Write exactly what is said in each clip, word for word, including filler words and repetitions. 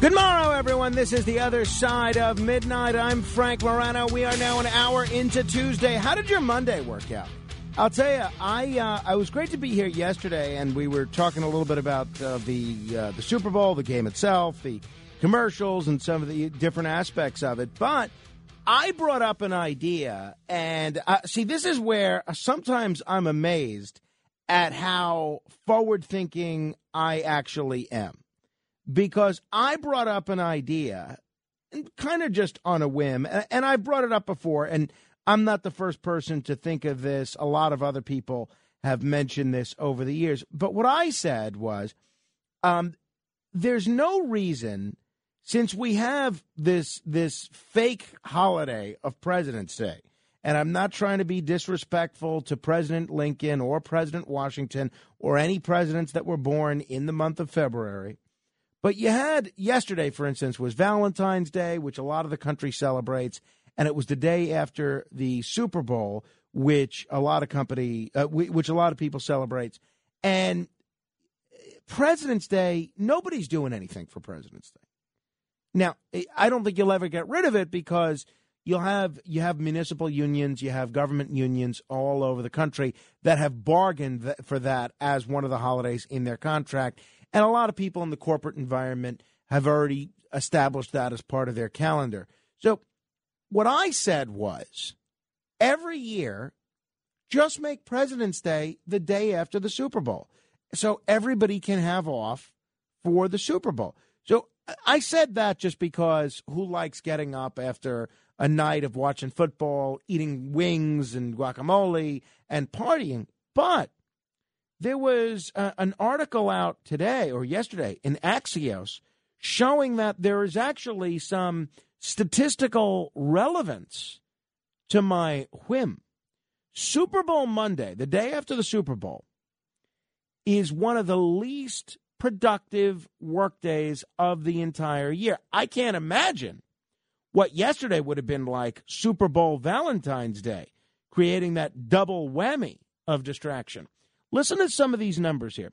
Good morrow, everyone. This is The Other Side of Midnight. I'm Frank Morano. We are now an hour into Tuesday. How did your Monday work out? I'll tell you, I uh, I was great to be here yesterday, and we were talking a little bit about uh, the uh, the Super Bowl, the game itself, the commercials, and some of the different aspects of it. But I brought up an idea, and uh, see, this is where sometimes I'm amazed at how forward-thinking I actually am. Because I brought up an idea, kind of just on a whim, and I brought it up before, and I'm not the first person to think of this. A lot of other people have mentioned this over the years. But what I said was, um, there's no reason, since we have this this fake holiday of President's Day, and I'm not trying to be disrespectful to President Lincoln or President Washington or any presidents that were born in the month of February. But you had yesterday, for instance, was Valentine's Day, which a lot of the country celebrates. And it was the day after the Super Bowl, which a lot of company, uh, which a lot of people celebrates. And President's Day, nobody's doing anything for President's Day. Now, I don't think you'll ever get rid of it because you'll have you have municipal unions, you have government unions all over the country that have bargained for that as one of the holidays in their contract. And a lot of people in the corporate environment have already established that as part of their calendar. So what I said was, every year, just make President's Day the day after the Super Bowl. So everybody can have off for the Super Bowl. So I said that just because who likes getting up after a night of watching football, eating wings and guacamole and partying? But there was uh, an article out today or yesterday in Axios showing that there is actually some statistical relevance to my whim. Super Bowl Monday, the day after the Super Bowl, is one of the least productive workdays of the entire year. I can't imagine what yesterday would have been like Super Bowl Valentine's Day, creating that double whammy of distraction. Listen to some of these numbers here.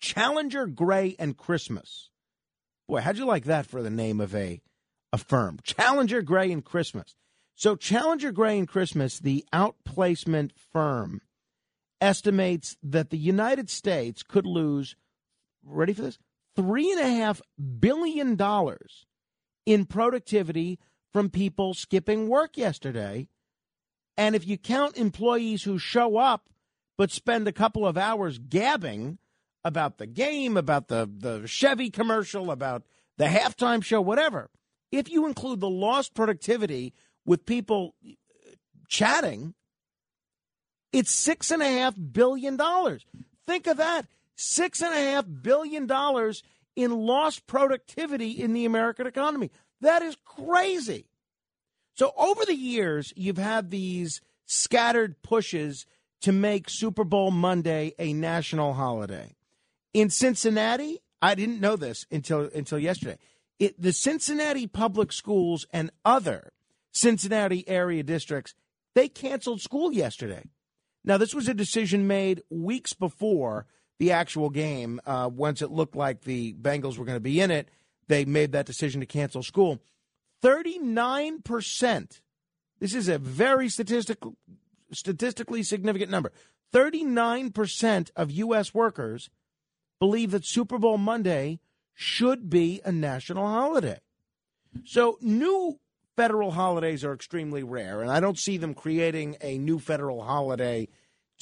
Challenger Gray and Christmas. Boy, how'd you like that for the name of a, a firm? Challenger Gray and Christmas. So Challenger Gray and Christmas, the outplacement firm, estimates that the United States could lose, ready for this, three point five billion dollars in productivity from people skipping work yesterday. And if you count employees who show up but spend a couple of hours gabbing about the game, about the, the Chevy commercial, about the halftime show, whatever. If you include the lost productivity with people chatting, it's six point five billion dollars. Think of that, six point five billion dollars in lost productivity in the American economy. That is crazy. So over the years, you've had these scattered pushes to make Super Bowl Monday a national holiday. In Cincinnati, I didn't know this until until yesterday, it, the Cincinnati Public Schools and other Cincinnati area districts, they canceled school yesterday. Now, this was a decision made weeks before the actual game. Uh, once it looked like the Bengals were going to be in it, they made that decision to cancel school. thirty-nine percent, this is a very statistical... statistically significant number. thirty-nine percent of U S workers believe that Super Bowl Monday should be a national holiday. So new federal holidays are extremely rare, and I don't see them creating a new federal holiday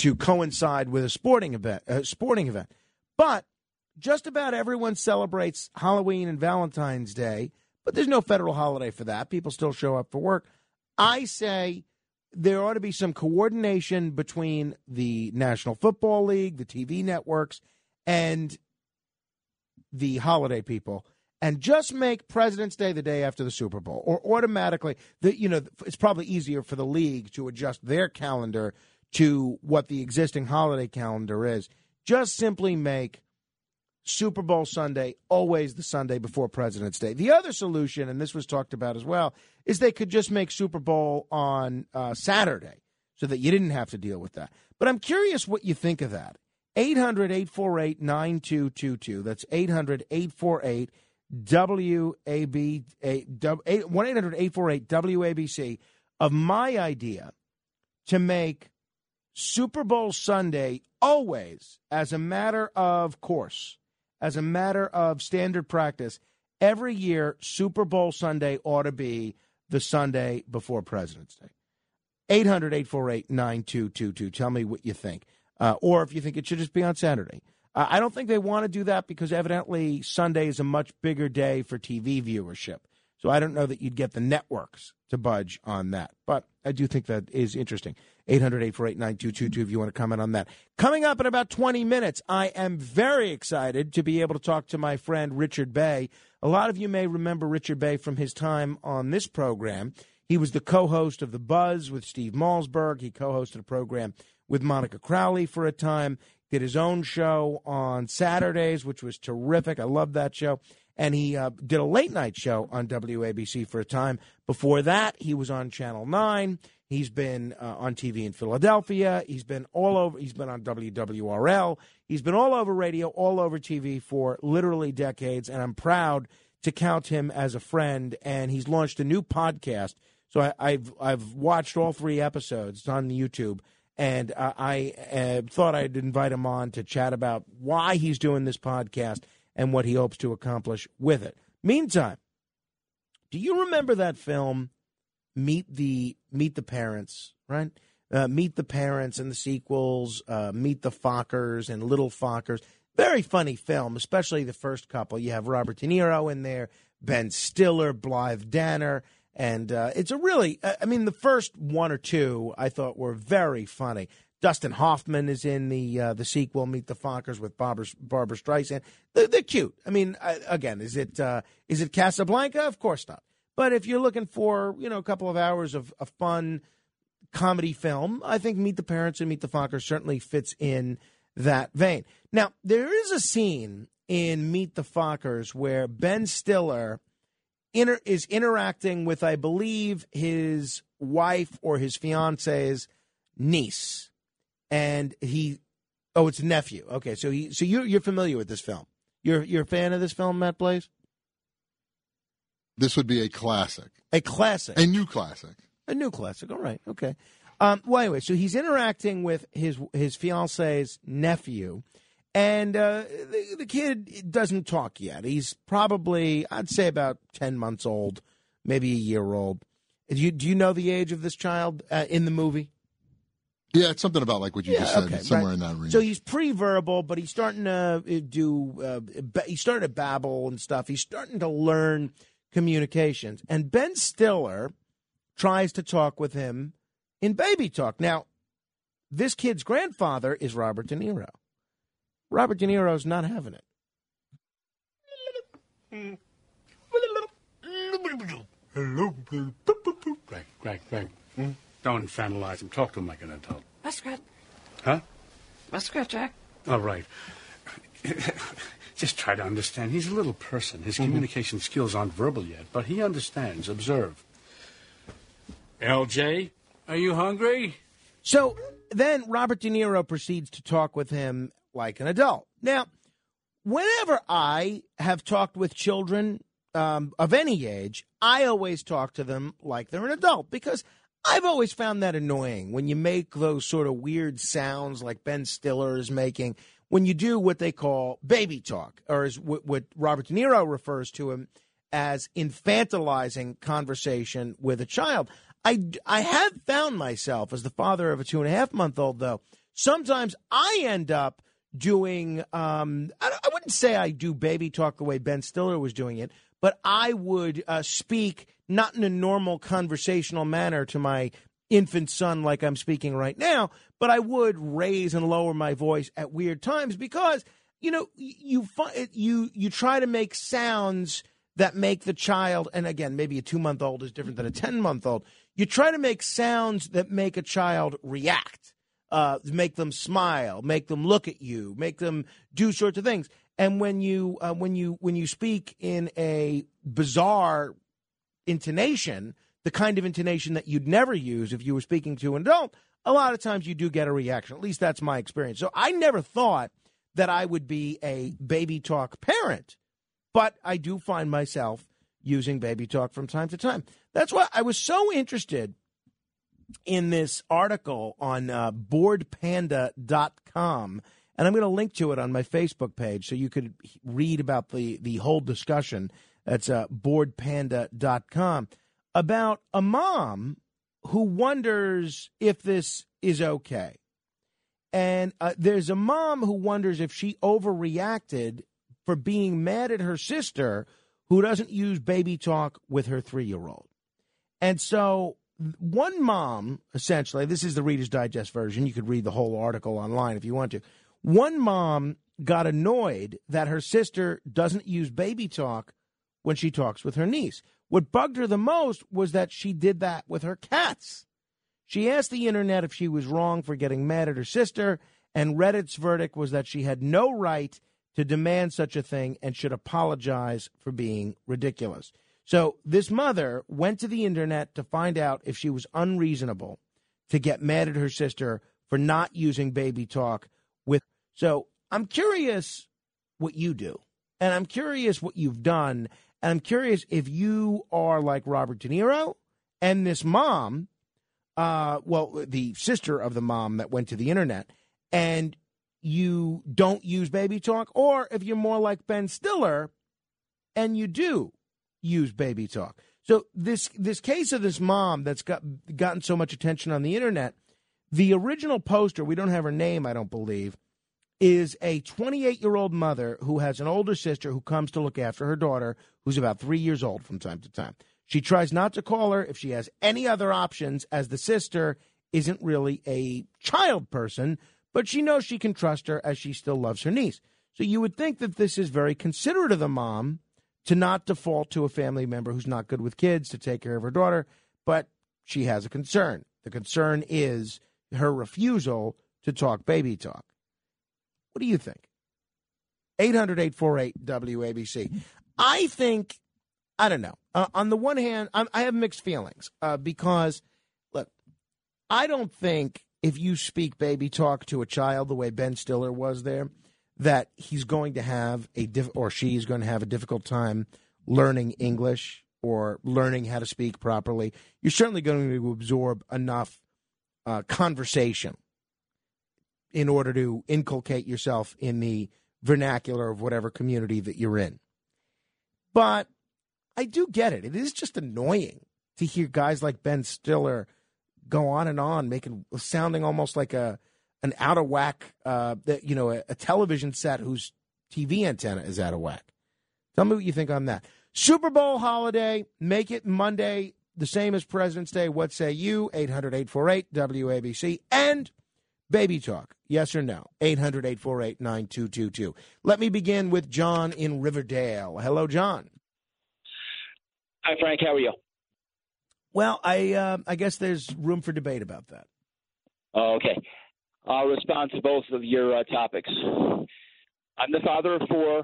to coincide with a sporting event. A sporting event. But just about everyone celebrates Halloween and Valentine's Day, but there's no federal holiday for that. People still show up for work. I say there ought to be some coordination between the National Football League, the T V networks, and the holiday people, and just make President's Day the day after the Super Bowl, or automatically, the, you know, it's probably easier for the league to adjust their calendar to what the existing holiday calendar is. Just simply make Super Bowl Sunday always the Sunday before President's Day. The other solution, and this was talked about as well, is they could just make Super Bowl on uh, Saturday so that you didn't have to deal with that. But I'm curious what you think of that. eight hundred, eight four eight, nine two two two. That's eight hundred, eight four eight, W A B C, one eight hundred, eight four eight, W A B C, of my idea to make Super Bowl Sunday always, as a matter of course, as a matter of standard practice, every year Super Bowl Sunday ought to be the Sunday before President's Day. eight hundred, eight four eight, nine two two two. Tell me what you think. Uh, or if you think it should just be on Saturday. Uh, I don't think they want to do that because evidently Sunday is a much bigger day for T V viewership. So I don't know that you'd get the networks to budge on that. But I do think that is interesting. eight hundred, eight four eight, nine two two two if you want to comment on that. Coming up in about twenty minutes, I am very excited to be able to talk to my friend Richard Bey. A lot of you may remember Richard Bey from his time on this program. He was the co-host of The Buzz with Steve Malzberg. He co-hosted a program with Monica Crowley for a time, did his own show on Saturdays, which was terrific. I loved that show. And he uh, did a late-night show on W A B C for a time. Before that, he was on Channel nine. He's been uh, on T V in Philadelphia. He's been all over. He's been on W W R L. He's been all over radio, all over T V for literally decades, and I'm proud to count him as a friend. And he's launched a new podcast. So I, I've, I've watched all three episodes. It's on YouTube. And uh, I uh, thought I'd invite him on to chat about why he's doing this podcast and what he hopes to accomplish with it. Meantime, do you remember that film, Meet the Meet the Parents, right? Uh, Meet the Parents and the sequels, uh, Meet the Fockers and Little Fockers. Very funny film, especially the first couple. You have Robert De Niro in there, Ben Stiller, Blythe Danner. And uh, it's a really, I mean, the first one or two I thought were very funny. Dustin Hoffman is in the uh, the sequel, Meet the Fockers, with Barbara, Barbara Streisand. They're, they're cute. I mean, I, again, is it uh, is it Casablanca? Of course not. But if you're looking for, you know, a couple of hours of a fun comedy film, I think Meet the Parents and Meet the Fockers certainly fits in that vein. Now, there is a scene in Meet the Fockers where Ben Stiller Inter- is interacting with, I believe, his wife or his fiance's niece, and he, oh, it's nephew. Okay, so he, so you're you're familiar with this film. You're you're a fan of this film, Matt Blaze? This would be a classic. A classic. A new classic. A new classic. All right. Okay. Um, well, anyway, so he's interacting with his his fiance's nephew. And uh, the, the kid doesn't talk yet. He's probably, I'd say, about ten months old, maybe a year old. Do you, do you know the age of this child uh, in the movie? Yeah, it's something about like what you yeah, just said, okay, somewhere right in that range. So he's pre-verbal, but he's starting to do, uh, he's starting to babble and stuff. He's starting to learn communications. And Ben Stiller tries to talk with him in baby talk. Now, this kid's grandfather is Robert De Niro. Robert De Niro's not having it. Hello, Frank, Frank, Frank. Hmm? Don't infantilize him. Talk to him like an adult. Muskrat. Huh? Muskrat, Jack. All right. Just try to understand. He's a little person. His mm-hmm. communication skills aren't verbal yet, but he understands. Observe. L J, are you hungry? So then Robert De Niro proceeds to talk with him like an adult. Now, whenever I have talked with children um, of any age, I always talk to them like they're an adult because I've always found that annoying when you make those sort of weird sounds like Ben Stiller is making when you do what they call baby talk, or as w- what Robert De Niro refers to him as, infantilizing conversation with a child. I, I have found myself, as the father of a two and a half month old, though, sometimes I end up doing, um, I, I wouldn't say I do baby talk the way Ben Stiller was doing it, but I would uh, speak not in a normal conversational manner to my infant son like I'm speaking right now, but I would raise and lower my voice at weird times because, you know, you you you try to make sounds that make the child, and again, maybe a two-month-old is different than a ten-month-old, you try to make sounds that make a child react, uh, make them smile, make them look at you, make them do sorts of things. And when you uh, when you when you speak in a bizarre intonation, the kind of intonation that you'd never use if you were speaking to an adult, a lot of times you do get a reaction. At least that's my experience. So I never thought that I would be a baby talk parent, but I do find myself using baby talk from time to time. That's why I was so interested in this article on uh, bored panda dot com, and I'm going to link to it on my Facebook page so you could read about the, the whole discussion. That's uh, bored panda dot com. About a mom who wonders if this is okay. And uh, there's a mom who wonders if she overreacted for being mad at her sister who doesn't use baby talk with her three-year-old. And so one mom, essentially, this is the Reader's Digest version. You could read the whole article online if you want to. One mom got annoyed that her sister doesn't use baby talk when she talks with her niece. What bugged her the most was that she did that with her cats. She asked the internet if she was wrong for getting mad at her sister, and Reddit's verdict was that she had no right to demand such a thing and should apologize for being ridiculous. So this mother went to the internet to find out if she was unreasonable to get mad at her sister for not using baby talk with her. So I'm curious what you do, and I'm curious what you've done. And I'm curious if you are like Robert De Niro and this mom, uh, well, the sister of the mom that went to the internet, and you don't use baby talk, or if you're more like Ben Stiller and you do use baby talk. So this this case of this mom that's got gotten so much attention on the internet, the original poster, we don't have her name, I don't believe, is a twenty-eight-year-old mother who has an older sister who comes to look after her daughter, who's about three years old from time to time. She tries not to call her if she has any other options, as the sister isn't really a child person, but she knows she can trust her as she still loves her niece. So you would think that this is very considerate of the mom to not default to a family member who's not good with kids to take care of her daughter, but she has a concern. The concern is her refusal to talk baby talk. What do you think? eight hundred, eight four eight, W A B C. I think, I don't know. Uh, on the one hand, I'm, I have mixed feelings uh, because, look, I don't think if you speak baby talk to a child the way Ben Stiller was there, that he's going to have a diff- or she's going to have a difficult time learning English or learning how to speak properly. You're certainly going to absorb enough uh, conversation in order to inculcate yourself in the vernacular of whatever community that you're in. But I do get it. It is just annoying to hear guys like Ben Stiller go on and on, making sounding almost like a an out of whack, uh, you know, a, a television set whose T V antenna is out of whack. Tell me what you think on that. Super Bowl holiday, make it Monday, the same as President's Day. What say you? eight hundred, eight four eight, W A B C. And baby talk, yes or no? eight hundred, eight four eight, nine two two two. Let me begin with John in Riverdale. Hello, John. Hi, Frank. How are you? Well, I uh, I guess there's room for debate about that. Oh, okay. I'll respond to both of your uh, topics. I'm the father of four.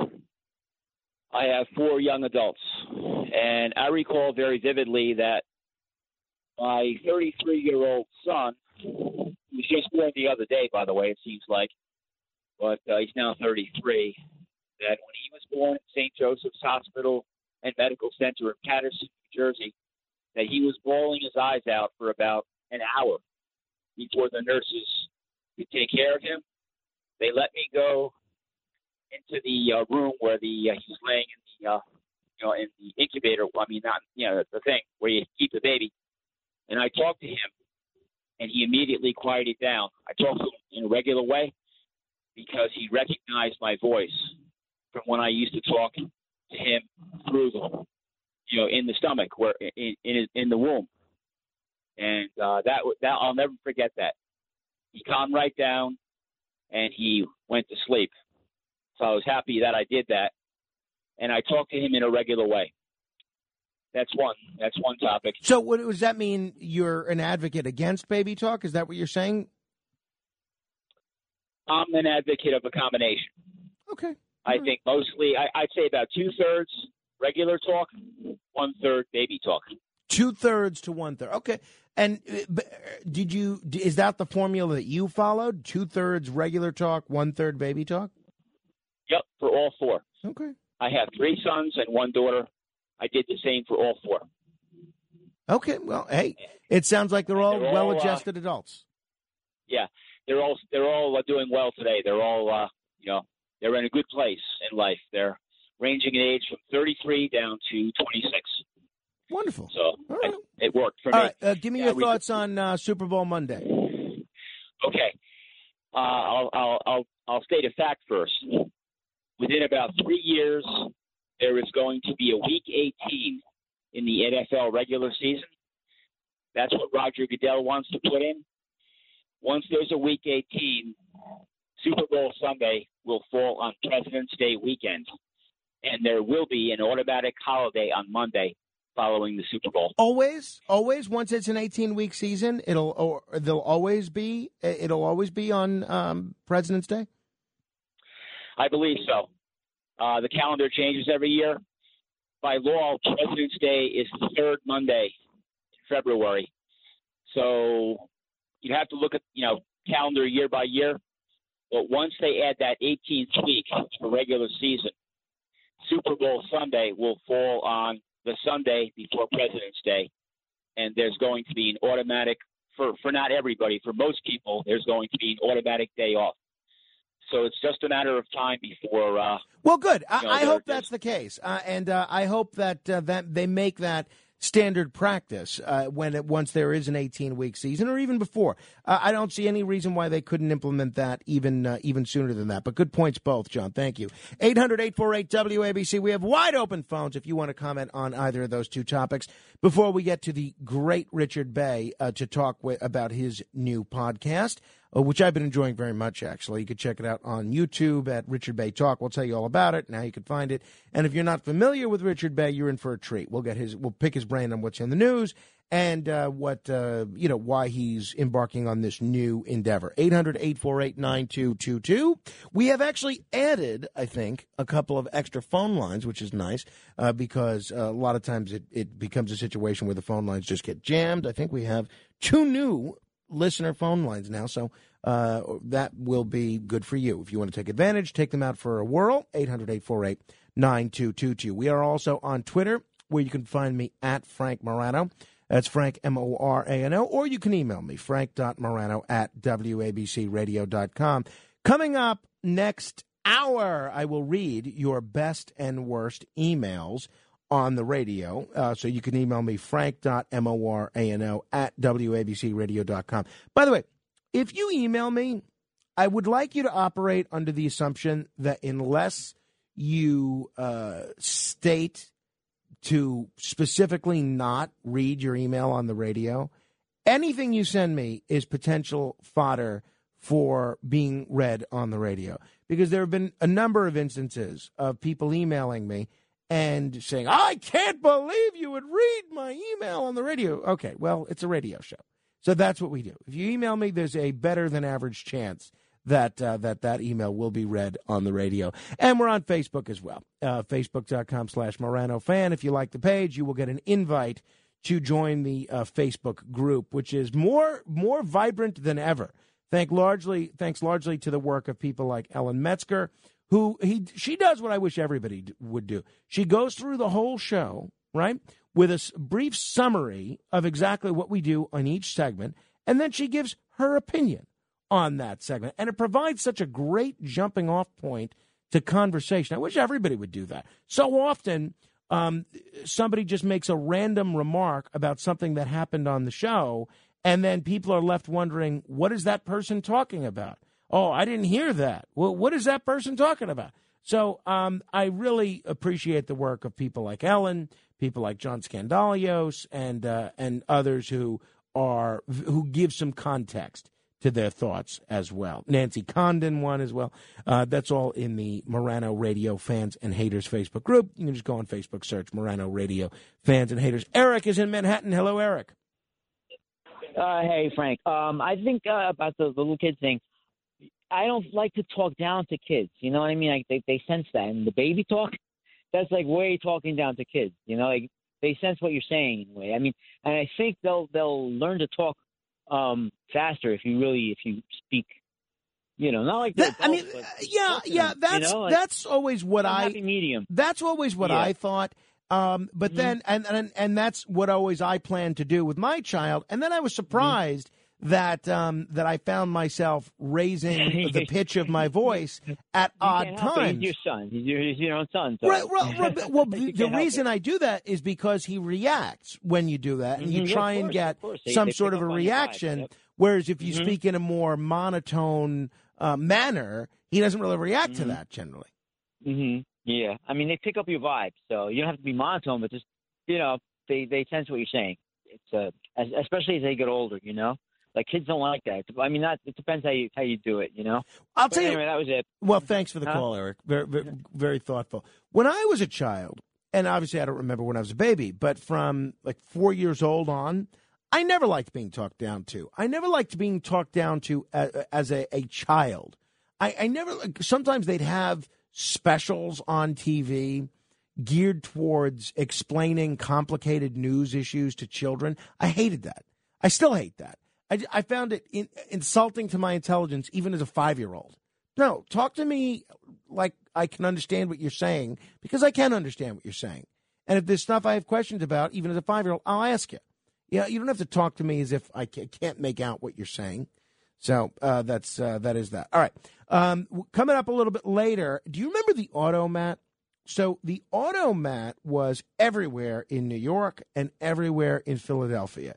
I have four young adults. And I recall very vividly that my thirty-three-year-old son, he was just born the other day, by the way, it seems like, but uh, he's now thirty-three, that when he was born at Saint Joseph's Hospital and Medical Center in Paterson, New Jersey, that he was bawling his eyes out for about an hour before the nurses could take care of him They let me go into the uh, room where the uh, he was laying in the, uh, you know, in the incubator. I mean, not, you know, the thing where you keep the baby. And I talked to him, and he immediately quieted down. I talked to him in a regular way because he recognized my voice from when I used to talk to him through the, you know, in the stomach, where in in, in the womb. And uh, that that I'll never forget that. He calmed right down, and he went to sleep. So I was happy that I did that, and I talked to him in a regular way. That's one. That's one topic. So what does that mean? You're an advocate against baby talk? Is that what you're saying? I'm an advocate of a combination. Okay. I right. think mostly, I, I'd say about two-thirds regular talk, one-third baby talk. Two-thirds to one-third. Okay. And did you? Is that the formula that you followed? Two-thirds regular talk, one-third baby talk? Yep, for all four. Okay. I have three sons and one daughter. I did the same for all four. Okay. Well, hey, it sounds like they're all, they're all well-adjusted uh, adults. Yeah, they're all they're all doing well today. They're all uh, you know they're in a good place in life. They're ranging in age from thirty-three down to twenty-six. Wonderful. So right. I, it worked for all me. Right. Uh, give me yeah, your thoughts did. on uh, Super Bowl Monday. Okay, uh, I'll I'll I'll I'll state a fact first. Within about three years, there is going to be a Week eighteen in the N F L regular season. That's what Roger Goodell wants to put in. Once there's a Week eighteen, Super Bowl Sunday will fall on President's Day weekend, and there will be an automatic holiday on Monday following the Super Bowl. Always, always. Once it's an eighteen-week season, it'll or there'll always be it'll always be on um, President's Day. I believe so. Uh, the calendar changes every year. By law, President's Day is the third Monday in February. So you have to look at, you know, calendar year by year. But once they add that eighteenth week for regular season, Super Bowl Sunday will fall on the Sunday before President's Day. And there's going to be an automatic, for, for not everybody, for most people, there's going to be an automatic day off. So it's just a matter of time before. Uh, well, good. I, you know, I hope that's the case, uh, and uh, I hope that uh, that they make that standard practice uh, when it, once there is an eighteen-week season, or even before. Uh, I don't see any reason why they couldn't implement that even uh, even sooner than that. But good points, both, John. Thank you. eight hundred, eight four eight, W A B C. We have wide open phones if you want to comment on either of those two topics before we get to the great Richard Bey uh, to talk with, about his new podcast, which I've been enjoying very much, actually. You could check it out on YouTube at Richard Bey Talk. We'll tell you all about it and how you can find it. And if you're not familiar with Richard Bey, you're in for a treat. We'll get his, we'll pick his brain on what's in the news and uh, what uh, you know, why he's embarking on this new endeavor. eight hundred, eight four eight, nine two two two. We have actually added, I think, a couple of extra phone lines, which is nice uh, because uh, a lot of times it, it becomes a situation where the phone lines just get jammed. I think we have two new listener phone lines now, so uh, that will be good for you. If you want to take advantage, take them out for a whirl, eight hundred, eight four eight, nine two two two. We are also on Twitter, where you can find me at Frank Morano. That's Frank, M O R A N O, or you can email me, frank dot morano at w a b c radio dot com. Coming up next hour, I will read your best and worst emails on the radio, uh, so you can email me, frank dot morano at w a b c radio dot com. By the way, if you email me, I would like you to operate under the assumption that unless you uh, state to specifically not read your email on the radio, anything you send me is potential fodder for being read on the radio, because there have been a number of instances of people emailing me and saying, I can't believe you would read my email on the radio. Okay, well, it's a radio show. So that's what we do. If you email me, there's a better than average chance that uh, that, that email will be read on the radio. And we're on Facebook as well, uh, facebook dot com slash Morano Fan. If you like the page, you will get an invite to join the uh, Facebook group, which is more more vibrant than ever. Thank largely, thanks largely to the work of people like Ellen Metzger, who he she does what I wish everybody would do. She goes through the whole show, right, with a brief summary of exactly what we do on each segment, and then she gives her opinion on that segment. And it provides such a great jumping off point to conversation. I wish everybody would do that. So often, um, somebody just makes a random remark about something that happened on the show, and then people are left wondering, what is that person talking about? Oh, I didn't hear that. Well, what is that person talking about? So um, I really appreciate the work of people like Ellen, people like John Scandalios, and uh, and others who are who give some context to their thoughts as well. Nancy Condon won as well. Uh, that's all in the Morano Radio Fans and Haters Facebook group. You can just go on Facebook, search Morano Radio Fans and Haters. Eric is in Manhattan. Hello, Eric. Uh, hey, Frank. Um, I think uh, about the little kid thing. I don't like to talk down to kids. You know what I mean? Like they, they sense that. And the baby talk, that's like way talking down to kids. You know, like they sense what you're saying in a way. I mean, and I think they'll they'll learn to talk um, faster if you really if you speak. You know, not like that. Adults, I mean, but yeah, yeah. Them, that's you know? Like, that's always what I'm I. Happy medium. That's always what yeah. I thought. Um, but mm-hmm. then, and, and and that's what always I planned to do with my child. And then I was surprised. Mm-hmm. That um, that I found myself raising the pitch of my voice at you odd can't help times. It. He's your son. He's your, he's your own son. So. Right, right, right. Well, the reason I do that is because he reacts when you do that, and mm-hmm. you try yeah, course, and get they, some they sort of a reaction. Yep. Whereas if you mm-hmm. speak in a more monotone uh, manner, he doesn't really react mm-hmm. to that generally. Mm-hmm. Yeah, I mean they pick up your vibe, so you don't have to be monotone, but just you know they they sense what you're saying. It's uh, as, especially as they get older, you know. Like, kids don't like that. I mean, not, it depends how you how you do it, you know? I'll but tell anyway, you. That was it. Well, thanks for the huh? call, Eric. Very, very, very thoughtful. When I was a child, and obviously I don't remember when I was a baby, but from, like, four years old on, I never liked being talked down to. I never liked being talked down to as, as a, a child. I, I never – sometimes they'd have specials on T V geared towards explaining complicated news issues to children. I hated that. I still hate that. I, I found it in, insulting to my intelligence, even as a five-year-old. No, talk to me like I can understand what you're saying, because I can understand what you're saying. And if there's stuff I have questions about, even as a five-year-old, I'll ask you. You know, you don't have to talk to me as if I can't make out what you're saying. So uh, that's uh, that is that. All right. Um, coming up a little bit later, do you remember the Automat? So the Automat was everywhere in New York and everywhere in Philadelphia.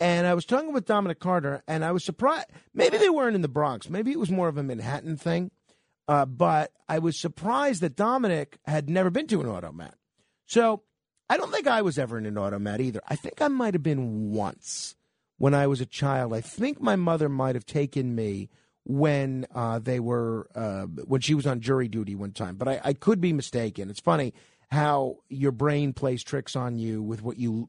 And I was talking with Dominic Carter, and I was surprised. Maybe they weren't in the Bronx. Maybe it was more of a Manhattan thing. Uh, but I was surprised that Dominic had never been to an Automat. So I don't think I was ever in an Automat either. I think I might have been once when I was a child. I think my mother might have taken me when uh, they were uh, when she was on jury duty one time. But I, I could be mistaken. It's funny how your brain plays tricks on you with what you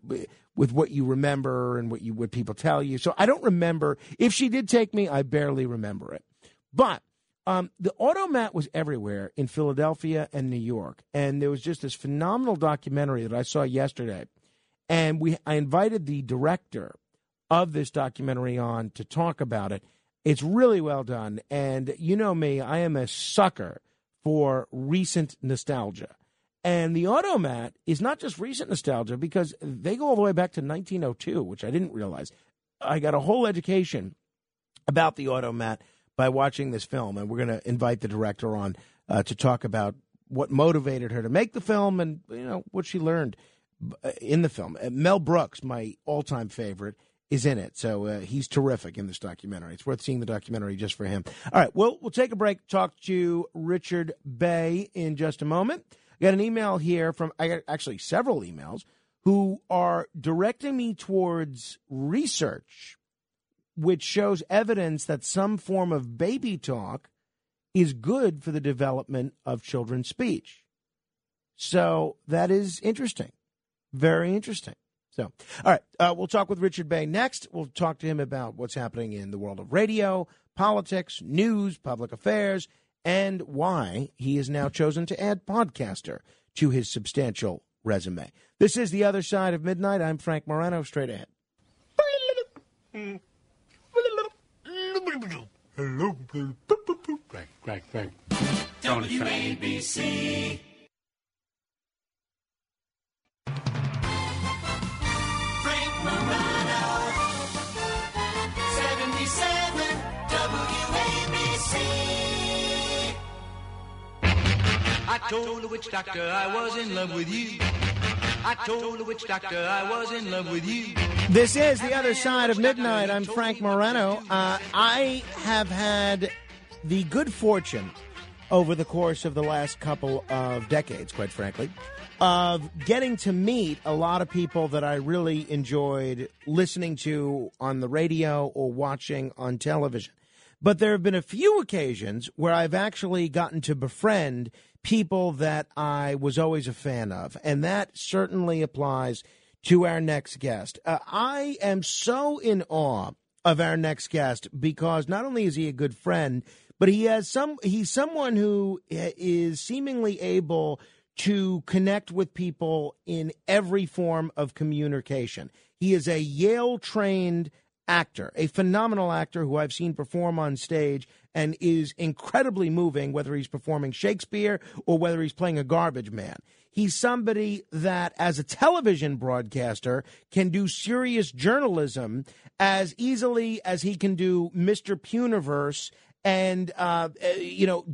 with what you remember and what you what people tell you. So I don't remember. If she did take me, I barely remember it. But um, the Automat was everywhere in Philadelphia and New York. And there was just this phenomenal documentary that I saw yesterday. And we I invited the director of this documentary on to talk about it. It's really well done. And you know me, I am a sucker for recent nostalgia. And the Automat is not just recent nostalgia, because they go all the way back to nineteen oh two, which I didn't realize. I got a whole education about the Automat by watching this film, and we're going to invite the director on uh, to talk about what motivated her to make the film and, you know, what she learned in the film. Uh, Mel Brooks, my all-time favorite, is in it, so uh, he's terrific in this documentary. It's worth seeing the documentary just for him. All right, well, we'll take a break, talk to Richard Bey in just a moment. I got an email here from, I got actually several emails, who are directing me towards research which shows evidence that some form of baby talk is good for the development of children's speech. So that is interesting. Very interesting. So, all right, uh, we'll talk with Richard Bey next. We'll talk to him about what's happening in the world of radio, politics, news, public affairs, and why he has now chosen to add podcaster to his substantial resume. This is The Other Side of Midnight. I'm Frank Morano. Straight ahead. Hello. Frank, Frank, Frank. W A B C. Frank Morano, seventy-seven W A B C. I told the witch doctor I was in love with you. I told the witch doctor I was in love with you. This is The Other Side of Midnight. I'm Frank Morano. Uh, I have had the good fortune over the course of the last couple of decades, quite frankly, of getting to meet a lot of people that I really enjoyed listening to on the radio or watching on television. But there have been a few occasions where I've actually gotten to befriend people that I was always a fan of. And that certainly applies to our next guest. Uh, I am so in awe of our next guest because not only is he a good friend, but he has some he's someone who is seemingly able to connect with people in every form of communication. He is a Yale-trained actor, a phenomenal actor who I've seen perform on stage and is incredibly moving, whether he's performing Shakespeare or whether he's playing a garbage man. He's somebody that, as a television broadcaster, can do serious journalism as easily as he can do Mister Puniverse and, uh, you know,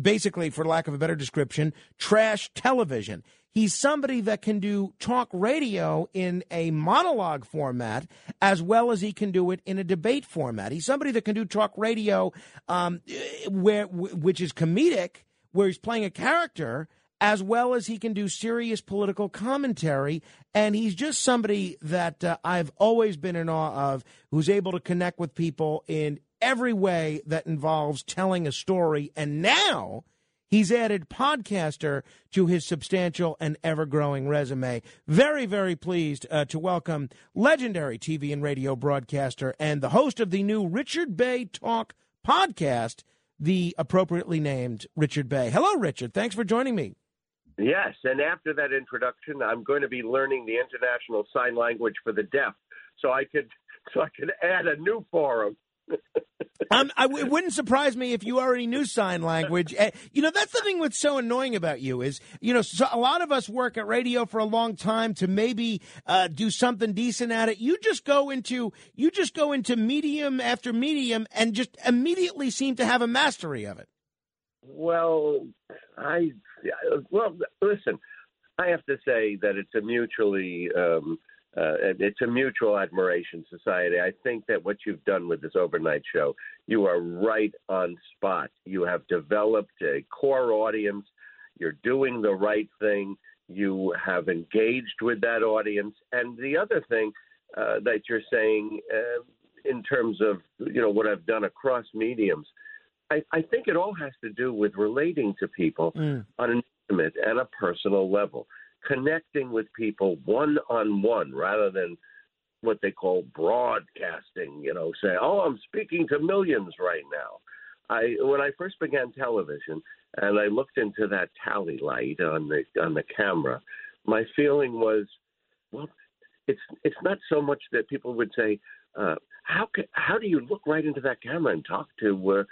basically, for lack of a better description, trash television. He's somebody that can do talk radio in a monologue format as well as he can do it in a debate format. He's somebody that can do talk radio um, where which is comedic, where he's playing a character, as well as he can do serious political commentary. And he's just somebody that uh, I've always been in awe of, who's able to connect with people in every way that involves telling a story. And now he's added podcaster to his substantial and ever-growing resume. Very, very pleased uh, to welcome legendary T V and radio broadcaster and the host of the new Richard Bey Talk podcast, the appropriately named Richard Bey. Hello, Richard. Thanks for joining me. Yes, and after that introduction, I'm going to be learning the international sign language for the deaf, so I could so I could add a new forum. um, I, it wouldn't surprise me if you already knew sign language. Uh, you know, that's the thing that's so annoying about you is, you know, so a lot of us work at radio for a long time to maybe uh, do something decent at it. You just go into you just go into medium after medium and just immediately seem to have a mastery of it. Well, I well listen. I have to say that it's a mutually. Um, Uh, it's a mutual admiration society. I think that what you've done with this overnight show, you are right on spot. You have developed a core audience. You're doing the right thing. You have engaged with that audience. And the other thing uh, that you're saying uh, in terms of, you know, what I've done across mediums, I, I think it all has to do with relating to people mm. on an intimate and a personal level. Connecting with people one-on-one rather than what they call broadcasting, you know, say, oh, I'm speaking to millions right now. I when I first began television and I looked into that tally light on the on the camera, my feeling was, well, it's it's not so much that people would say, uh, how can, how do you look right into that camera and talk to uh,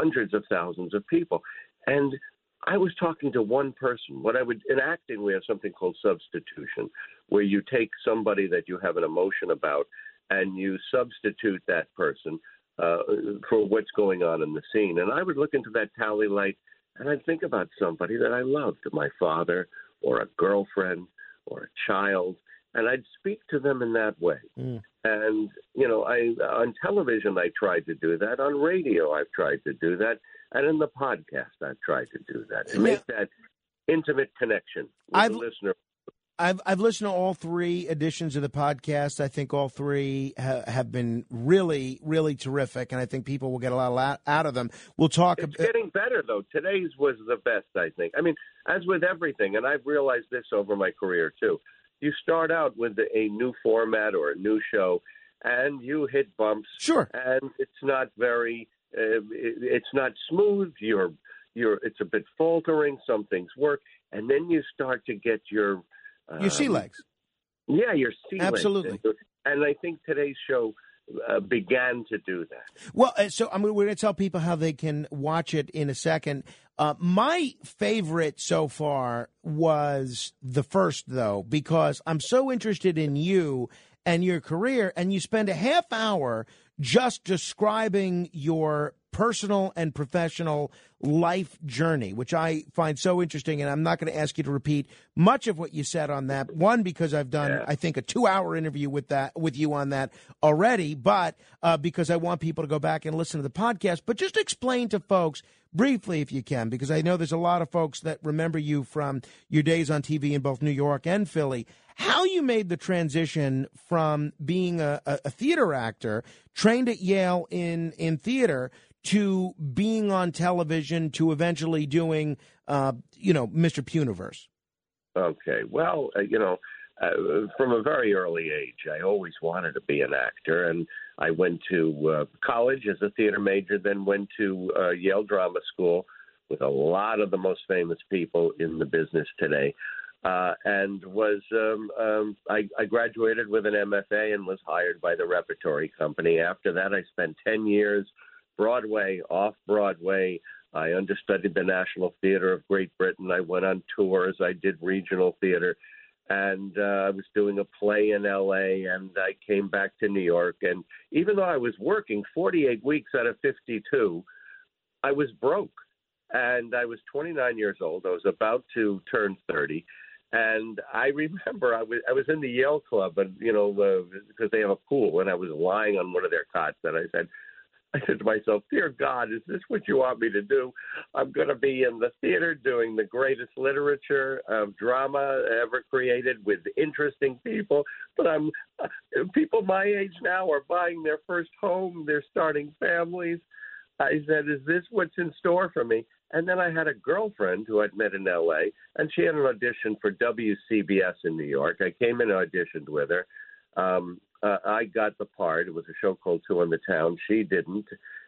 hundreds of thousands of people? And I was talking to one person. What I would in acting, we have something called substitution, where you take somebody that you have an emotion about and you substitute that person uh, for what's going on in the scene. And I would look into that tally light and I'd think about somebody that I loved, my father or a girlfriend or a child, and I'd speak to them in that way. Mm. And, you know, I on television, I tried to do that. On radio, I've tried to do that. And in the podcast, I've tried to do that, to make that intimate connection with I've, the listener. I've, I've listened to all three editions of the podcast. I think all three ha- have been really, really terrific, and I think people will get a lot out of them. We'll talk. It's ab- getting better, though. Today's was the best, I think. I mean, as with everything, and I've realized this over my career, too, you start out with a new format or a new show, and you hit bumps. Sure. And it's not very... Uh, it, it's not smooth. You're, you're. It's a bit faltering. Some things work, and then you start to get your um, your sea legs. Yeah, your sea absolutely. Legs. Absolutely. And I think today's show uh, began to do that. Well, so I mean, we're going to tell people how they can watch it in a second. Uh, my favorite so far was the first, though, because I'm so interested in you and your career, and you spend a half hour just describing your personal and professional life journey, which I find so interesting. And I'm not going to ask you to repeat much of what you said on that one, because I've done, yeah. I think, a two hour interview with that with you on that already. But uh, because I want people to go back and listen to the podcast. But just explain to folks briefly, if you can, because I know there's a lot of folks that remember you from your days on T V in both New York and Philly, how you made the transition from being a, a theater actor trained at Yale in in theater to being on television, to eventually doing, uh, you know, Mister Puniverse. Okay. Well, uh, you know, uh, from a very early age, I always wanted to be an actor. And I went to uh, college as a theater major, then went to uh, Yale Drama School with a lot of the most famous people in the business today. Uh, and was um, um, I, I graduated with an M F A and was hired by the Repertory Company. After that, I spent ten years Broadway, off-Broadway. I understudied the National Theatre of Great Britain. I went on tours. I did regional theatre. And uh, I was doing a play in L A, and I came back to New York. And even though I was working forty-eight weeks out of fifty-two, I was broke. And I was twenty-nine years old. I was about to turn thirty. And I remember I was I was in the Yale Club, and you know, because uh, they have a pool, and I was lying on one of their cots, and I said, I said to myself, dear God, is this what you want me to do? I'm going to be in the theater doing the greatest literature of drama ever created with interesting people. But I'm people my age now are buying their first home. They're starting families. I said, is this what's in store for me? And then I had a girlfriend who I'd met in L A, and she had an audition for W C B S in New York. I came in and auditioned with her. Um, Uh, I got the part. It was a show called Two in the Town. She didn't.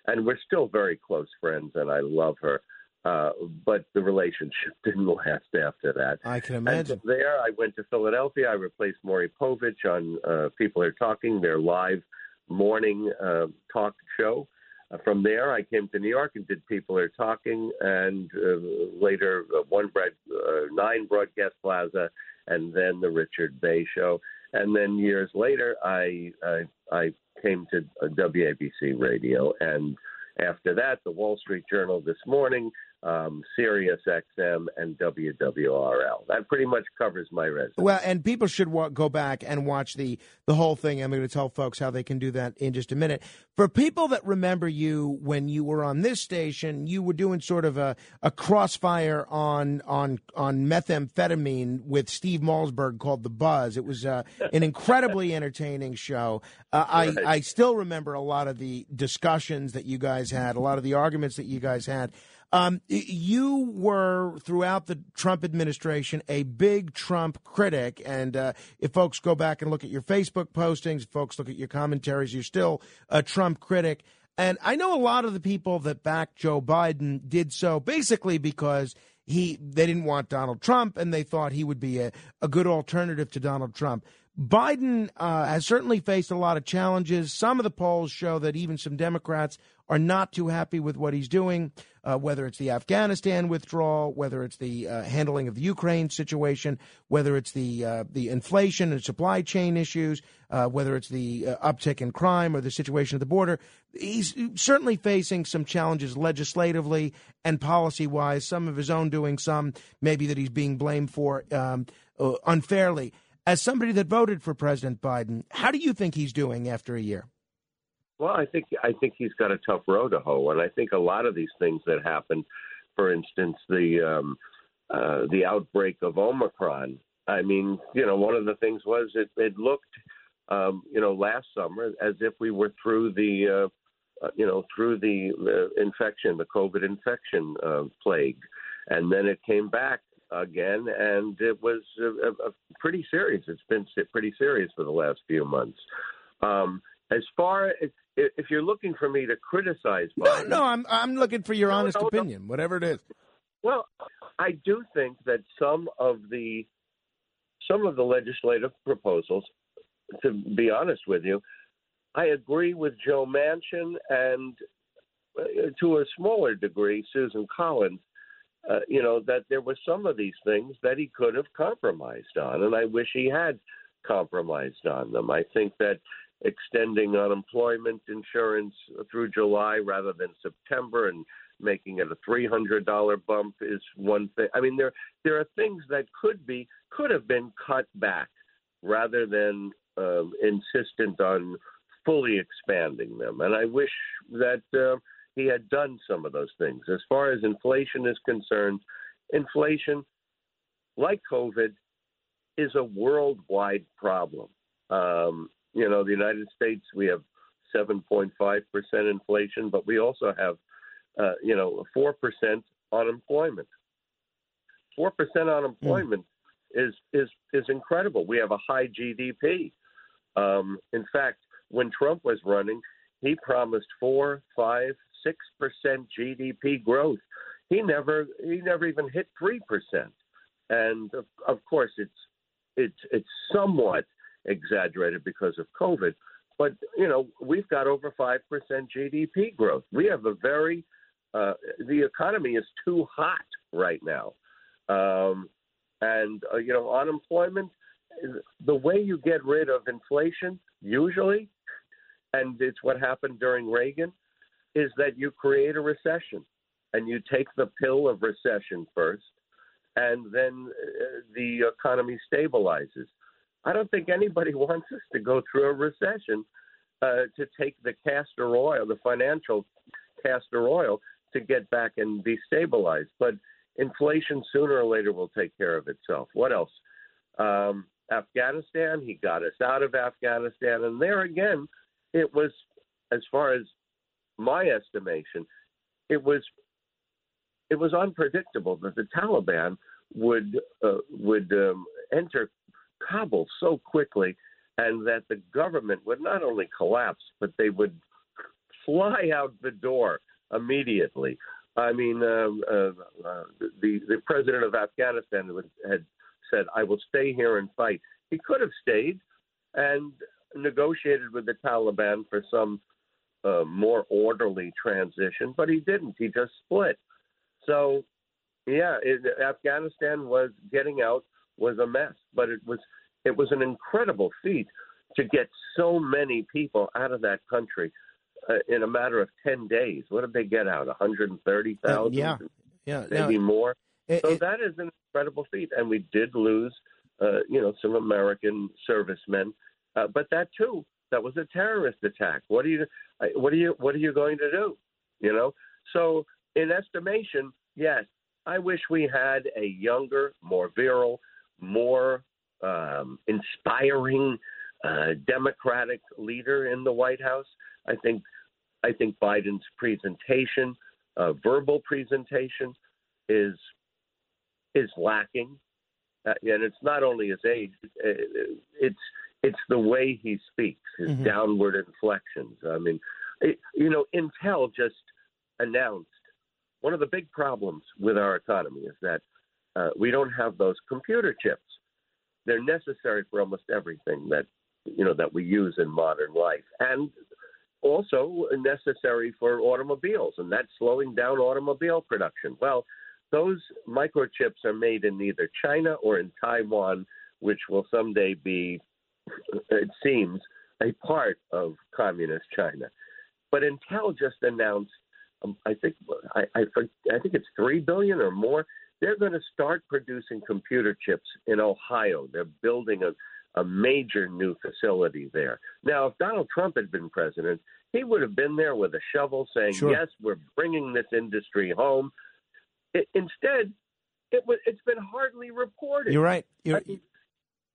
And we're still very close friends, and I love her. Uh, but the relationship didn't last after that. I can imagine. And from there, I went to Philadelphia. I replaced Maury Povich on uh, People Are Talking, their live morning uh, talk show. Uh, from there, I came to New York and did People Are Talking, and uh, later uh, one broad, uh, nine Broadcast Plaza, and then The Richard Bey Show. And then years later, I, I I came to W A B C Radio, and after that, the Wall Street Journal This Morning, um, Sirius X M, and W W R L. That pretty much covers my resume. Well, and people should wa- go back and watch the, the whole thing. I'm going to tell folks how they can do that in just a minute. For people that remember you when you were on this station, you were doing sort of a, a crossfire on, on on methamphetamine with Steve Malzberg called The Buzz. It was uh, an incredibly entertaining show. Uh, right. I, I still remember a lot of the discussions that you guys had, a lot of the arguments that you guys had. Um, you were, throughout the Trump administration, a big Trump critic. And uh, if folks go back and look at your Facebook postings, folks look at your commentaries, you're still a Trump critic. And I know a lot of the people that backed Joe Biden did so basically because he they didn't want Donald Trump, and they thought he would be a, a good alternative to Donald Trump. Biden uh, has certainly faced a lot of challenges. Some of the polls show that even some Democrats are not too happy with what he's doing, uh, whether it's the Afghanistan withdrawal, whether it's the uh, handling of the Ukraine situation, whether it's the uh, the inflation and supply chain issues, uh, whether it's the uh, uptick in crime or the situation at the border. He's certainly facing some challenges legislatively and policy-wise, some of his own doing, some maybe that he's being blamed for um, uh, unfairly. As somebody that voted for President Biden, how do you think he's doing after a year? Well, I think I think he's got a tough road to hoe, and I think a lot of these things that happened, for instance, the um, uh, the outbreak of Omicron. I mean, you know, one of the things was it, it looked, um, you know, last summer as if we were through the, uh, you know, through the uh, infection, the COVID infection uh, plague, and then it came back again, and it was a, a, a pretty serious. It's been pretty serious for the last few months. Um, as far as if you're looking for me to criticize, Biden, no, no, I'm I'm looking for your no, honest no, opinion, no. whatever it is. Well, I do think that some of the some of the legislative proposals, to be honest with you, I agree with Joe Manchin and to a smaller degree Susan Collins. Uh, you know, that there were some of these things that he could have compromised on, and I wish he had compromised on them. I think that extending unemployment insurance through July rather than September and making it a three hundred dollars bump is one thing. I mean, there there are things that could be could have been cut back rather than um, insistent on fully expanding them. And I wish that uh, he had done some of those things. As far as inflation is concerned, inflation, like COVID, is a worldwide problem. Um, you know, the United States, we have seven point five percent inflation, but we also have, uh, you know, four percent unemployment. four percent unemployment mm. is, is, is incredible. We have a high G D P. Um, in fact, when Trump was running, he promised four, five, six percent G D P growth. He never he never even hit three percent. And, of, of course, it's it's it's somewhat exaggerated because of COVID. But, you know, we've got over five percent G D P growth. We have a very uh, – the economy is too hot right now. Um, and, uh, you know, unemployment, the way you get rid of inflation usually, and it's what happened during Reagan, is that you create a recession and you take the pill of recession first and then uh, the economy stabilizes. I don't think anybody wants us to go through a recession uh, to take the castor oil, the financial castor oil, to get back and destabilize. But inflation sooner or later will take care of itself. What else? Um, Afghanistan, he got us out of Afghanistan. And there again, it was, as far as my estimation, it was it was unpredictable that the Taliban would uh, would um, enter Kabul so quickly, and that the government would not only collapse, but they would fly out the door immediately. I mean, um, uh, uh, the the president of Afghanistan had said, "I will stay here and fight." He could have stayed and negotiated with the Taliban for some uh, more orderly transition, but he didn't. He just split. So, yeah, it, Afghanistan was getting out was a mess, but it was it was an incredible feat to get so many people out of that country uh, in a matter of ten days. What did they get out? one hundred thirty thousand? Uh, yeah, yeah, maybe no, more. It, so it, that is an incredible feat, and we did lose, uh, you know, some American servicemen. Uh, but that too, that was a terrorist attack. What do you, what are you, what are you going to do? You know, so. In estimation, yes, I wish we had a younger, more virile, more um, inspiring uh, Democratic leader in the White House. I think I think Biden's presentation, uh, verbal presentation, is is lacking, uh, and it's not only his age; it's it's the way he speaks, his mm-hmm. downward inflections. I mean, it, you know, Intel just announced. One of the big problems with our economy is that uh, we don't have those computer chips. They're necessary for almost everything that, you know, that we use in modern life, and also necessary for automobiles, and that's slowing down automobile production. Well, those microchips are made in either China or in Taiwan, which will someday be, it seems, a part of communist China. But Intel just announced I think I, I, I think it's three billion or more. They're going to start producing computer chips in Ohio. They're building a, a major new facility there. Now, if Donald Trump had been president, he would have been there with a shovel saying, sure. "Yes, we're bringing this industry home." It, instead, it was, it's been hardly reported. You're right. You're, I, mean,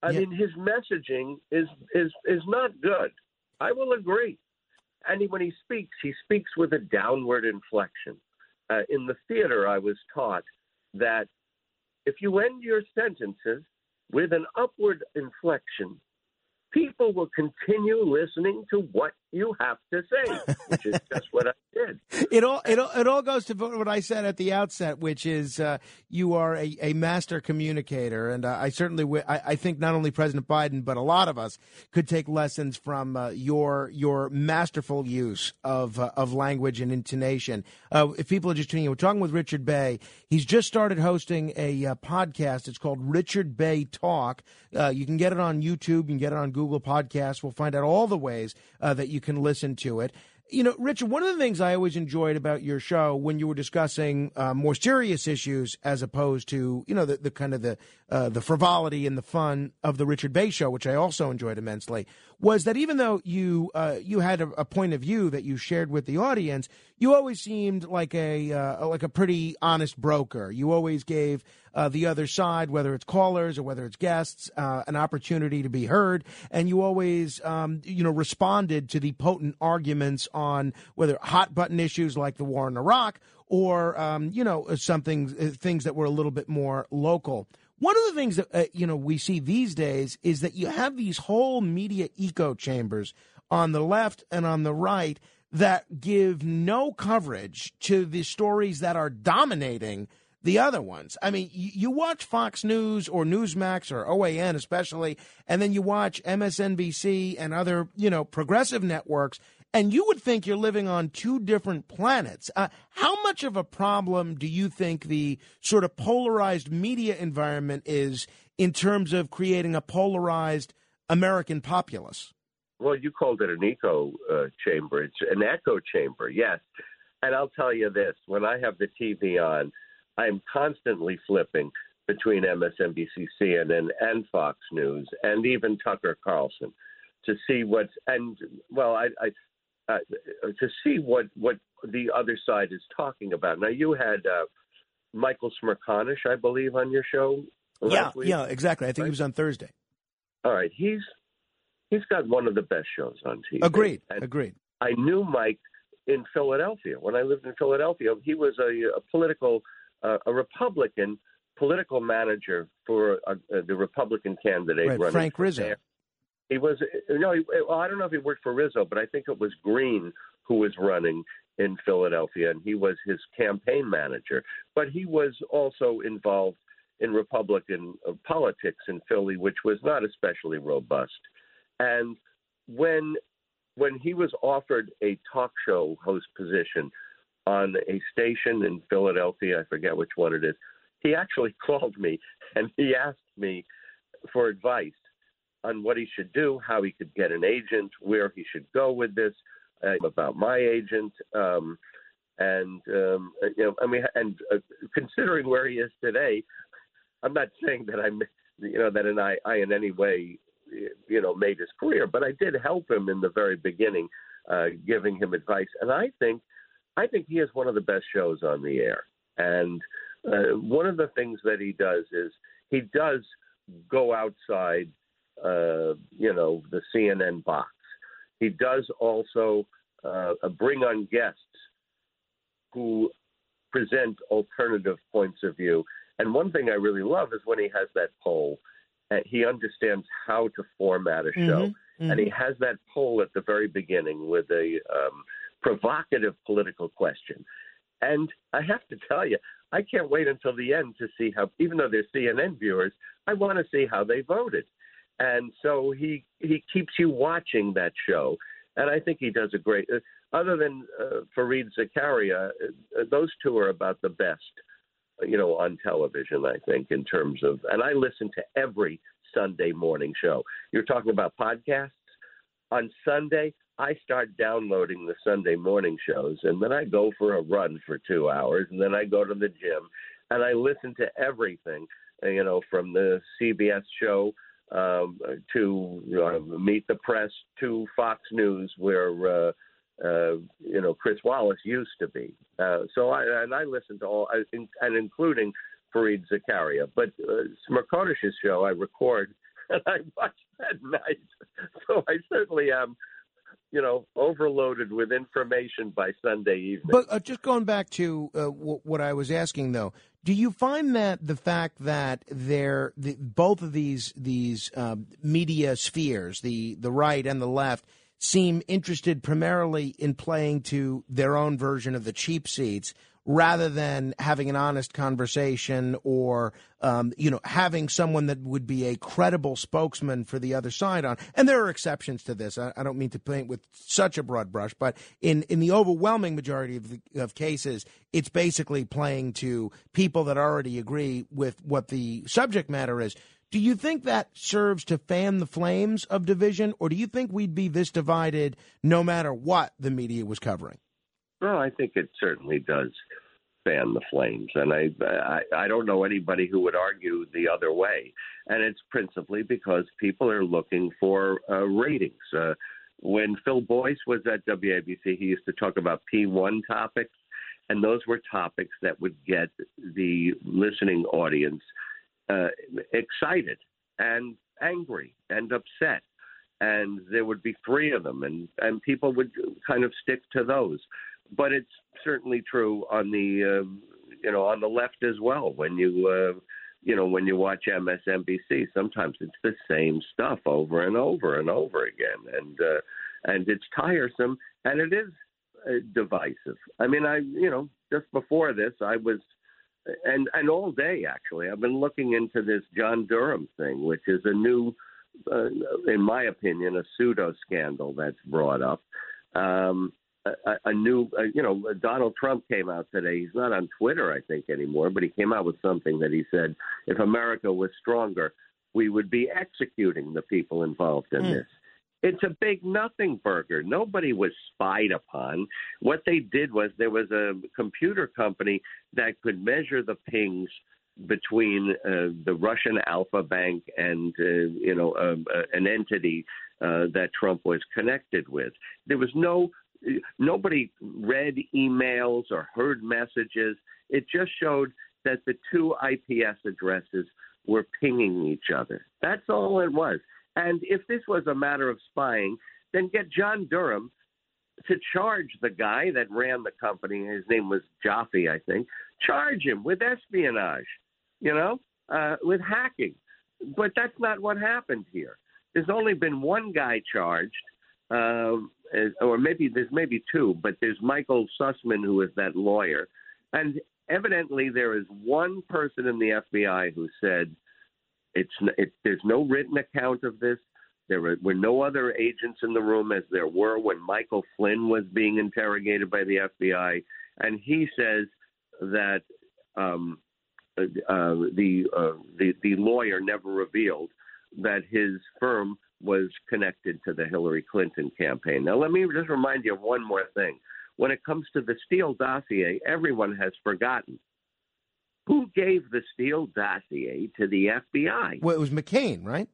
yeah. I mean, his messaging is is is not good. I will agree. And when he speaks, he speaks with a downward inflection. Uh, in the theater, I was taught that if you end your sentences with an upward inflection, people will continue listening to what you have to say, which is just what I did. It all it all, it all goes to what I said at the outset, which is uh, you are a, a master communicator. And uh, I certainly w- I, I think not only President Biden, but a lot of us could take lessons from uh, your your masterful use of uh, of language and intonation. Uh, if people are just tuning in, we're talking with Richard Bey. He's just started hosting a uh, podcast. It's called Richard Bey Talk. Uh, you can get it on YouTube. You can get it on Google Podcasts. We'll find out all the ways uh, that you can listen to it. You know, Richard, one of the things I always enjoyed about your show when you were discussing uh, more serious issues as opposed to, you know, the, the kind of the uh, the frivolity and the fun of the Richard Bey Show, which I also enjoyed immensely, was that even though you uh, you had a, a point of view that you shared with the audience, you always seemed like a uh, like a pretty honest broker. You always gave uh, the other side, whether it's callers or whether it's guests, uh, an opportunity to be heard, and you always um, you know responded to the potent arguments on whether hot button issues like the war in Iraq or, um, you know, something things that were a little bit more local. One of the things that, uh, you know, we see these days is that you have these whole media echo chambers on the left and on the right that give no coverage to the stories that are dominating the other ones. I mean, you, you watch Fox News or Newsmax or O A N especially, and then you watch M S N B C and other, you know, progressive networks, and you would think you're living on two different planets. Uh, how much of a problem do you think the sort of polarized media environment is in terms of creating a polarized American populace? Well, you called it an echo uh, chamber. It's an echo chamber, yes. And I'll tell you this. When I have the T V on, I'm constantly flipping between M S N B C, C N N, and Fox News, and even Tucker Carlson to see what's – and, well, I, I – Uh, to see what, what the other side is talking about. Now, you had uh, Michael Smerconish, I believe, on your show last yeah, week. Yeah, exactly. I think right? He was on Thursday. All right. He's He's got one of the best shows on T V. Agreed. And Agreed. I knew Mike in Philadelphia. When I lived in Philadelphia, he was a, a political, uh, a Republican political manager for uh, the Republican candidate. Right, running Frank Rizzo. There. He was, you know, he, I don't know if he worked for Rizzo, but I think it was Green who was running in Philadelphia, and he was his campaign manager. But he was also involved in Republican politics in Philly, which was not especially robust. And when when he was offered a talk show host position on a station in Philadelphia, I forget which one it is, he actually called me and he asked me for advice on what he should do, how he could get an agent, where he should go with this, uh, about my agent, um, and um, you know, I mean, and uh, considering where he is today, I'm not saying that I'm, you know, that and I, I in any way, you know, made his career, but I did help him in the very beginning, uh, giving him advice, and I think, I think he has one of the best shows on the air, and uh, one of the things that he does is he does go outside. Uh, you know, the C N N box. He does also uh, bring on guests who present alternative points of view. And one thing I really love is when he has that poll, uh, he understands how to format a show. Mm-hmm, mm-hmm. And he has that poll at the very beginning with a um, provocative political question. And I have to tell you, I can't wait until the end to see how, even though they're C N N viewers, I want to see how they voted. And so he he keeps you watching that show. And I think he does a great uh, – other than uh, Fareed Zakaria, uh, those two are about the best, you know, on television, I think, in terms of – and I listen to every Sunday morning show. You're talking about podcasts. On Sunday, I start downloading the Sunday morning shows, and then I go for a run for two hours, and then I go to the gym, and I listen to everything, you know, from the C B S show – Um, to uh, Meet the Press, to Fox News, where uh, uh, you know Chris Wallace used to be. Uh, so I and I listened to all, I, in, and including Fareed Zakaria. But uh, Smerconish's show I record and I watch that night. So I certainly am, you know, overloaded with information by Sunday evening. But uh, just going back to uh, w- what I was asking, though. Do you find that the fact that they're the, both of these these uh, media spheres, the, the right and the left, seem interested primarily in playing to their own version of the cheap seats rather than having an honest conversation or, um, you know, having someone that would be a credible spokesman for the other side on. And there are exceptions to this. I, I don't mean to paint with such a broad brush, but in, in the overwhelming majority of, the, of cases, it's basically playing to people that already agree with what the subject matter is. Do you think that serves to fan the flames of division, or do you think we'd be this divided no matter what the media was covering? Well, I think it certainly does fan the flames, and I, I, I don't know anybody who would argue the other way. And it's principally because people are looking for uh, ratings. Uh, when Phil Boyce was at W A B C, he used to talk about P one topics, and those were topics that would get the listening audience uh, excited and angry and upset. And there would be three of them, and, and people would kind of stick to those. But it's certainly true on the, um, you know, on the left as well. When you, uh, you know, when you watch M S N B C, sometimes it's the same stuff over and over and over again, and uh, and it's tiresome and it is uh, divisive. I mean, I, you know, just before this, I was, and and all day actually, I've been looking into this John Durham thing, which is a new, uh, in my opinion, a pseudo scandal that's brought up. Um, A, a new, uh, you know, Donald Trump came out today. He's not on Twitter, I think, anymore, but he came out with something that he said, if America was stronger, we would be executing the people involved in mm. this. It's a big nothing burger. Nobody was spied upon. What they did was there was a computer company that could measure the pings between uh, the Russian Alpha Bank and, uh, you know, um, uh, an entity uh, that Trump was connected with. There was no Nobody read emails or heard messages. It just showed that the two I P S addresses were pinging each other. That's all it was. And if this was a matter of spying, then get John Durham to charge the guy that ran the company. His name was Jaffe, I think. Charge him with espionage, you know, uh, with hacking. But that's not what happened here. There's only been one guy charged. Um, or maybe there's maybe two, but there's Michael Sussman, who is that lawyer. And evidently there is one person in the F B I who said it's it, there's no written account of this. There were, were no other agents in the room as there were when Michael Flynn was being interrogated by the F B I. And he says that um, uh, the, uh, the, the lawyer never revealed that his firm was connected to the Hillary Clinton campaign. Now, let me just remind you of one more thing. When it comes to the Steele dossier, everyone has forgotten. Who gave the Steele dossier to the F B I? Well, it was McCain, right?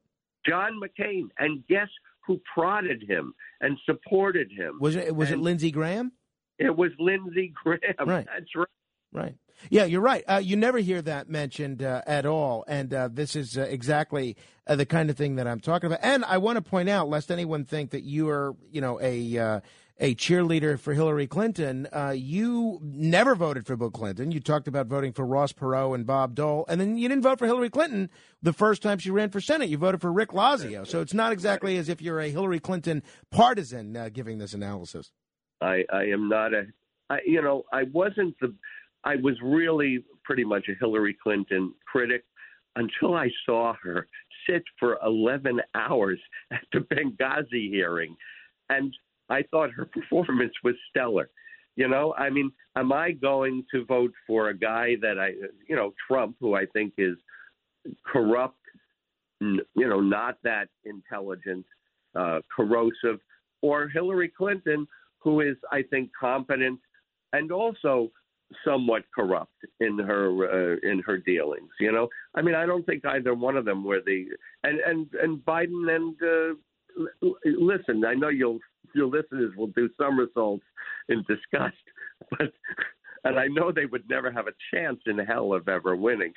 John McCain. And guess who prodded him and supported him? Was it was and it Lindsey Graham? It was Lindsey Graham. Right. That's right. Right. Yeah, you're right. Uh, you never hear that mentioned uh, at all. And uh, this is uh, exactly uh, the kind of thing that I'm talking about. And I want to point out, lest anyone think that you are, you know, a uh, a cheerleader for Hillary Clinton, uh, you never voted for Bill Clinton. You talked about voting for Ross Perot and Bob Dole. And then you didn't vote for Hillary Clinton the first time she ran for Senate. You voted for Rick Lazio. So it's not exactly as if you're a Hillary Clinton partisan uh, giving this analysis. I, I am not a, I, you know, I wasn't the... I was really pretty much a Hillary Clinton critic until I saw her sit for eleven hours at the Benghazi hearing. And I thought her performance was stellar. You know, I mean, am I going to vote for a guy that I, you know, Trump, who I think is corrupt, you know, not that intelligent, uh, corrosive, or Hillary Clinton, who is, I think, competent and also somewhat corrupt in her uh, in her dealings, you know. I mean, I don't think either one of them were the and and and Biden and uh, l- listen. I know you'll your listeners will do somersaults in disgust, but and I know they would never have a chance in hell of ever winning.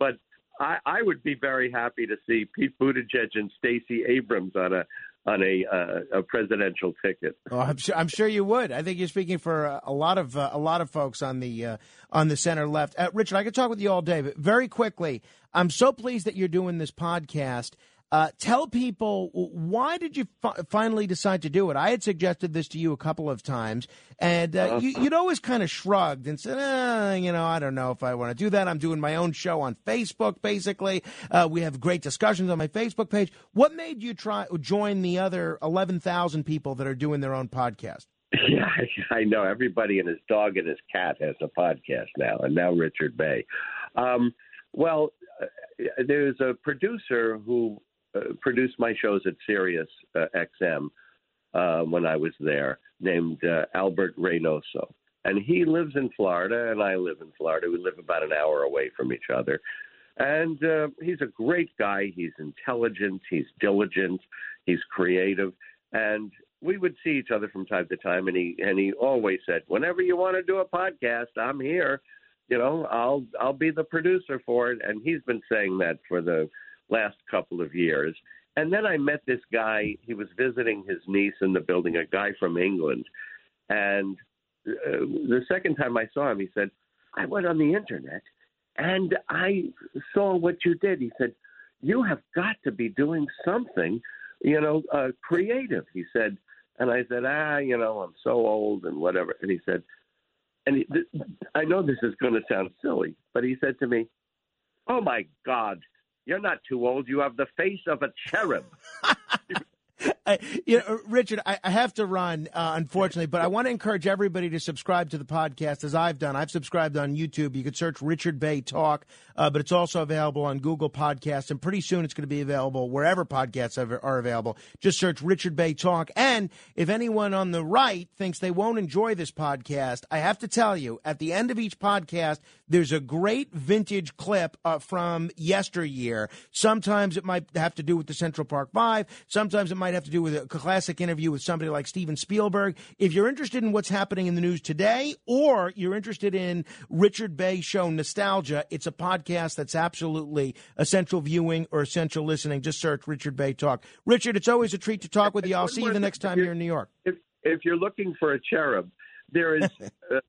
But I, I would be very happy to see Pete Buttigieg and Stacey Abrams on a. On a, uh, a presidential ticket. Oh, I'm sure. I'm sure you would. I think you're speaking for a, a lot of uh, a lot of folks on the uh, on the center left. Uh, Richard, I could talk with you all day, but very quickly, I'm so pleased that you're doing this podcast. Uh, tell people, why did you fi- finally decide to do it? I had suggested this to you a couple of times, and uh, you, you'd always kind of shrugged and said, eh, you know, I don't know if I want to do that. I'm doing my own show on Facebook, basically. Uh, we have great discussions on my Facebook page. What made you try join the other eleven thousand people that are doing their own podcast? Yeah, I know. Everybody and his dog and his cat has a podcast now, and now Richard Bey. Um, well, there's a producer who Uh, produced my shows at Sirius uh, X M uh, when I was there, named uh, Albert Reynoso. And he lives in Florida, and I live in Florida. We live about an hour away from each other. And uh, he's a great guy. He's intelligent. He's diligent. He's creative. And we would see each other from time to time, and he and he always said, whenever you want to do a podcast, I'm here. You know, I'll I'll be the producer for it. And he's been saying that for the last couple of years. And then I met this guy. He was visiting his niece in the building, a guy from England. And uh, the second time I saw him, he said, I went on the internet and I saw what you did. He said, you have got to be doing something, you know, uh, creative. He said, and I said, ah, you know, I'm so old and whatever. And he said, and he, th- I know this is going to sound silly, but he said to me, oh my God, you're not too old. You have the face of a cherub. I, you know, Richard, I, I have to run, uh, unfortunately, but I want to encourage everybody to subscribe to the podcast, as I've done. I've subscribed on YouTube. You could search Richard Bey Talk, uh, but it's also available on Google Podcasts, and pretty soon it's going to be available wherever podcasts are, are available. Just search Richard Bey Talk. And if anyone on the right thinks they won't enjoy this podcast, I have to tell you, at the end of each podcast, there's a great vintage clip uh, from yesteryear. Sometimes it might have to do with the Central Park Five. Sometimes it might have to do with a classic interview with somebody like Steven Spielberg. If you're interested in what's happening in the news today, or you're interested in Richard Bey Show nostalgia, it's a podcast that's absolutely essential viewing or essential listening. Just search Richard Bey Talk. Richard, it's always a treat to talk with you. I'll see you the next time you're in New York. If, if you're looking for a cherub, there is uh,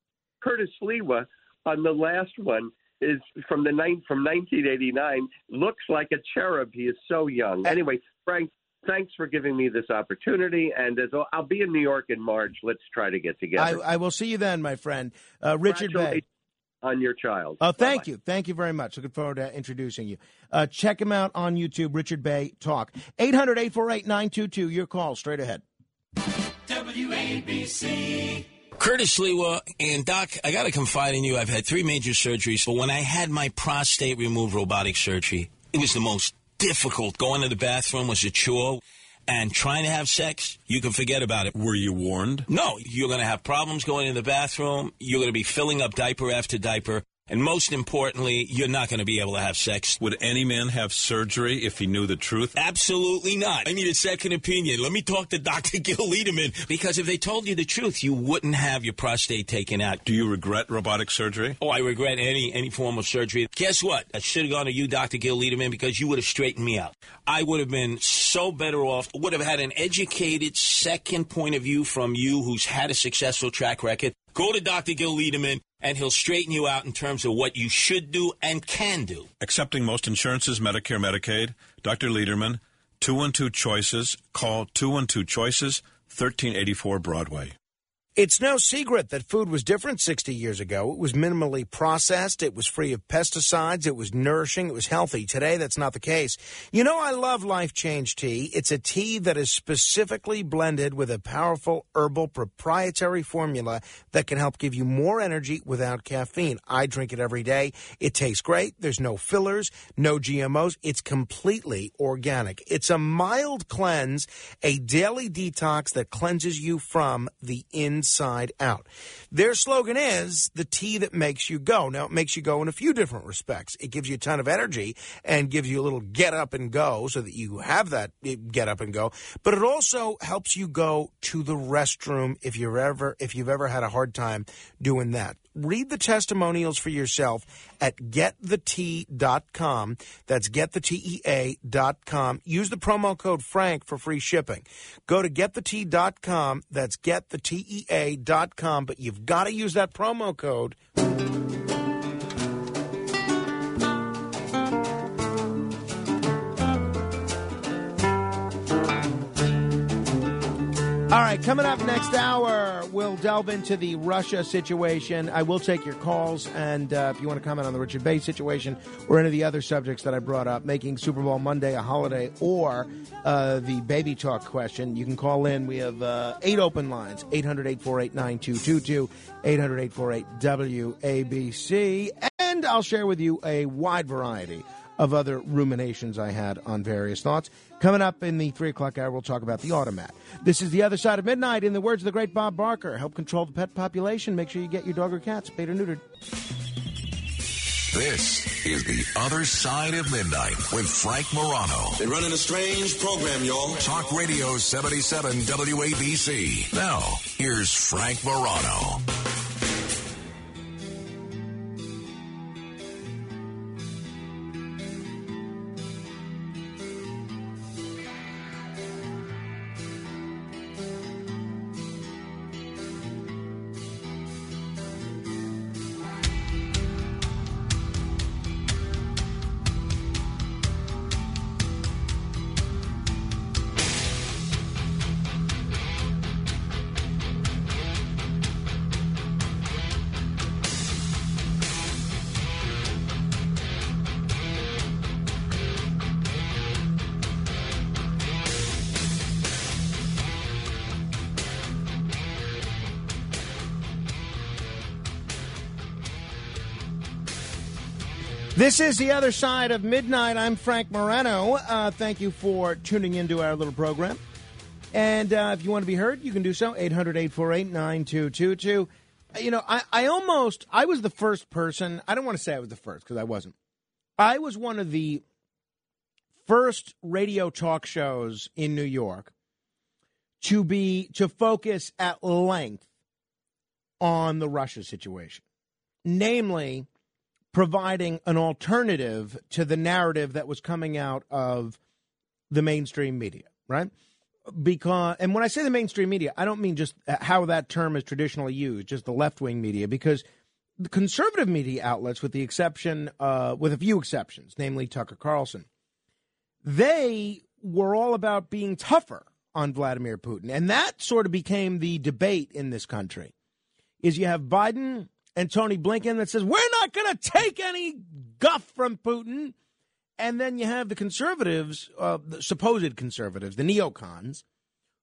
Curtis Lewa on the last one. Is from the nine from nineteen eighty-nine. Looks like a cherub. He is so young. Anyway, Frank, thanks for giving me this opportunity, and as I'll, I'll be in New York in March. Let's try to get together. I, I will see you then, my friend. Uh, Richard Bey. On your child. Oh, thank Bye-bye. you. Thank you very much. Looking forward to introducing you. Uh, check him out on YouTube, Richard Bey Talk. eight hundred, eight four eight, nine two two. Your call straight ahead. W A B C. Curtis Lewa, and Doc, I got to confide in you. I've had three major surgeries, but when I had my prostate removed, robotic surgery, it was the most difficult. Going to the bathroom was a chore, and trying to have sex, you can forget about it. Were you warned? No. You're going to have problems going in the bathroom. You're going to be filling up diaper after diaper. And most importantly, you're not going to be able to have sex. Would any man have surgery if he knew the truth? Absolutely not. I need a second opinion. Let me talk to Doctor Gil Lederman. Because if they told you the truth, you wouldn't have your prostate taken out. Do you regret robotic surgery? Oh, I regret any any form of surgery. Guess what? I should have gone to you, Doctor Gil Lederman, because you would have straightened me out. I would have been so better off. Would have had an educated second point of view from you who's had a successful track record. Go to Doctor Gil Lederman, and he'll straighten you out in terms of what you should do and can do. Accepting most insurances, Medicare, Medicaid. Doctor Lederman, two one two choices. Call two one two choices, thirteen eighty-four Broadway. It's no secret that food was different sixty years ago. It was minimally processed. It was free of pesticides. It was nourishing. It was healthy. Today, that's not the case. You know, I love Life Change Tea. It's a tea that is specifically blended with a powerful herbal proprietary formula that can help give you more energy without caffeine. I drink it every day. It tastes great. There's no fillers, no G M Os. It's completely organic. It's a mild cleanse, a daily detox that cleanses you from the inside. Inside out. Their slogan is the tea that makes you go. Now, it makes you go in a few different respects. It gives you a ton of energy and gives you a little get up and go so that you have that get up and go. But it also helps you go to the restroom if you're ever, if you've ever had a hard time doing that. Read the testimonials for yourself at get the tea dot com. That's get the tea dot com. Use the promo code Frank for free shipping. Go to get the tea dot com. That's get the tea dot com. But you've got to use that promo code. All right, coming up next hour, we'll delve into the Russia situation. I will take your calls, and uh, if you want to comment on the Richard Bey situation or any of the other subjects that I brought up, making Super Bowl Monday a holiday, or uh, the baby talk question, you can call in. We have uh, eight open lines, eight hundred, eight four eight, nine two two two, eight hundred, eight four eight, W A B C, and I'll share with you a wide variety of other ruminations I had on various thoughts. Coming up in the three o'clock hour, we'll talk about the automat. This is The Other Side of Midnight. In the words of the great Bob Barker, help control the pet population. Make sure you get your dog or cat spayed or neutered. This is The Other Side of Midnight with Frank Morano. They're running a strange program, y'all. Talk Radio seventy-seven W A B C. Now, here's Frank Morano. This is The Other Side of Midnight. I'm Frank Morano. Uh, thank you for tuning into our little program. And uh, if you want to be heard, you can do so, eight hundred, eight four eight, nine two two two. You know, I, I almost, I was the first person, I don't want to say I was the first because I wasn't. I was one of the first radio talk shows in New York to be, to focus at length on the Russia situation. Namely, providing an alternative to the narrative that was coming out of the mainstream media, right? Because, and when I say the mainstream media, I don't mean just how that term is traditionally used, just the left-wing media, because the conservative media outlets, with the exception, uh, with a few exceptions, namely Tucker Carlson, they were all about being tougher on Vladimir Putin. And that sort of became the debate in this country, is you have Biden and Tony Blinken that says, we're not going to take any guff from Putin. And then you have the conservatives, uh, the supposed conservatives, the neocons,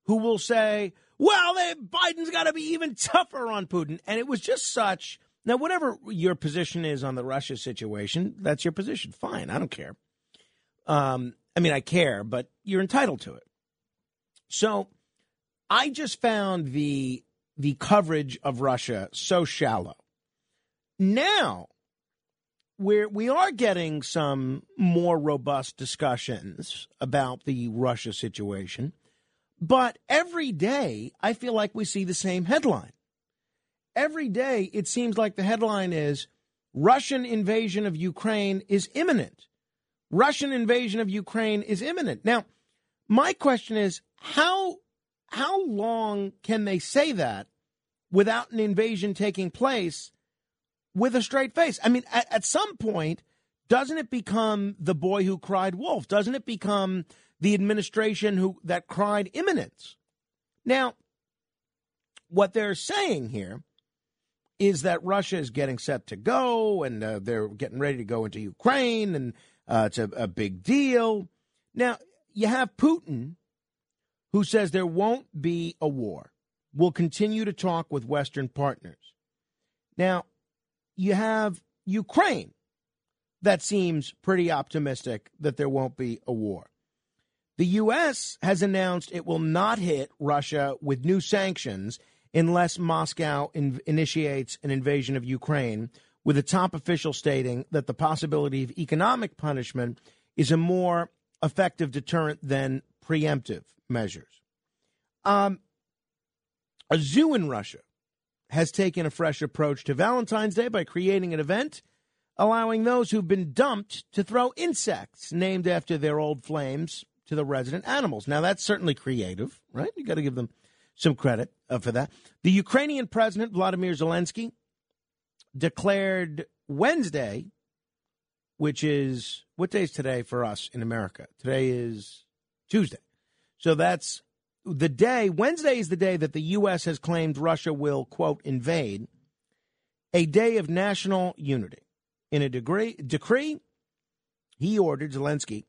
who will say, well, they, Biden's got to be even tougher on Putin. And it was just such. Now, whatever your position is on the Russia situation, that's your position. Fine. I don't care. Um, I mean, I care, but you're entitled to it. So I just found the the coverage of Russia so shallow. Now, we're, we are getting some more robust discussions about the Russia situation, but every day I feel like we see the same headline. Every day it seems like the headline is, Russian invasion of Ukraine is imminent. Russian invasion of Ukraine is imminent. Now, my question is, how, how long can they say that without an invasion taking place with a straight face? I mean, at, at some point, doesn't it become the boy who cried wolf? Doesn't it become the administration who that cried imminence? Now, what they're saying here is that Russia is getting set to go, and uh, they're getting ready to go into Ukraine, and uh, it's a, a big deal. Now, you have Putin, who says there won't be a war. We'll continue to talk with Western partners. Now, you have Ukraine that seems pretty optimistic that there won't be a war. The U S has announced it will not hit Russia with new sanctions unless Moscow in- initiates an invasion of Ukraine, with a top official stating that the possibility of economic punishment is a more effective deterrent than preemptive measures. Um, a zoo in Russia has taken a fresh approach to Valentine's Day by creating an event allowing those who've been dumped to throw insects named after their old flames to the resident animals. Now, that's certainly creative, right? You got to give them some credit uh, for that. The Ukrainian president, Vladimir Zelensky, declared Wednesday, which is, what day is today for us in America? Today is Tuesday. So that's the day, Wednesday is the day that the U S has claimed Russia will, quote, invade, a day of national unity. In a degree, decree, he ordered, Zelensky,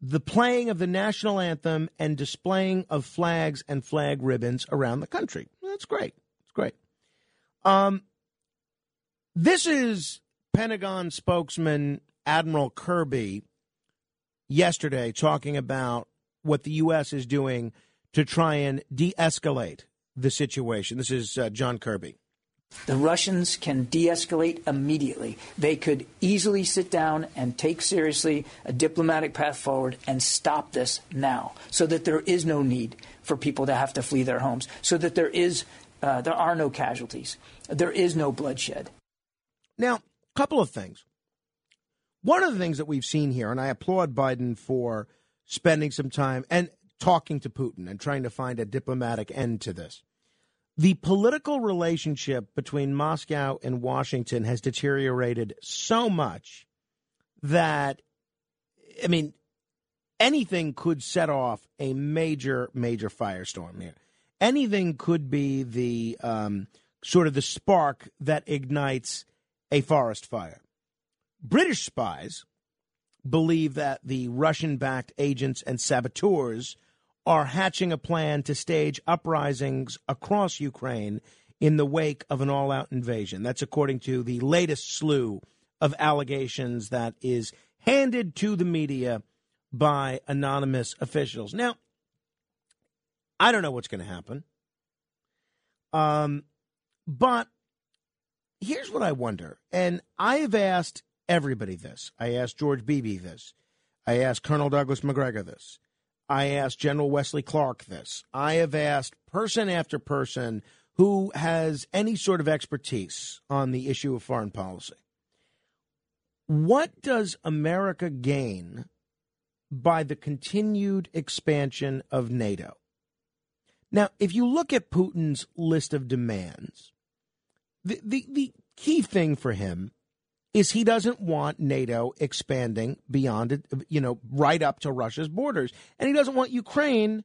the playing of the national anthem and displaying of flags and flag ribbons around the country. That's great. That's great. Um, this is Pentagon spokesman Admiral Kirby yesterday talking about what the U S is doing to try and de-escalate the situation. This is uh, John Kirby. The Russians can de-escalate immediately. They could easily sit down and take seriously a diplomatic path forward and stop this now so that there is no need for people to have to flee their homes, so that there is uh, there are no casualties. There is no bloodshed. Now, a couple of things. One of the things that we've seen here, and I applaud Biden for spending some time and talking to Putin and trying to find a diplomatic end to this. The political relationship between Moscow and Washington has deteriorated so much that, I mean, anything could set off a major, major firestorm here. Anything could be the um, sort of the spark that ignites a forest fire. British spies believe that the Russian-backed agents and saboteurs are hatching a plan to stage uprisings across Ukraine in the wake of an all-out invasion. That's according to the latest slew of allegations that is handed to the media by anonymous officials. Now, I don't know what's going to happen, um, but here's what I wonder, and I have asked everybody this. I asked George Beebe this. I asked Colonel Douglas McGregor this. I asked General Wesley Clark this. I have asked person after person who has any sort of expertise on the issue of foreign policy. What does America gain by the continued expansion of NATO? Now, if you look at Putin's list of demands, the, the, the key thing for him is he doesn't want NATO expanding beyond it, you know, right up to Russia's borders. And he doesn't want Ukraine,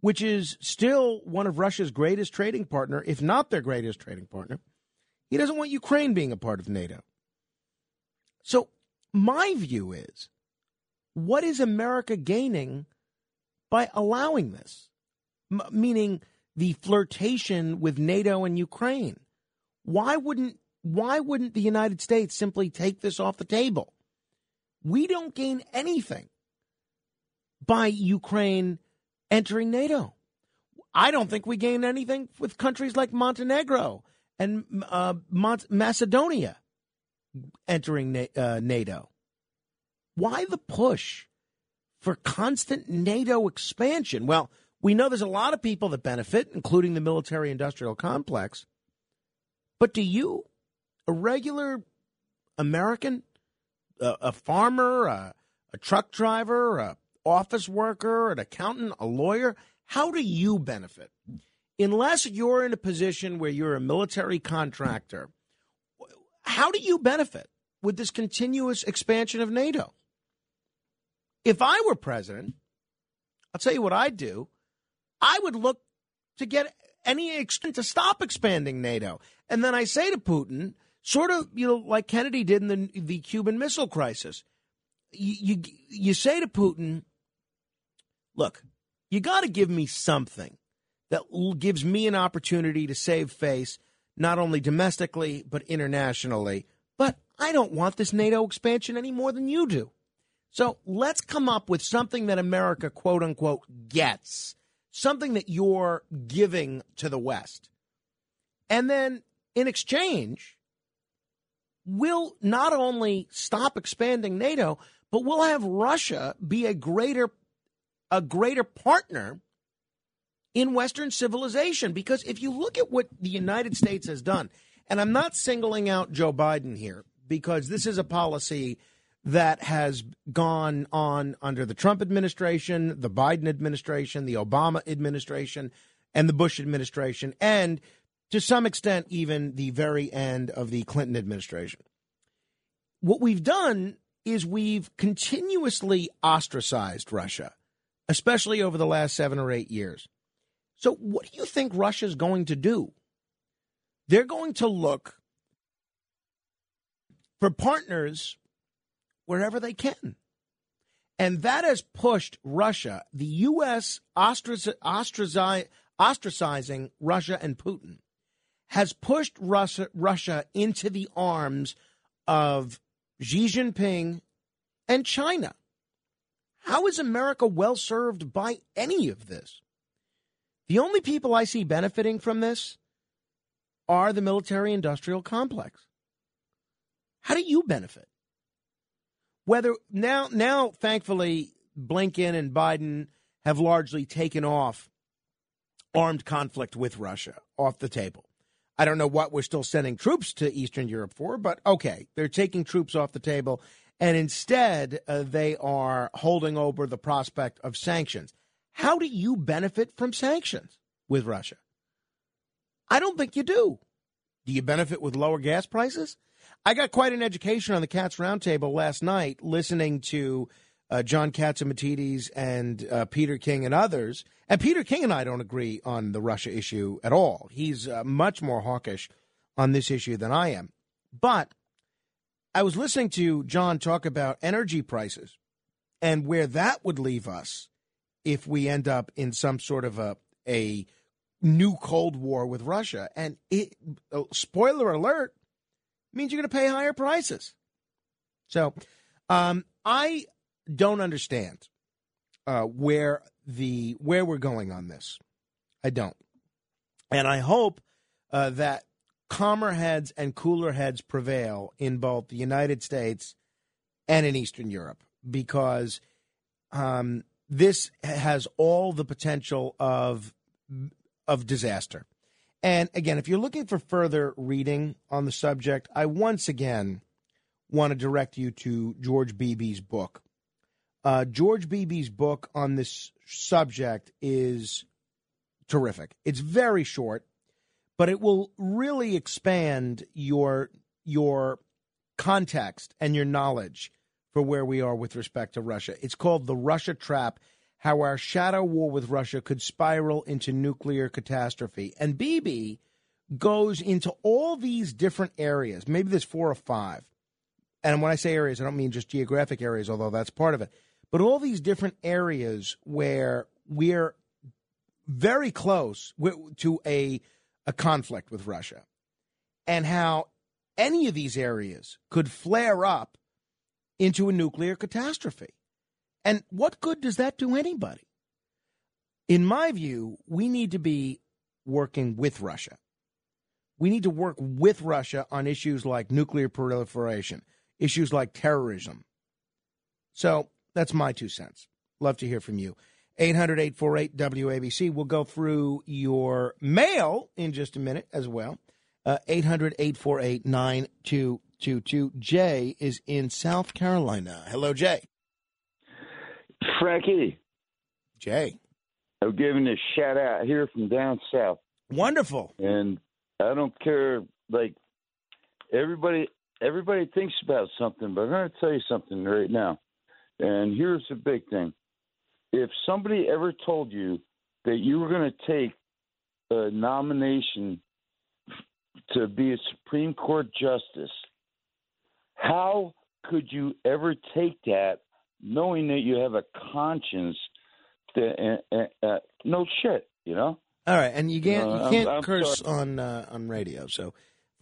which is still one of Russia's greatest trading partner, if not their greatest trading partner. He doesn't want Ukraine being a part of NATO. So my view is, what is America gaining by allowing this? M- meaning the flirtation with NATO and Ukraine. Why wouldn't Why wouldn't the United States simply take this off the table? We don't gain anything by Ukraine entering NATO. I don't think we gain anything with countries like Montenegro and uh, Mont- Macedonia entering na- uh, NATO. Why the push for constant NATO expansion? Well, we know there's a lot of people that benefit, including the military-industrial complex. But do you? A regular American, a, a farmer, a, a truck driver, an office worker, an accountant, a lawyer, how do you benefit? Unless you're in a position where you're a military contractor, how do you benefit with this continuous expansion of NATO? If I were president, I'll tell you what I'd do. I would look to get any extent to stop expanding NATO. And then I say to Putin, sort of, you know, like Kennedy did in the the Cuban Missile Crisis. You you, you say to Putin, look, you got to give me something that gives me an opportunity to save face, not only domestically, but internationally. But I don't want this NATO expansion any more than you do. So let's come up with something that America, quote unquote, gets, something that you're giving to the West. And then in exchange, we'll not only stop expanding NATO, but we'll have Russia be a greater a greater partner in Western civilization. Because if you look at what the United States has done, and I'm not singling out Joe Biden here, because this is a policy that has gone on under the Trump administration, the Biden administration, the Obama administration, and the Bush administration, and to some extent, even the very end of the Clinton administration. What we've done is we've continuously ostracized Russia, especially over the last seven or eight years. So what do you think Russia's going to do? They're going to look for partners wherever they can. And that has pushed Russia, the U S ostrac- ostraci- ostracizing Russia and Putin, has pushed Russia, Russia into the arms of Xi Jinping and China. How is America well served by any of this? The only people I see benefiting from this are the military-industrial complex. How do you benefit? Whether now, now, thankfully, Blinken and Biden have largely taken off armed conflict with Russia off the table. I don't know what we're still sending troops to Eastern Europe for, but okay, they're taking troops off the table, and instead uh, they are holding over the prospect of sanctions. How do you benefit from sanctions with Russia? I don't think you do. Do you benefit with lower gas prices? I got quite an education on the Katz Roundtable last night listening to uh, John Katsimatidis and uh, Peter King and others. And Peter King and I don't agree on the Russia issue at all. He's uh, much more hawkish on this issue than I am. But I was listening to John talk about energy prices and where that would leave us if we end up in some sort of a, a new Cold War with Russia. And it, uh, spoiler alert, means you're going to pay higher prices. So um, I don't understand uh, where the where we're going on this. I don't. And I hope uh, that calmer heads and cooler heads prevail in both the United States and in Eastern Europe, because um, this has all the potential of of disaster. And again, if you're looking for further reading on the subject, I once again want to direct you to George Beebe's book. Uh, George Beebe's book on this subject is terrific. It's very short, but it will really expand your your context and your knowledge for where we are with respect to Russia. It's called The Russia Trap: How Our Shadow War with Russia Could Spiral into Nuclear Catastrophe. And Beebe goes into all these different areas. Maybe there's four or five. And when I say areas, I don't mean just geographic areas, although that's part of it. But all these different areas where we're very close to a, a conflict with Russia, and how any of these areas could flare up into a nuclear catastrophe. And what good does that do anybody? In my view, we need to be working with Russia. We need to work with Russia on issues like nuclear proliferation, issues like terrorism. So that's my two cents. Love to hear from you. eight hundred, eight four eight, W A B C. We'll go through your mail in just a minute as well. Uh, eight hundred, eight four eight, nine two two two. Jay is in South Carolina. Hello, Jay. Frankie. Jay. I'm giving a shout out here from down south. Wonderful. And I don't care, like, everybody everybody thinks about something, but I'm going to tell you something right now. And here's the big thing. If somebody ever told you that you were going to take a nomination to be a Supreme Court justice, how could you ever take that, knowing that you have a conscience that uh, uh, uh, no shit, you know? All right, and you can't, you can't I'm, I'm curse sorry. on uh, on radio, so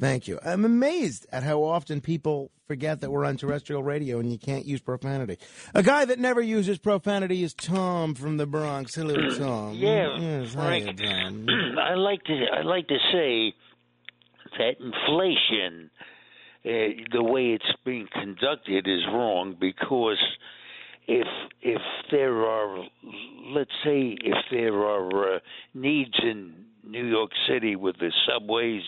thank you. I'm amazed at how often people forget that we're on terrestrial radio and you can't use profanity. A guy that never uses profanity is Tom from the Bronx. Hello, Tom. Yeah, yes, Frank, I like to I like to say that inflation, uh, the way it's being conducted, is wrong, because If if there are, let's say, if there are uh, needs in New York City with the subways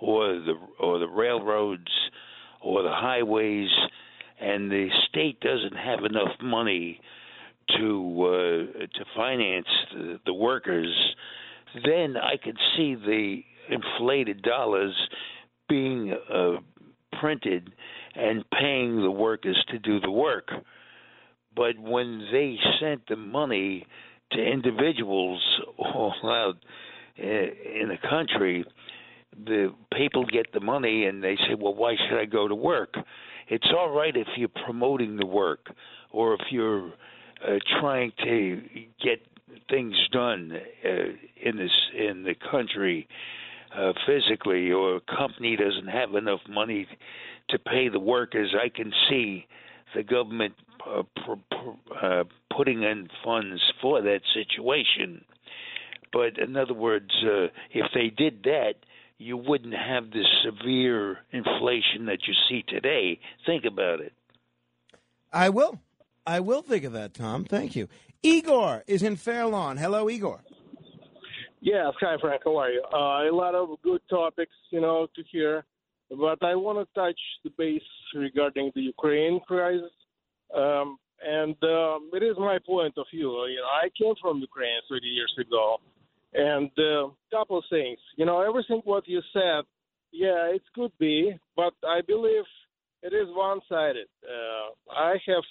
or the or the railroads or the highways, and the state doesn't have enough money to uh, to finance the, the workers, then I could see the inflated dollars being uh, printed and paying the workers to do the work. But when they sent the money to individuals all out in the country, the people get the money and they say, well, why should I go to work? It's all right if you're promoting the work or if you're uh, trying to get things done uh, in this in the country uh, physically, or a company doesn't have enough money to pay the workers. I can see the government uh, pr- pr- uh, putting in funds for that situation. But in other words, uh, if they did that, you wouldn't have this severe inflation that you see today. Think about it. I will. I will think of that, Tom. Thank you. Igor is in Fair Lawn. Hello, Igor. Yeah, hi, Frank. How are you? Uh, a lot of good topics, you know, to hear. But I want to touch the base regarding the Ukraine crisis. Um, and um, it is my point of view. You know, I came from Ukraine thirty years ago. And a uh, couple of things. You know, everything what you said, yeah, it could be, but I believe it is one-sided. Uh, I have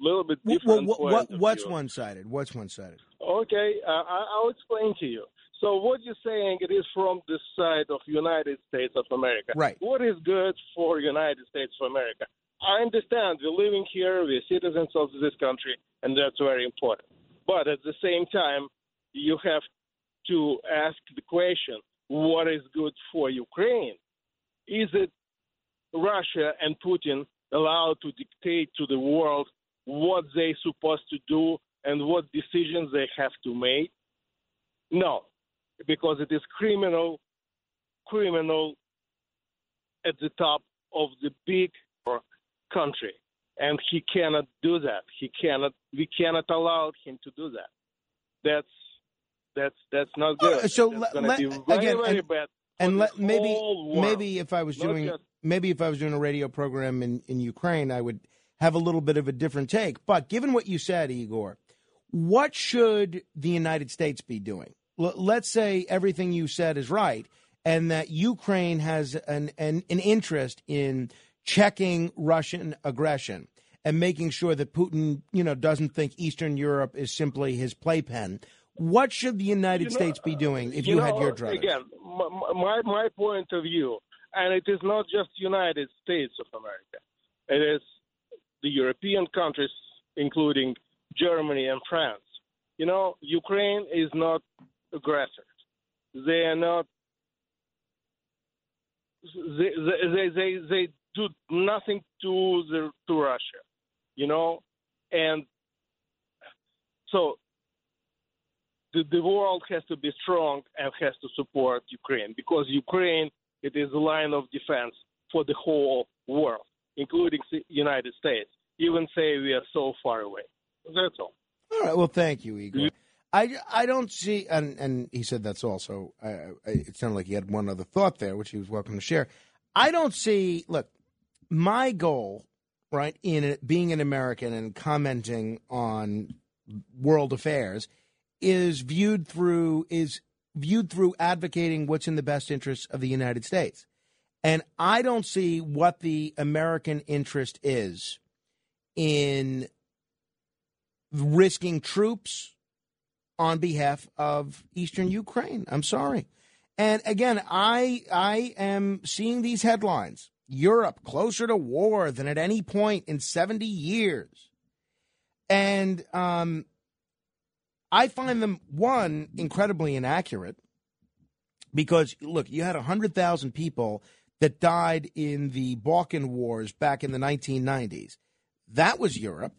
a little bit different what, what, what, point What's of view. one-sided? What's one-sided? Okay, uh, I, I'll explain to you. So what you're saying, it is from the side of United States of America. Right. What is good for United States of America? I understand we're living here, we're citizens of this country, and that's very important. But at the same time, you have to ask the question, what is good for Ukraine? Is it Russia and Putin allowed to dictate to the world what they're supposed to do and what decisions they have to make? No, because it is criminal, criminal at the top of the big country. And he cannot do that. He cannot. We cannot allow him to do that. That's That's that's not good. Uh, so that's let, be very, again, very and, bad and let, maybe maybe if I was not doing just, maybe if I was doing a radio program in, in Ukraine, I would have a little bit of a different take. But given what you said, Igor, what should the United States be doing? L- let's say everything you said is right, and that Ukraine has an, an an interest in checking Russian aggression and making sure that Putin, you know, doesn't think Eastern Europe is simply his playpen. What should the United you know, States be doing if you, you know, had your druthers? Again, my, my point of view, and it is not just United States of America. It is the European countries, including Germany and France. You know, Ukraine is not aggressors. They are not they, – they, they, they do nothing to, the, to Russia, you know. And so – the world has to be strong and has to support Ukraine, because Ukraine, it is the line of defense for the whole world, including the United States, even say we are so far away. That's all. All right. Well, thank you, Igor. You- I, I don't see, and, and he said that's all, so I, I, it sounded like he had one other thought there, which he was welcome to share. I don't see, look, my goal, right, in being an American and commenting on world affairs is viewed through is viewed through advocating what's in the best interests of the United States. And I don't see what the American interest is in risking troops on behalf of Eastern Ukraine. I'm sorry. And again, I I am seeing these headlines. Europe closer to war than at any point in seventy years. And um I find them, one, incredibly inaccurate because, look, you had one hundred thousand people that died in the Balkan Wars back in the nineteen nineties. That was Europe,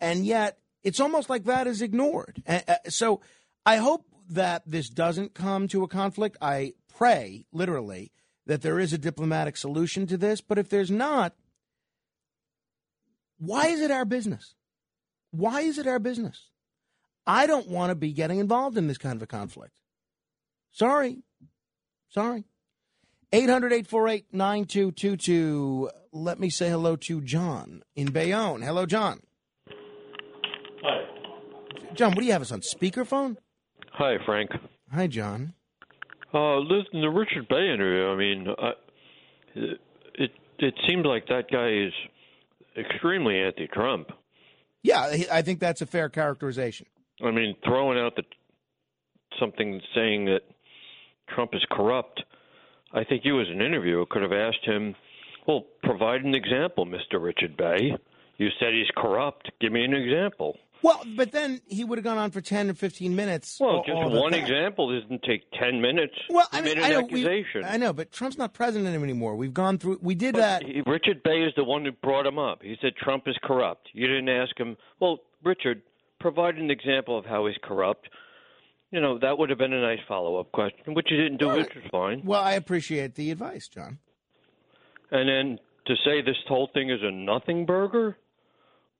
and yet it's almost like that is ignored. So I hope that this doesn't come to a conflict. I pray, literally, that there is a diplomatic solution to this, but if there's not, why is it our business? Why is it our business? I don't want to be getting involved in this kind of a conflict. Sorry. Sorry. eight hundred, eight four eight, nine two two two. Let me say hello to John in Bayonne. Hello, John. Hi. John, what do you have us on, speakerphone? Hi, Frank. Hi, John. Uh, listen, the Richard Bey interview, I mean, I, it, it seems like that guy is extremely anti-Trump. Yeah, I think that's a fair characterization. I mean, throwing out the something saying that Trump is corrupt, I think you as an interviewer could have asked him, well, provide an example, Mister Richard Bey. You said he's corrupt. Give me an example. Well, but then he would have gone on for ten or fifteen minutes. Well, just one example doesn't take ten minutes. Well, I mean, I know, we, I know, but Trump's not president anymore. We've gone through, we did but that. He, Richard Bey is the one who brought him up. He said Trump is corrupt. You didn't ask him, well, Richard, provide an example of how he's corrupt. You know, that would have been a nice follow-up question, which you didn't do, well, which is fine. Well, I appreciate the advice, John. And then to say this whole thing is a nothing burger?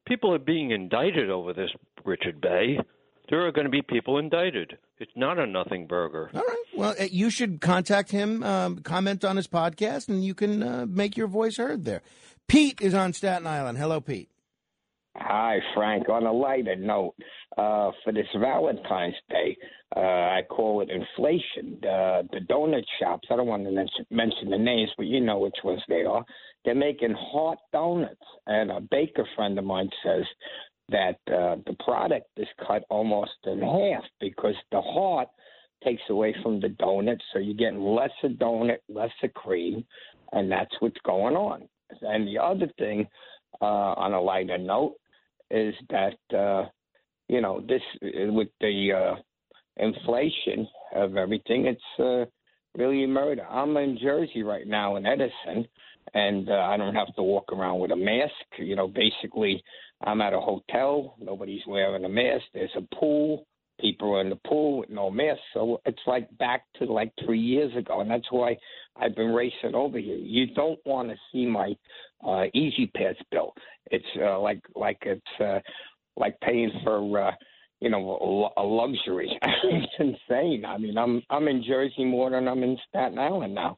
People are being indicted over this, Richard Bey. There are going to be people indicted. It's not a nothing burger. All right. Well, you should contact him, um, comment on his podcast, and you can uh, make your voice heard there. Pete is on Staten Island. Hello, Pete. Hi, Frank. On a lighter note, uh, for this Valentine's Day, uh, I call it inflation. Uh, the donut shops, I don't want to mention, mention the names, but you know which ones they are. They're making hot donuts. And a baker friend of mine says that uh, the product is cut almost in half because the heart takes away from the donut. So you're getting less of donut, less of cream, and that's what's going on. And the other thing, uh, on a lighter note, is that, uh, you know, this with the uh, inflation of everything, it's uh, really murder. I'm in Jersey right now in Edison, and uh, I don't have to walk around with a mask. You know, basically, I'm at a hotel. Nobody's wearing a mask. There's a pool. People are in the pool with no mask. So it's like back to like three years ago, and that's why I've been racing over here. You don't want to see my uh, Easy Pass bill. It's uh, like like it's uh, like paying for uh, you know a luxury. It's insane. I mean, I'm I'm in Jersey more than I'm in Staten Island now.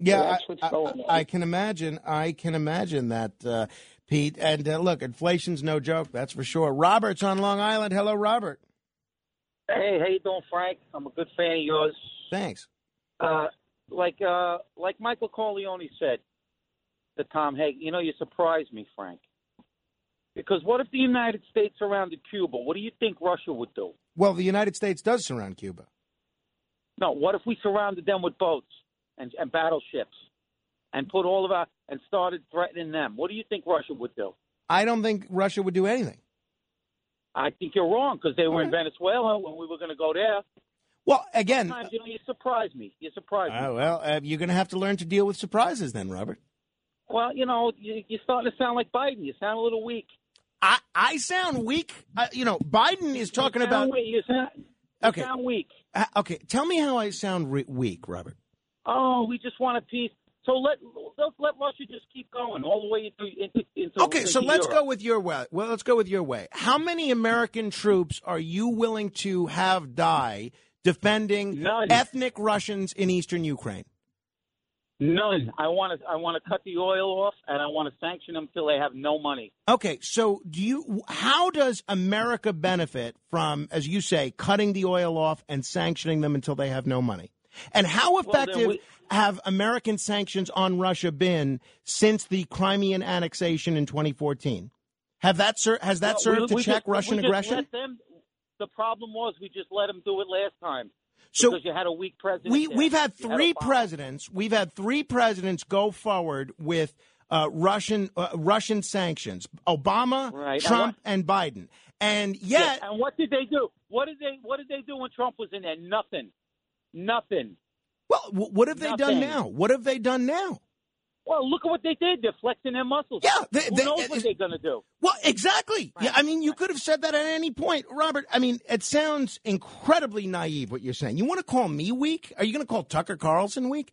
Yeah, so that's what's I, going on. I can imagine. I can imagine that, uh, Pete. And uh, look, inflation's no joke. That's for sure. Robert's on Long Island. Hello, Robert. Hey, how you doing, Frank? I'm a good fan of yours. Thanks. Uh, like uh, like Michael Corleone said to Tom Hague, you know, you surprised me, Frank. Because what if the United States surrounded Cuba? What do you think Russia would do? Well, the United States does surround Cuba. No, what if we surrounded them with boats and, and battleships and put all of our and started threatening them? What do you think Russia would do? I don't think Russia would do anything. I think you're wrong because they were right in Venezuela when we were going to go there. Well, again, sometimes, you know, you surprise me. You surprise me. Uh, well, uh, you're going to have to learn to deal with surprises then, Robert. Well, you know, you, you're starting to sound like Biden. You sound a little weak. I, I sound weak. Uh, you know, Biden is talking you about. Weak. You sound, you okay. sound weak. Uh, okay. Tell me how I sound re- weak, Robert. Oh, we just want a peace. So let, let let Russia just keep going all the way into into. into okay, into so let's Europe. go with your way. Well, let's go with your way. How many American troops are you willing to have die defending None. ethnic Russians in eastern Ukraine? None. I want to I want to cut the oil off, and I want to sanction them till they have no money. Okay, so do you? How does America benefit from, as you say, cutting the oil off and sanctioning them until they have no money? And how effective well, we, have American sanctions on Russia been since the Crimean annexation in twenty fourteen? Have that ser- has that served well, we, we to check just, Russian we just aggression? Let them, the problem was we just let them do it last time so because you had a weak president. We, we've had three had presidents. We've had three presidents go forward with uh, Russian uh, Russian sanctions: Obama, right. Trump, and, what, and Biden. And yet, yes. and what did they do? What did they What did they do when Trump was in there? Nothing. Nothing. Well, what have they Nothing. done now? What have they done now? Well, look at what they did. They're flexing their muscles. Yeah, they, Who they, knows what they're going to do? Well, exactly. Right. Yeah, I mean, you could have said that at any point. Robert, I mean, it sounds incredibly naive what you're saying. You want to call me weak? Are you going to call Tucker Carlson weak?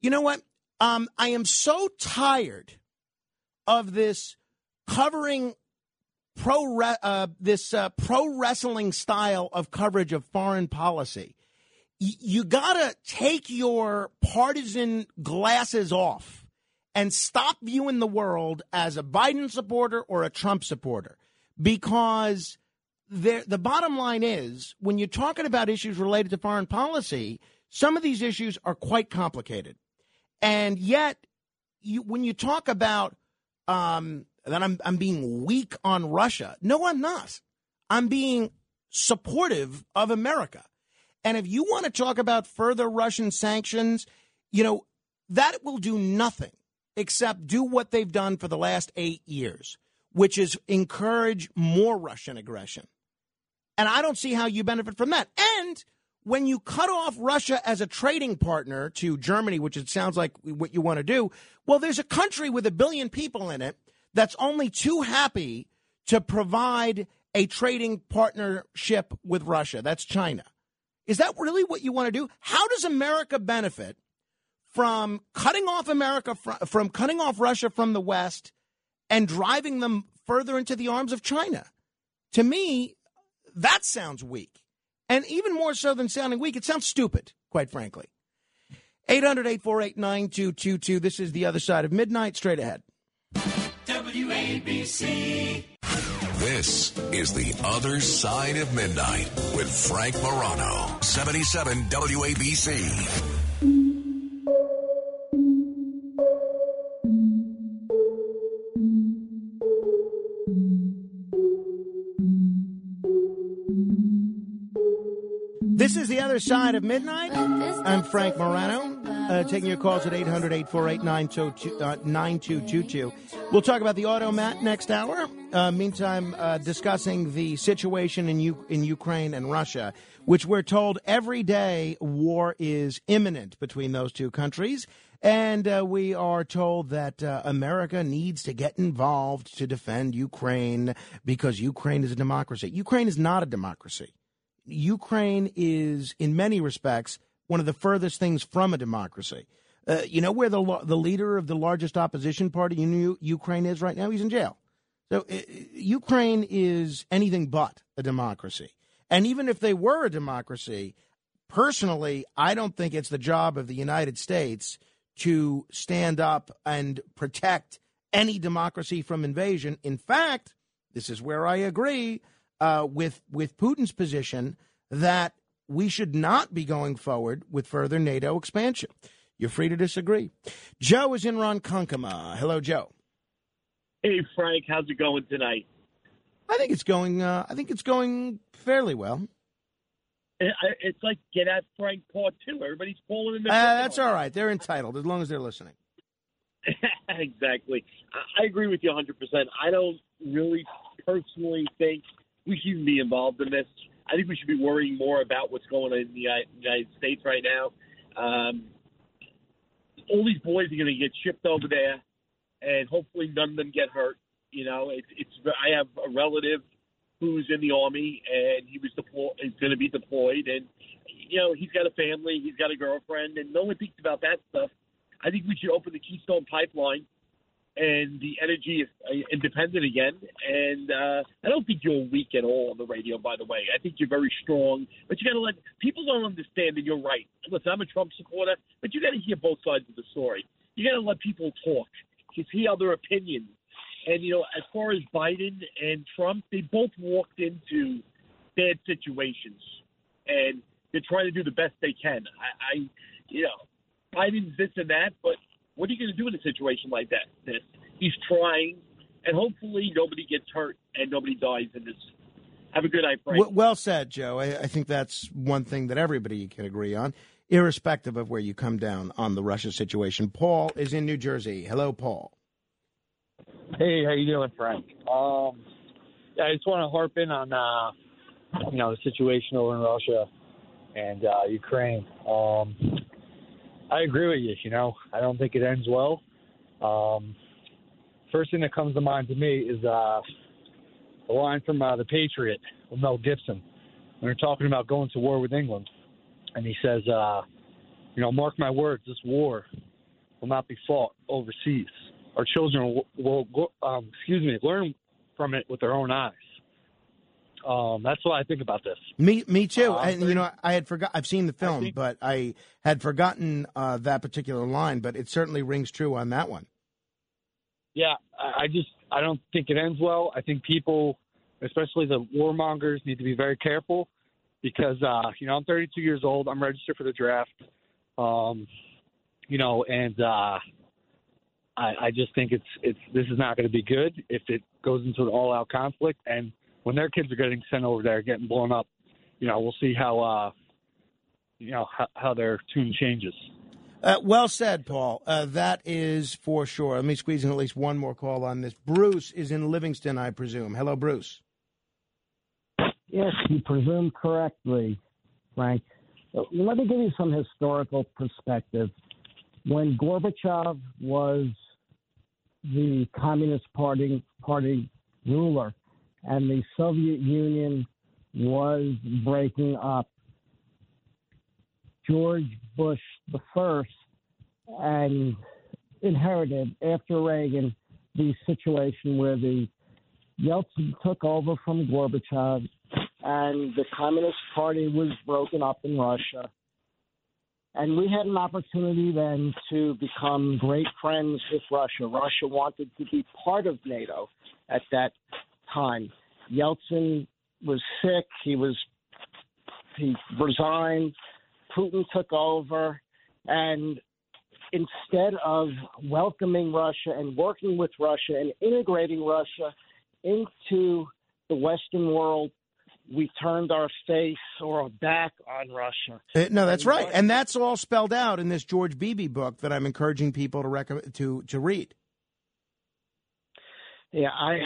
You know what? Um, I am so tired of this covering pro re- uh, this uh, pro wrestling style of coverage of foreign policy. You got to take your partisan glasses off and stop viewing the world as a Biden supporter or a Trump supporter, because the bottom line is when you're talking about issues related to foreign policy, some of these issues are quite complicated. And yet you, when you talk about um, that I'm, I'm being weak on Russia, no, I'm not. I'm being supportive of America. And if you want to talk about further Russian sanctions, you know, that will do nothing except do what they've done for the last eight years, which is encourage more Russian aggression. And I don't see how you benefit from that. And when you cut off Russia as a trading partner to Germany, which it sounds like what you want to do, well, there's a country with a billion people in it that's only too happy to provide a trading partnership with Russia. That's China. Is that really what you want to do? How does America benefit from cutting off America fr- from cutting off Russia from the West and driving them further into the arms of China? To me, that sounds weak. And even more so than sounding weak, it sounds stupid, quite frankly. eight hundred, eight four eight, nine two two two. This is The Other Side of Midnight. Straight ahead. W A B C. This is The Other Side of Midnight with Frank Morano, seventy-seven W A B C. This is The Other Side of Midnight. I'm Frank Morano, uh, taking your calls at eight hundred, eight four eight, nine two two two. We'll talk about the automat next hour. Uh, meantime, uh, discussing the situation in U- in Ukraine and Russia, which we're told every day war is imminent between those two countries. And uh, we are told that uh, America needs to get involved to defend Ukraine because Ukraine is a democracy. Ukraine is not a democracy. Ukraine is, in many respects, one of the furthest things from a democracy. Uh, you know where the the leader of the largest opposition party in Ukraine is right now? He's in jail. So uh, Ukraine is anything but a democracy. And even if they were a democracy, personally, I don't think it's the job of the United States to stand up and protect any democracy from invasion. In fact, this is where I agree Uh, with with Putin's position that we should not be going forward with further NATO expansion. You're free to disagree. Joe is in Ronkonkoma. Hello, Joe. Hey, Frank. How's it going tonight? I think it's going. Uh, I think it's going fairly well. It's like Get At Frank Part Two. Everybody's calling in. The uh, that's all right. They're entitled as long as they're listening. Exactly. I agree with you one hundred percent. I don't really personally think we shouldn't be involved in this. I think we should be worrying more about what's going on in the United States right now. Um, all these boys are going to get shipped over there, and hopefully none of them get hurt. You know, it's, it's. I have a relative who's in the Army, and he was deployed. He's going to be deployed, and you know, he's got a family, he's got a girlfriend, and no one thinks about that stuff. I think we should open the Keystone Pipeline and the energy is independent again. And uh, I don't think you're weak at all on the radio, by the way. I think you're very strong. But you got to let – people don't understand that you're right. Listen, I'm a Trump supporter, but you got to hear both sides of the story. You got to let people talk. You hear other opinions. And, you know, as far as Biden and Trump, they both walked into bad situations. And they're trying to do the best they can. I, I you know, Biden's this and that, but – what are you going to do in a situation like that? This he's trying, and hopefully nobody gets hurt and nobody dies in this. Have a good night, Frank. Well, well said, Joe. I, I think that's one thing that everybody can agree on, irrespective of where you come down on the Russia situation. Paul is in New Jersey. Hello, Paul. Hey, how you doing, Frank? Um, I just want to harp in on uh, you know the situation over in Russia and uh, Ukraine. Um, I agree with you, you know. I don't think it ends well. Um, first thing that comes to mind to me is uh, the line from uh, The Patriot with Mel Gibson. When they're talking about going to war with England. And he says, uh, you know, mark my words, this war will not be fought overseas. Our children will, will um, excuse me, learn from it with their own eyes. Um, that's what I think about this. Me, me too. Um, and you know, I had forgot. I've seen the film, I think, but I had forgotten uh, that particular line. But it certainly rings true on that one. Yeah, I, I just I don't think it ends well. I think people, especially the warmongers, need to be very careful because uh, you know I'm thirty-two years old. I'm registered for the draft. Um, you know, and uh, I, I just think it's it's this is not going to be good if it goes into an all-out conflict and. when their kids are getting sent over there, getting blown up, you know, we'll see how, uh, you know, how, how their tune changes. Uh, well said, Paul. Uh, that is for sure. Let me squeeze in at least one more call on this. Bruce is in Livingston, I presume. Hello, Bruce. Yes, you presume correctly, Frank. Let me give you some historical perspective. When Gorbachev was the Communist Party, Party ruler and the Soviet Union was breaking up, George Bush the first and inherited after Reagan the situation where the Yeltsin took over from Gorbachev and the Communist Party was broken up in Russia. And we had an opportunity then to become great friends with Russia. Russia wanted to be part of NATO at that time. Yeltsin was sick. He was he resigned. Putin took over, and instead of welcoming Russia and working with Russia and integrating Russia into the Western world, we turned our face or our back on Russia. Uh, no, that's and right. Russia, and that's all spelled out in this George Beebe book that I'm encouraging people to recommend to, to read. Yeah, I,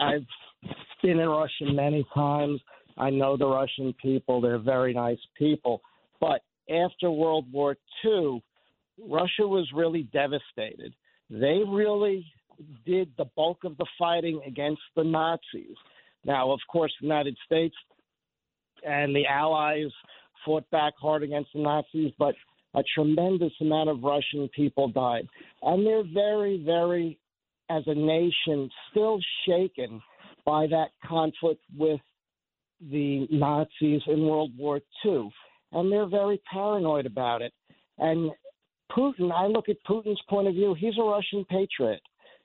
I've been in Russia many times. I know the Russian people. They're very nice people. But after World War Two, Russia was really devastated. They really did the bulk of the fighting against the Nazis. Now, of course, the United States and the Allies fought back hard against the Nazis, but a tremendous amount of Russian people died. And they're very, very, as a nation, still shaken by that conflict with the Nazis in World War Two. And they're very paranoid about it. And Putin, I look at Putin's point of view, he's a Russian patriot,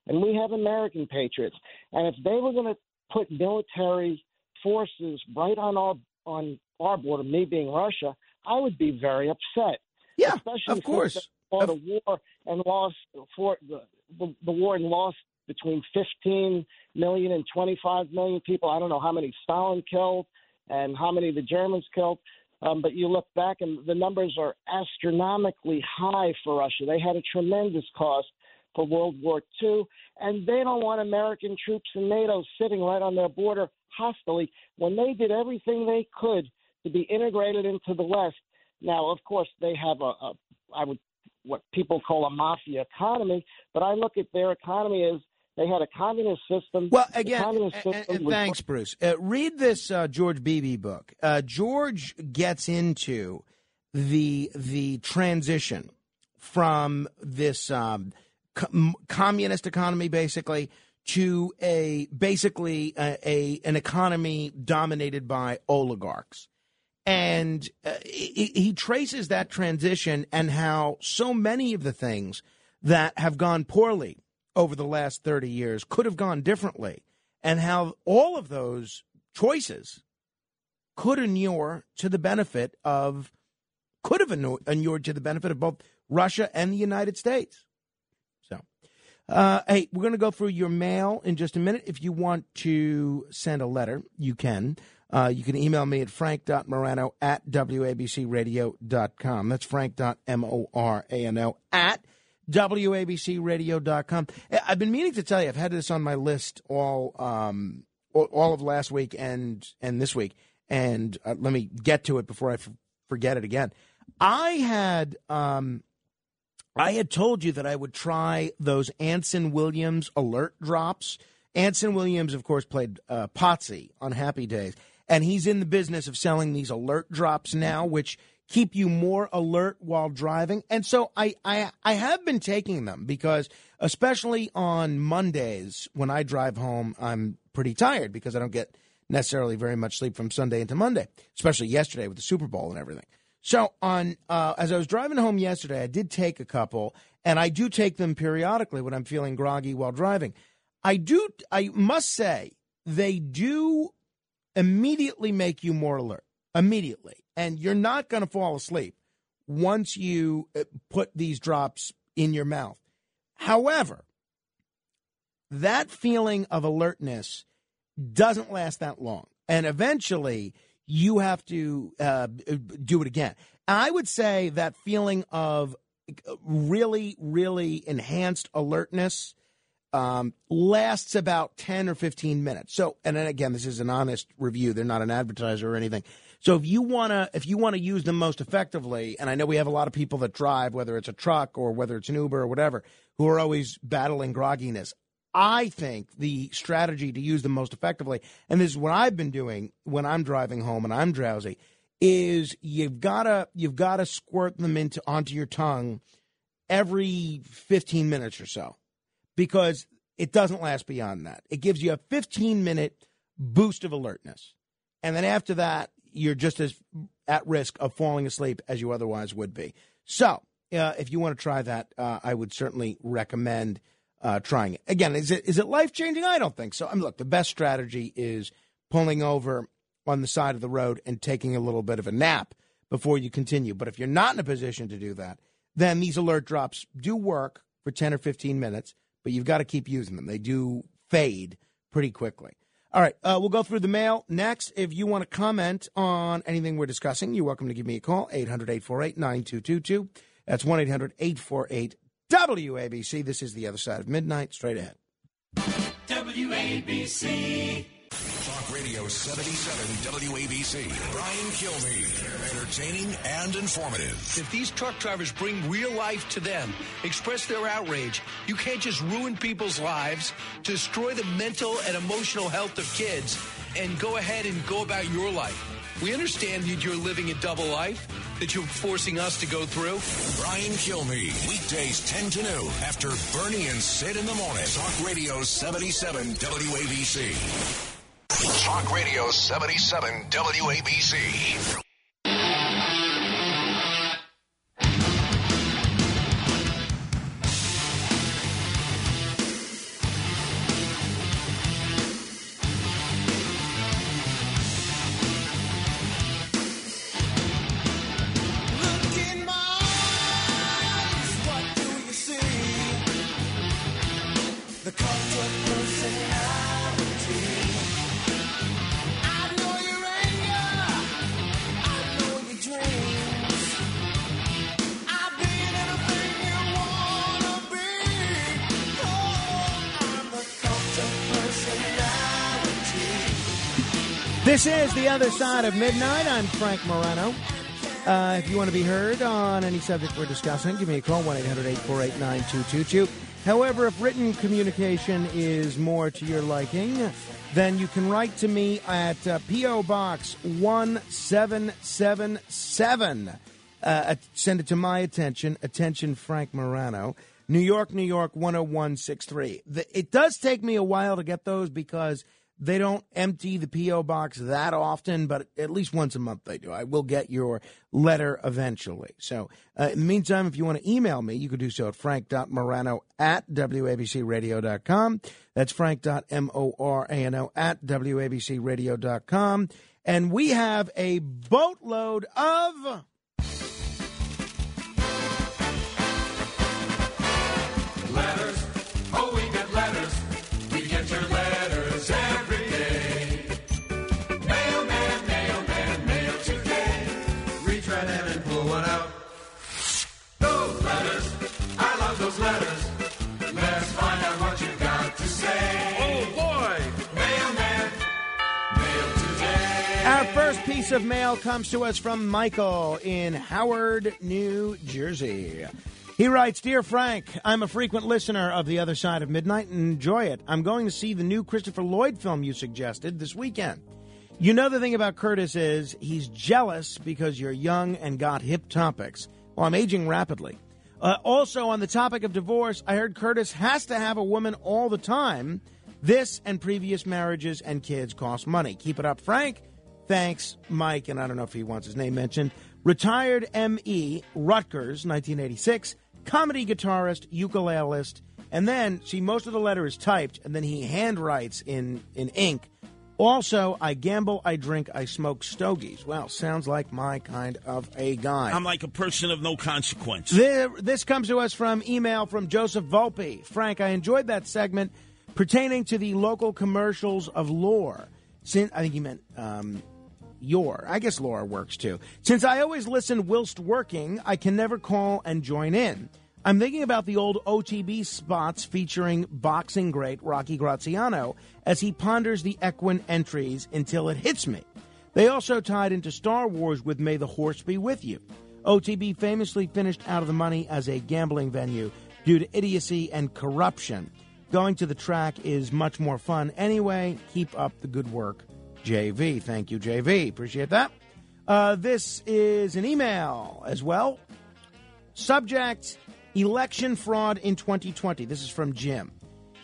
and we have American patriots. And if they were going to put military forces right on our on our border, me being Russia, I would be very upset. Yeah, especially of course. They fought of... a war and lost for the, the, the war and lost between fifteen million and twenty-five million people. I don't know how many Stalin killed and how many the Germans killed. Um, but you look back, and the numbers are astronomically high for Russia. They had a tremendous cost for World War Two, and they don't want American troops and NATO sitting right on their border hostilely when they did everything they could to be integrated into the West. Now, of course, they have a, a I would what people call a mafia economy, but I look at their economy as they had a communist system. Well, again, and, system and thanks, Bruce. Uh, read this uh, George Beebe book. Uh, George gets into the the transition from this um, com- communist economy, basically, to a basically a, a an economy dominated by oligarchs, and uh, he, he traces that transition and how so many of the things that have gone poorly over the last thirty years could have gone differently, and how all of those choices could inure to the benefit of, could have inured to the benefit of both Russia and the United States. So, uh, hey, we're going to go through your mail in just a minute. If you want to send a letter, you can. Uh, you can email me at frank.morano at wabcradio.com. That's frank.morano at W A B C radio dot com. I've been meaning to tell you, I've had this on my list all um, all of last week and, and this week, and uh, let me get to it before I f- forget it again. I had um, I had told you that I would try those Anson Williams alert drops. Anson Williams, of course, played uh, Potsy on Happy Days, and he's in the business of selling these alert drops now, which keep you more alert while driving. And so I, I I have been taking them because, especially on Mondays when I drive home, I'm pretty tired because I don't get necessarily very much sleep from Sunday into Monday, especially yesterday with the Super Bowl and everything. So on uh, as I was driving home yesterday, I did take a couple, and I do take them periodically when I'm feeling groggy while driving. I do. I must say they do immediately make you more alert. Immediately. And you're not going to fall asleep once you put these drops in your mouth. However, that feeling of alertness doesn't last that long. And eventually you have to uh, do it again. I would say that feeling of really, really enhanced alertness um, lasts about ten or fifteen minutes. So, and then again, this is an honest review. They're not an advertiser or anything. So if you want to if you want to use them most effectively, and I know we have a lot of people that drive, whether it's a truck or whether it's an Uber or whatever, who are always battling grogginess. I think the strategy to use them most effectively, and this is what I've been doing when I'm driving home and I'm drowsy, is you've got to you've got to squirt them into onto your tongue every fifteen minutes or so, because it doesn't last beyond that. It gives you a fifteen minute boost of alertness. And then after that, you're just as at risk of falling asleep as you otherwise would be. So uh, if you want to try that, uh, I would certainly recommend uh, trying it. Again, is it is it life-changing? I don't think so. I mean, look, the best strategy is pulling over on the side of the road and taking a little bit of a nap before you continue. But if you're not in a position to do that, then these alert drops do work for ten or fifteen minutes, but you've got to keep using them. They do fade pretty quickly. All right, uh, we'll go through the mail next. If you want to comment on anything we're discussing, you're welcome to give me a call, eight hundred, eight four eight, nine two two two. That's one eight hundred, eight four eight, W A B C. This is The Other Side of Midnight. Straight ahead. W A B C. Talk Radio seventy-seven W A B C. Brian Kilmeade. Entertaining and informative. If these truck drivers bring real life to them, express their outrage, you can't just ruin people's lives, destroy the mental and emotional health of kids, and go ahead and go about your life. We understand that you're living a double life, that you're forcing us to go through. Brian Kilmeade, weekdays ten to noon, after Bernie and Sid in the morning. Talk Radio seventy-seven W A B C. Talk Radio seventy-seven W A B C. This is The Other Side of Midnight. I'm Frank Morano. Uh, if you want to be heard on any subject we're discussing, give me a call, one eight hundred, eight four eight, nine two two two. However, if written communication is more to your liking, then you can write to me at uh, P O. Box one seven seven seven. Uh, send it to my attention. Attention, Frank Morano. New York, New York, one oh one six three. The, it does take me a while to get those because they don't empty the P O box that often, but at least once a month they do. I will get your letter eventually. So uh, in the meantime, if you want to email me, you can do so at frank.morano at wabcradio.com. That's frank.morano at wabcradio.com. And we have a boatload of letters. Oh, we get letters. We get your letters every letters. Let's find out what you've got to say. Oh, boy. Mailman. Mail today. Our first piece of mail comes to us from Michael in Howard, New Jersey. He writes, Dear Frank, I'm a frequent listener of The Other Side of Midnight and enjoy it. I'm going to see the new Christopher Lloyd film you suggested this weekend. You know the thing about Curtis is he's jealous because you're young and got hip topics. Well, I'm aging rapidly. Uh, also, on the topic of divorce, I heard Curtis has to have a woman all the time. This and previous marriages and kids cost money. Keep it up, Frank. Thanks, Mike. And I don't know if he wants his name mentioned. Retired M E, Rutgers, nineteen eighty-six, comedy guitarist, ukulelist. And then, see, most of the letter is typed, and then he handwrites in, in ink. Also, I gamble, I drink, I smoke stogies. Well, sounds like my kind of a guy. I'm like a person of no consequence. This comes to us from email from Joseph Volpe. Frank, I enjoyed that segment pertaining to the local commercials of Lore. Since I think he meant um, your. I guess Laura works too. Since I always listen whilst working, I can never call and join in. I'm thinking about the old O T B spots featuring boxing great Rocky Graziano as he ponders the equine entries until it hits me. They also tied into Star Wars with May the Horse Be With You. O T B famously finished out of the money as a gambling venue due to idiocy and corruption. Going to the track is much more fun anyway. Keep up the good work, J V. Thank you, J V. Appreciate that. Uh, this is an email as well. Subject, election fraud in twenty twenty. This is from Jim.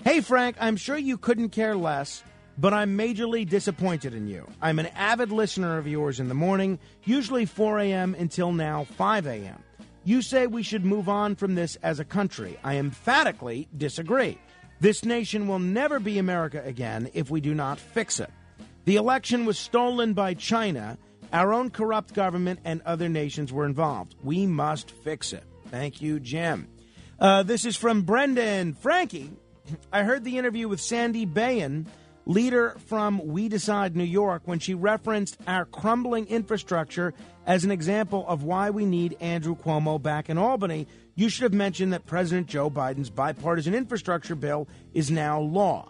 Hey, Frank, I'm sure you couldn't care less, but I'm majorly disappointed in you. I'm an avid listener of yours in the morning, usually four a.m. until now five a.m. You say we should move on from this as a country. I emphatically disagree. This nation will never be America again if we do not fix it. The election was stolen by China. Our own corrupt government and other nations were involved. We must fix it. Thank you, Jim. Uh, this is from Brendan. Frankie, I heard the interview with Sandy Bayon, leader from We Decide New York, when she referenced our crumbling infrastructure as an example of why we need Andrew Cuomo back in Albany. You should have mentioned that President Joe Biden's bipartisan infrastructure bill is now law.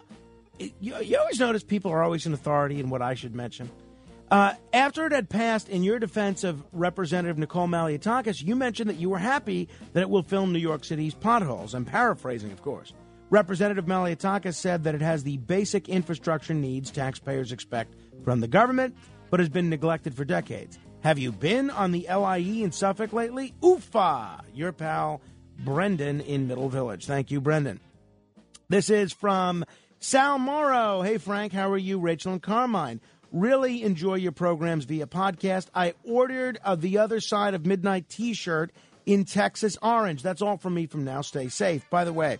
It, you, you always notice people are always in authority in what I should mention. Uh, after it had passed, in your defense of Representative Nicole Maliotakis, you mentioned that you were happy that it will fill New York City's potholes. I'm paraphrasing, of course. Representative Maliotakis said that it has the basic infrastructure needs taxpayers expect from the government, but has been neglected for decades. Have you been on the L I E in Suffolk lately? Oofa! Your pal, Brendan in Middle Village. Thank you, Brendan. This is from Sal Morrow. Hey, Frank, how are you? Rachel and Carmine. Really enjoy your programs via podcast. I ordered a The Other Side of Midnight t-shirt in Texas Orange. That's all from me from now. Stay safe. By the way,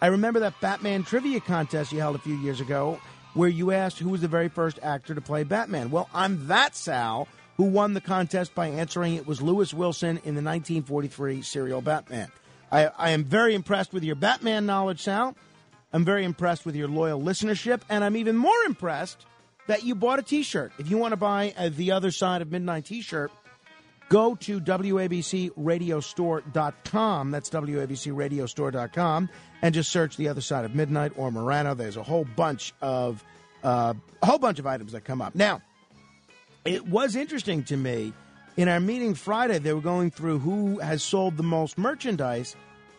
I remember that Batman trivia contest you held a few years ago where you asked who was the very first actor to play Batman. Well, I'm that Sal who won the contest by answering it was Lewis Wilson in the nineteen forty-three serial Batman. I, I am very impressed with your Batman knowledge, Sal. I'm very impressed with your loyal listenership, and I'm even more impressed that you bought a T-shirt. If you want to buy a The Other Side of Midnight T-shirt, go to W A B C radio store dot com. That's W A B C radio store dot com, and just search The Other Side of Midnight or Morano. There's a whole bunch of uh, a whole bunch of items that come up now. It was interesting to me, in our meeting Friday, they were going through who has sold the most merchandise,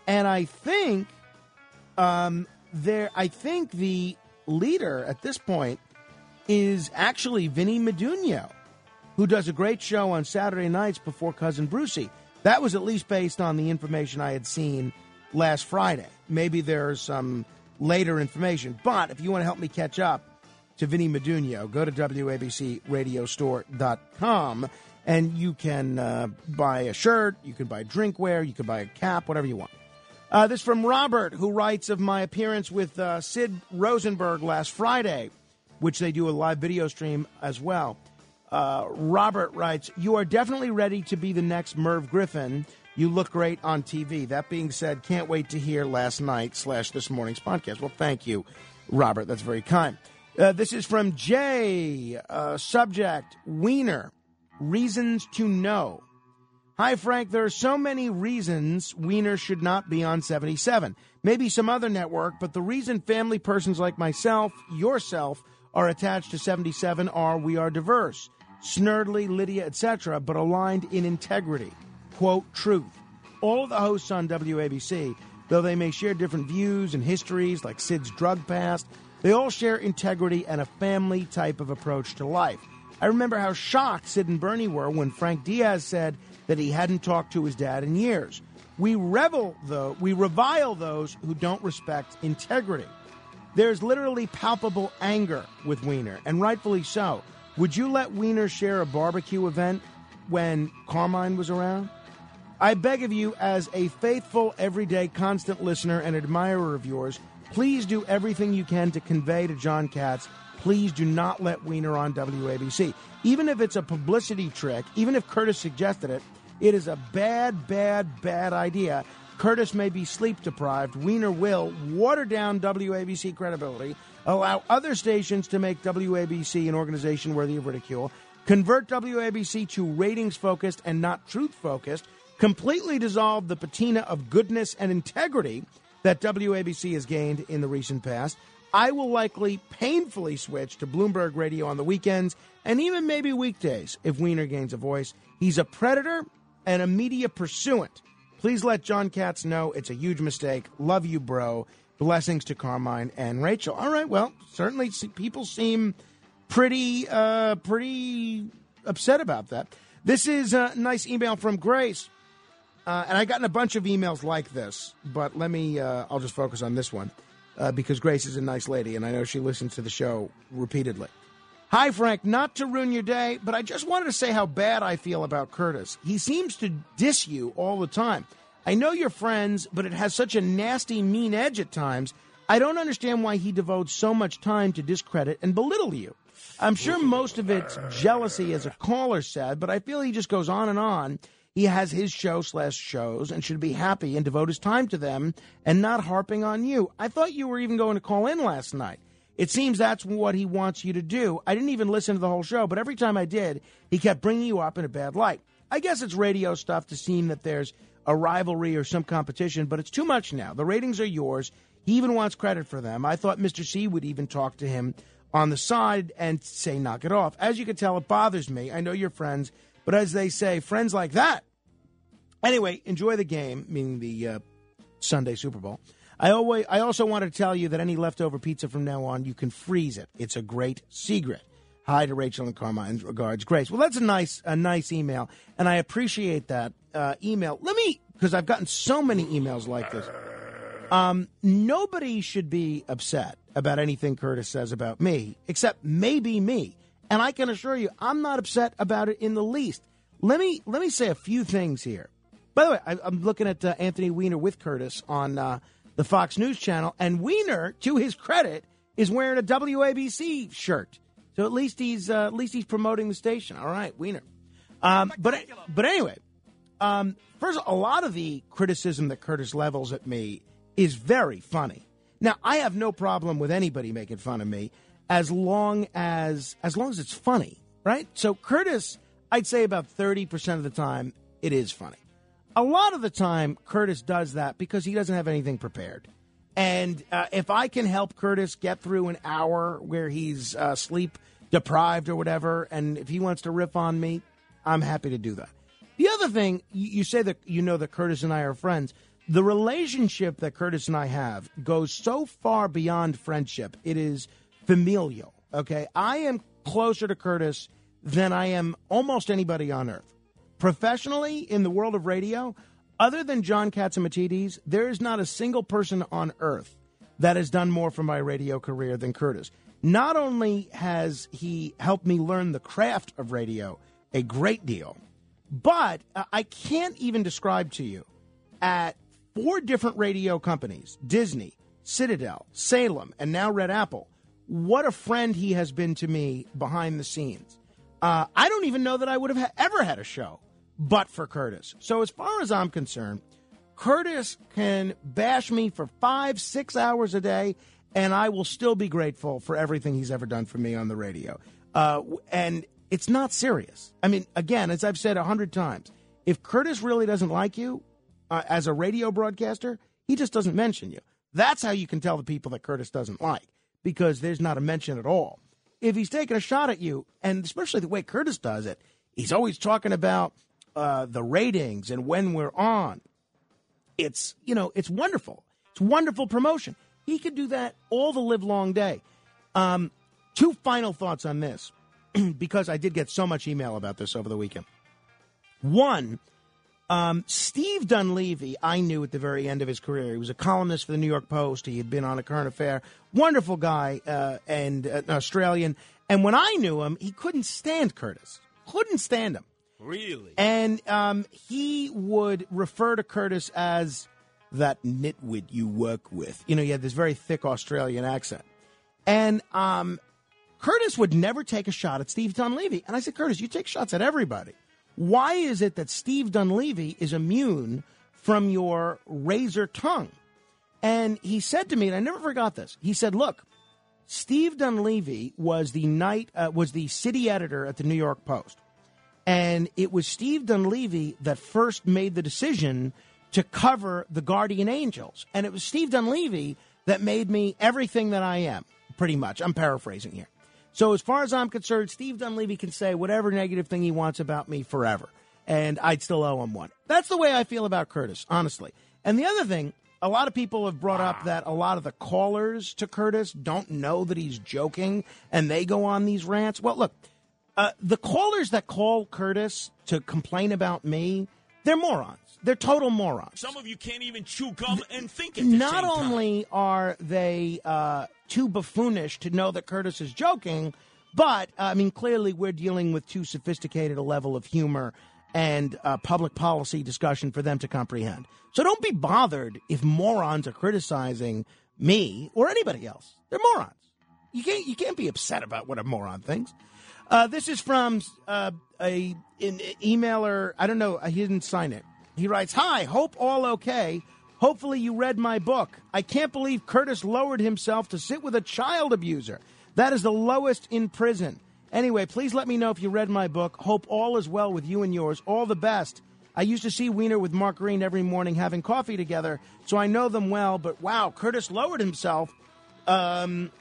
and I think um, there. I think the leader at this point is actually Vinny Madunio, who does a great show on Saturday nights before Cousin Brucey. That was at least based on the information I had seen last Friday. Maybe there's some later information, but if you want to help me catch up to Vinny Madunio, go to W A B C radio store dot com, and you can uh, buy a shirt, you can buy drinkware, you can buy a cap, whatever you want. Uh, this from Robert, who writes of my appearance with uh, Sid Rosenberg last Friday, which they do a live video stream as well. Uh, Robert writes, you are definitely ready to be the next Merv Griffin. You look great on T V. That being said, can't wait to hear last night slash this morning's podcast. Well, thank you, Robert. That's very kind. Uh, this is from Jay, uh, subject, Wiener, reasons to know. Hi, Frank. There are so many reasons Wiener should not be on seventy-seven. Maybe some other network, but the reason family persons like myself, yourself, are attached to seventy-seven are we are diverse, Snurdly, Lydia, et cetera, but aligned in integrity, quote, truth. All of the hosts on W A B C, though they may share different views and histories like Sid's drug past, they all share integrity and a family type of approach to life. I remember how shocked Sid and Bernie were when Frank Diaz said that he hadn't talked to his dad in years. We revel, though, we revile those who don't respect integrity. There's literally palpable anger with Wiener, and rightfully so. Would you let Wiener share a barbecue event when Carmine was around? I beg of you, as a faithful, everyday, constant listener and admirer of yours, please do everything you can to convey to John Katz, please do not let Wiener on W A B C. Even if it's a publicity trick, even if Curtis suggested it, it is a bad, bad, bad idea. Curtis may be sleep-deprived. Weiner will water down W A B C credibility, allow other stations to make W A B C an organization worthy of ridicule, convert W A B C to ratings-focused and not truth-focused, completely dissolve the patina of goodness and integrity that W A B C has gained in the recent past. I will likely painfully switch to Bloomberg Radio on the weekends and even maybe weekdays if Weiner gains a voice. He's a predator and a media pursuant. Please let John Katz know it's a huge mistake. Love you, bro. Blessings to Carmine and Rachel. All right, well, certainly people seem pretty, uh, pretty upset about that. This is a nice email from Grace. Uh, and I've gotten a bunch of emails like this, but let me, uh, I'll just focus on this one. Uh, because Grace is a nice lady, and I know she listens to the show repeatedly. Hi, Frank. Not to ruin your day, but I just wanted to say how bad I feel about Curtis. He seems to diss you all the time. I know you're friends, but it has such a nasty, mean edge at times. I don't understand why he devotes so much time to discredit and belittle you. I'm sure most of it's jealousy, as a caller said, but I feel he just goes on and on. He has his show slash shows and should be happy and devote his time to them and not harping on you. I thought you were even going to call in last night. It seems that's what he wants you to do. I didn't even listen to the whole show, but every time I did, he kept bringing you up in a bad light. I guess it's radio stuff to seem that there's a rivalry or some competition, but it's too much now. The ratings are yours. He even wants credit for them. I thought Mister C would even talk to him on the side and say, knock it off. As you can tell, it bothers me. I know you're friends. But as they say, friends like that. Anyway, enjoy the game, meaning the uh, Sunday Super Bowl. I always, I also want to tell you that any leftover pizza from now on, you can freeze it. It's a great secret. Hi to Rachel and Carmine. Regards, Grace. Well, that's a nice, a nice email, and I appreciate that uh, email. Let me, because I've gotten so many emails like this. Um, nobody should be upset about anything Curtis says about me, except maybe me. And I can assure you, I'm not upset about it in the least. Let me let me say a few things here. By the way, I, I'm looking at uh, Anthony Weiner with Curtis on uh, the Fox News channel. And Weiner, to his credit, is wearing a W A B C shirt. So at least he's uh, at least he's promoting the station. All right, Weiner. Um, but, but anyway, um, first, a lot of the criticism that Curtis levels at me is very funny. Now, I have no problem with anybody making fun of me. As long as as long as it's funny, right? So Curtis, I'd say about thirty percent of the time, it is funny. A lot of the time, Curtis does that because he doesn't have anything prepared. And uh, if I can help Curtis get through an hour where he's uh, sleep-deprived or whatever, and if he wants to riff on me, I'm happy to do that. The other thing, you say that you know that Curtis and I are friends. The relationship that Curtis and I have goes so far beyond friendship. It is familial, okay? I am closer to Curtis than I am almost anybody on earth. Professionally, in the world of radio, other than John Katzimatidis, there is not a single person on earth that has done more for my radio career than Curtis. Not only has he helped me learn the craft of radio a great deal, but I can't even describe to you at four different radio companies, Disney, Citadel, Salem, and now Red Apple, what a friend he has been to me behind the scenes. Uh, I don't even know that I would have ha- ever had a show but for Curtis. So as far as I'm concerned, Curtis can bash me for five, six hours a day, and I will still be grateful for everything he's ever done for me on the radio. Uh, and it's not serious. I mean, again, as I've said a hundred times, if Curtis really doesn't like you uh, as a radio broadcaster, he just doesn't mention you. That's how you can tell the people that Curtis doesn't like. Because there's not a mention at all. If he's taking a shot at you, and especially the way Curtis does it, he's always talking about uh, the ratings and when we're on. It's, you know, it's wonderful. It's wonderful promotion. He could do that all the live long day. Um, two final thoughts on this, because I did get so much email about this over the weekend. One, um, Steve Dunleavy, I knew at the very end of his career. He was a columnist for the New York Post. He had been on A Current Affair. Wonderful guy uh, and uh, Australian. And when I knew him, he couldn't stand Curtis. Couldn't stand him. Really? And um, he would refer to Curtis as that nitwit you work with. You know, he had this very thick Australian accent. And um, Curtis would never take a shot at Steve Dunleavy. And I said, Curtis, you take shots at everybody. Why is it that Steve Dunleavy is immune from your razor tongue. And he said to me, and I never forgot this, he said, look, Steve Dunleavy was the night uh, was the city editor at the New York Post. And it was Steve Dunleavy that first made the decision to cover the Guardian Angels. And it was Steve Dunleavy that made me everything that I am, pretty much. I'm paraphrasing here. So as far as I'm concerned, Steve Dunleavy can say whatever negative thing he wants about me forever. And I'd still owe him one. That's the way I feel about Curtis, honestly. And the other thing, a lot of people have brought up that a lot of the callers to Curtis don't know that he's joking, and they go on these rants. Well, look, uh, the callers that call Curtis to complain about me, they're morons. They're total morons. Some of you can't even chew gum and think at the same time. Not only are they uh, too buffoonish to know that Curtis is joking, but, I mean, clearly we're dealing with too sophisticated a level of humor and uh, public policy discussion for them to comprehend. So don't be bothered if morons are criticizing me or anybody else. They're morons. You can't you can't be upset about what a moron thinks. Uh, this is from uh, a an emailer. I don't know. He didn't sign it. He writes, hi, hope all okay. Hopefully you read my book. I can't believe Curtis lowered himself to sit with a child abuser. That is the lowest in prison. Anyway, please let me know if you read my book. Hope all is well with you and yours. All the best. I used to see Wiener with Mark Green every morning having coffee together, so I know them well. But, wow, Curtis lowered himself. Um,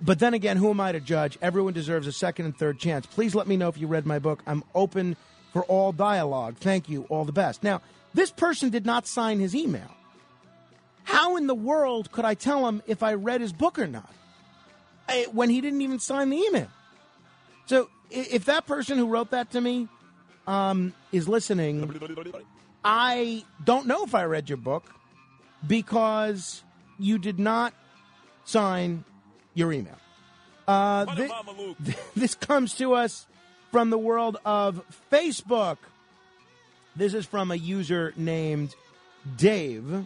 but then again, who am I to judge? Everyone deserves a second and third chance. Please let me know if you read my book. I'm open for all dialogue. Thank you. All the best. Now, this person did not sign his email. How in the world could I tell him if I read his book or not I, when he didn't even sign the email? So if that person who wrote that to me um, is listening, I don't know if I read your book because you did not sign your email. Uh, th- this comes to us from the world of Facebook. This is from a user named Dave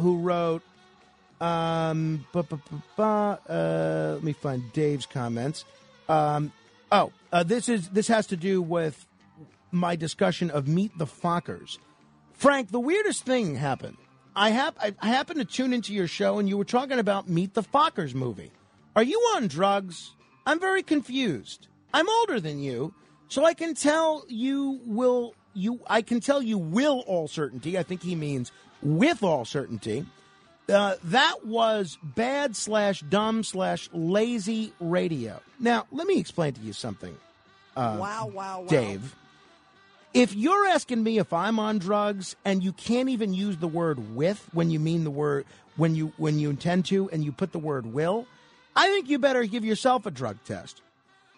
who wrote, um, bu- bu- bu- bu- uh, let me find Dave's comments. Um Oh, uh, this is this has to do with my discussion of Meet the Fockers. Frank, the weirdest thing happened. I, hap- I, I happened to tune into your show, and you were talking about Meet the Fockers movie. Are you on drugs? I'm very confused. I'm older than you, so I can tell you will you. I can tell you will all certainty. I think he means with all certainty. Uh, that was bad slash dumb slash lazy radio. Now, let me explain to you something, uh, wow, wow, wow. Dave. If you're asking me if I'm on drugs and you can't even use the word with when you mean the word when you when you intend to and you put the word will, I think you better give yourself a drug test.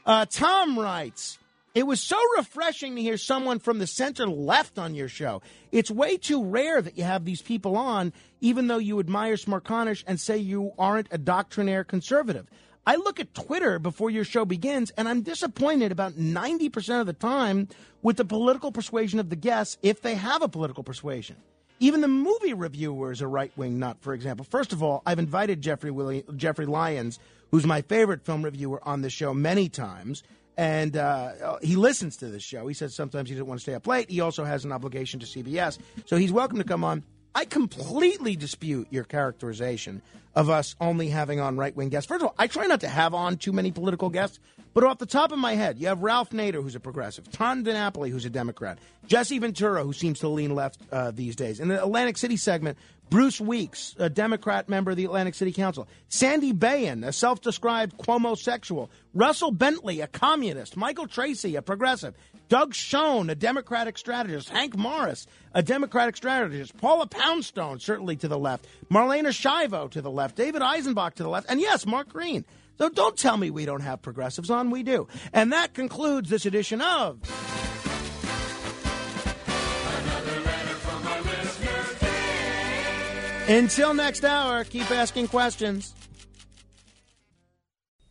Uh, Tom writes, it was so refreshing to hear someone from the center left on your show. It's way too rare that you have these people on, even though you admire Smerconish and say you aren't a doctrinaire conservative. I look at Twitter before your show begins, and I'm disappointed about ninety percent of the time with the political persuasion of the guests, if they have a political persuasion. Even the movie reviewer is a right-wing nut, for example. First of all, I've invited Jeffrey Willi- Jeffrey Lyons, who's my favorite film reviewer on the show many times, and uh, he listens to this show. He says sometimes he doesn't want to stay up late. He also has an obligation to C B S, so he's welcome to come on. I completely dispute your characterization of us only having on right-wing guests. First of all, I try not to have on too many political guests, but off the top of my head, you have Ralph Nader, who's a progressive, Tom DiNapoli, who's a Democrat, Jesse Ventura, who seems to lean left uh, these days. In the Atlantic City segment, Bruce Weeks, a Democrat member of the Atlantic City Council, Sandy Bayon, a self-described Cuomo-sexual, Russell Bentley, a communist, Michael Tracy, a progressive, Doug Schoen, a Democratic strategist, Hank Morris, a Democratic strategist, Paula Poundstone, certainly to the left, Marlena Shivo to the left, David Eisenbach to the left, and yes, Mark Green. So don't tell me we don't have progressives on, we do. And that concludes this edition of... Until next hour, keep asking questions.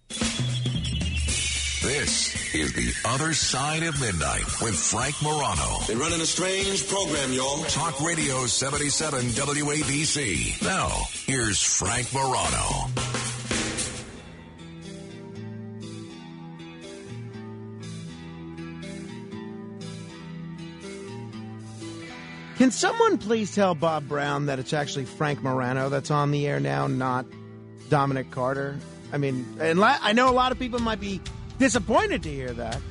This is The Other Side of Midnight with Frank Morano. They're running a strange program, y'all. Talk Radio seventy-seven W A B C. Now, here's Frank Morano. Can someone please tell Bob Brown that it's actually Frank Morano that's on the air now, not Dominic Carter? I mean, and la- I know a lot of people might be disappointed to hear that.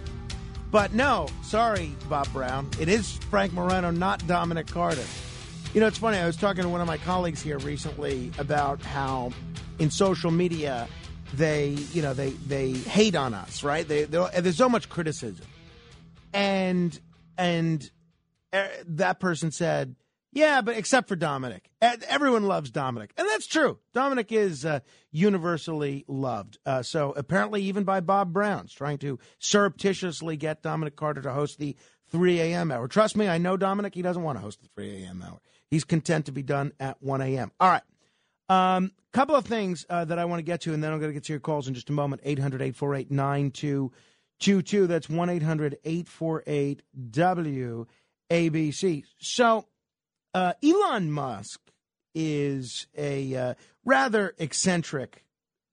But no, sorry, Bob Brown. It is Frank Morano, not Dominic Carter. You know, it's funny. I was talking to one of my colleagues here recently about how in social media they, you know, they, they hate on us, right? They, there's so much criticism. And and that person said, yeah, but except for Dominic. Everyone loves Dominic. And that's true. Dominic is uh, universally loved. Uh, so apparently even by Bob Brown's trying to surreptitiously get Dominic Carter to host the three a.m. hour. Trust me, I know Dominic. He doesn't want to host the three a.m. hour. He's content to be done at one a.m. All right. Um, couple of things uh, that I want to get to, and then I'm going to get to your calls in just a moment. eight hundred, eight four eight, nine two two two. That's one eight hundred, eight four eight, W A B C. So uh, Elon Musk is a uh, rather eccentric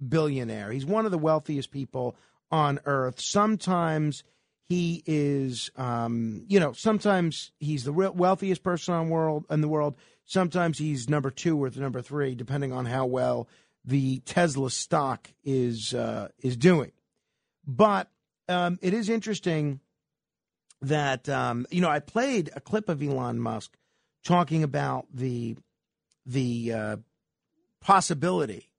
billionaire. He's one of the wealthiest people on Earth. Sometimes he is, um, you know, sometimes he's the wealthiest person on world in the world. Sometimes he's number two or the number three, depending on how well the Tesla stock is uh, is doing. But um, it is interesting that, um, you know, I played a clip of Elon Musk talking about the the uh, possibility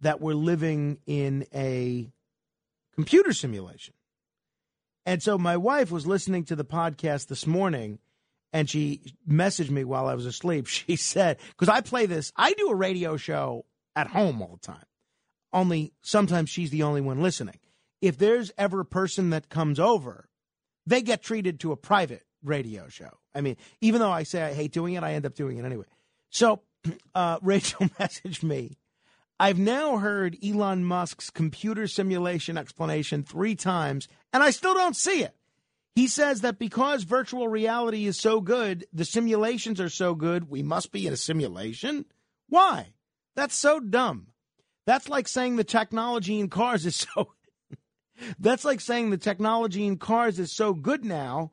that we're living in a computer simulation. And so my wife was listening to the podcast this morning, and she messaged me while I was asleep. She said, because I play this, I do a radio show at home all the time, only sometimes she's the only one listening. If there's ever a person that comes over, they get treated to a private radio show. I mean, even though I say I hate doing it, I end up doing it anyway. So uh, Rachel messaged me. I've now heard Elon Musk's computer simulation explanation three times, and I still don't see it. He says that because virtual reality is so good, the simulations are so good, we must be in a simulation. Why? That's so dumb. That's like saying the technology in cars is so That's like saying the technology in cars is so good now.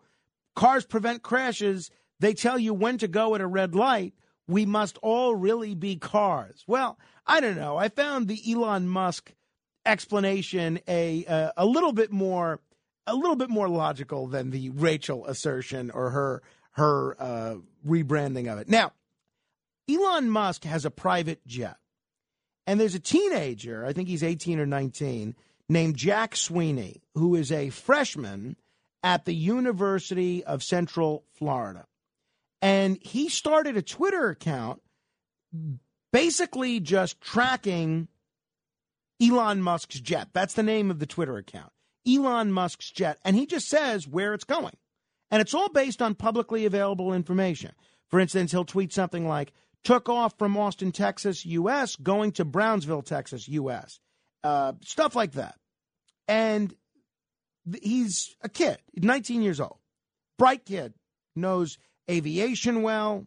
Cars prevent crashes. They tell you when to go at a red light. We must all really be cars. Well, I don't know. I found the Elon Musk explanation a uh, a little bit more a little bit more logical than the Rachel assertion or her her uh, rebranding of it. Now, Elon Musk has a private jet, and there's a teenager, I think he's eighteen or nineteen, named Jack Sweeney, who is a freshman at the University of Central Florida. And he started a Twitter account basically just tracking Elon Musk's jet. That's the name of the Twitter account, Elon Musk's jet. And he just says where it's going. And it's all based on publicly available information. For instance, he'll tweet something like, took off from Austin, Texas, U S, going to Brownsville, Texas, U S, uh, stuff like that. And th- he's a kid, nineteen years old, bright kid, knows aviation well,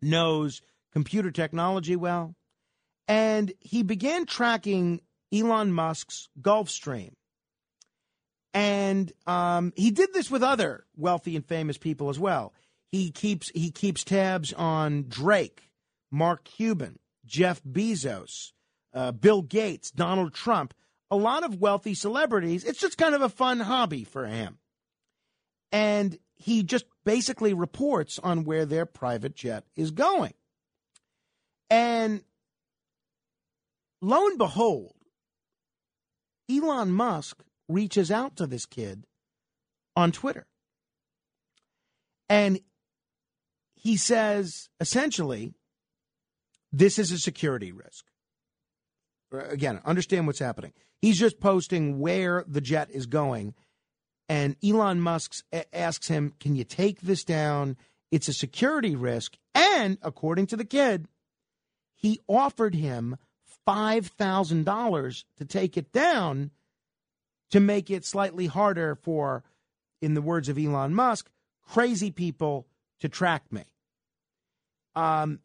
knows computer technology well, and he began tracking Elon Musk's Gulfstream. And um, he did this with other wealthy and famous people as well. He keeps he keeps tabs on Drake, Mark Cuban, Jeff Bezos, uh, Bill Gates, Donald Trump, a lot of wealthy celebrities. It's just kind of a fun hobby for him. And he just basically reports on where their private jet is going. And lo and behold, Elon Musk reaches out to this kid on Twitter. And he says, essentially, this is a security risk. Again, understand what's happening. He's just posting where the jet is going. And Elon Musk asks him, can you take this down? It's a security risk. And according to the kid, he offered him five thousand dollars to take it down to make it slightly harder for, in the words of Elon Musk, crazy people to track me. Um,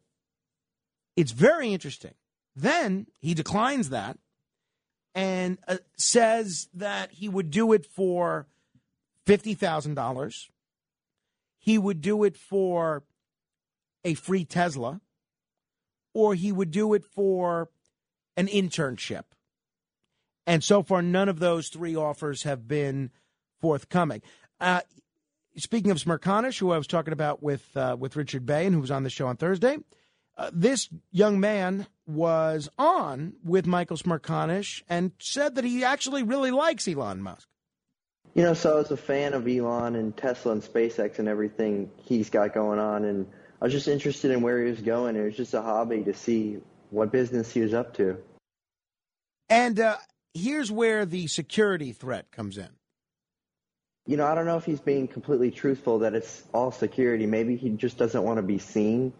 it's very interesting. Then he declines that and uh, says that he would do it for fifty thousand dollars. He would do it for a free Tesla, or he would do it for an internship. And so far, none of those three offers have been forthcoming. Uh, speaking of Smerconish, who I was talking about with uh, with Richard Bey and who was on the show on Thursday, uh, this young man was on with Michael Smerconish and said that he actually really likes Elon Musk. You know, so I was a fan of Elon and Tesla and SpaceX and everything he's got going on, and I was just interested in where he was going. It was just a hobby to see what business he was up to. And uh, here's where the security threat comes in. You know, I don't know if he's being completely truthful that it's all security. Maybe he just doesn't want to be seen.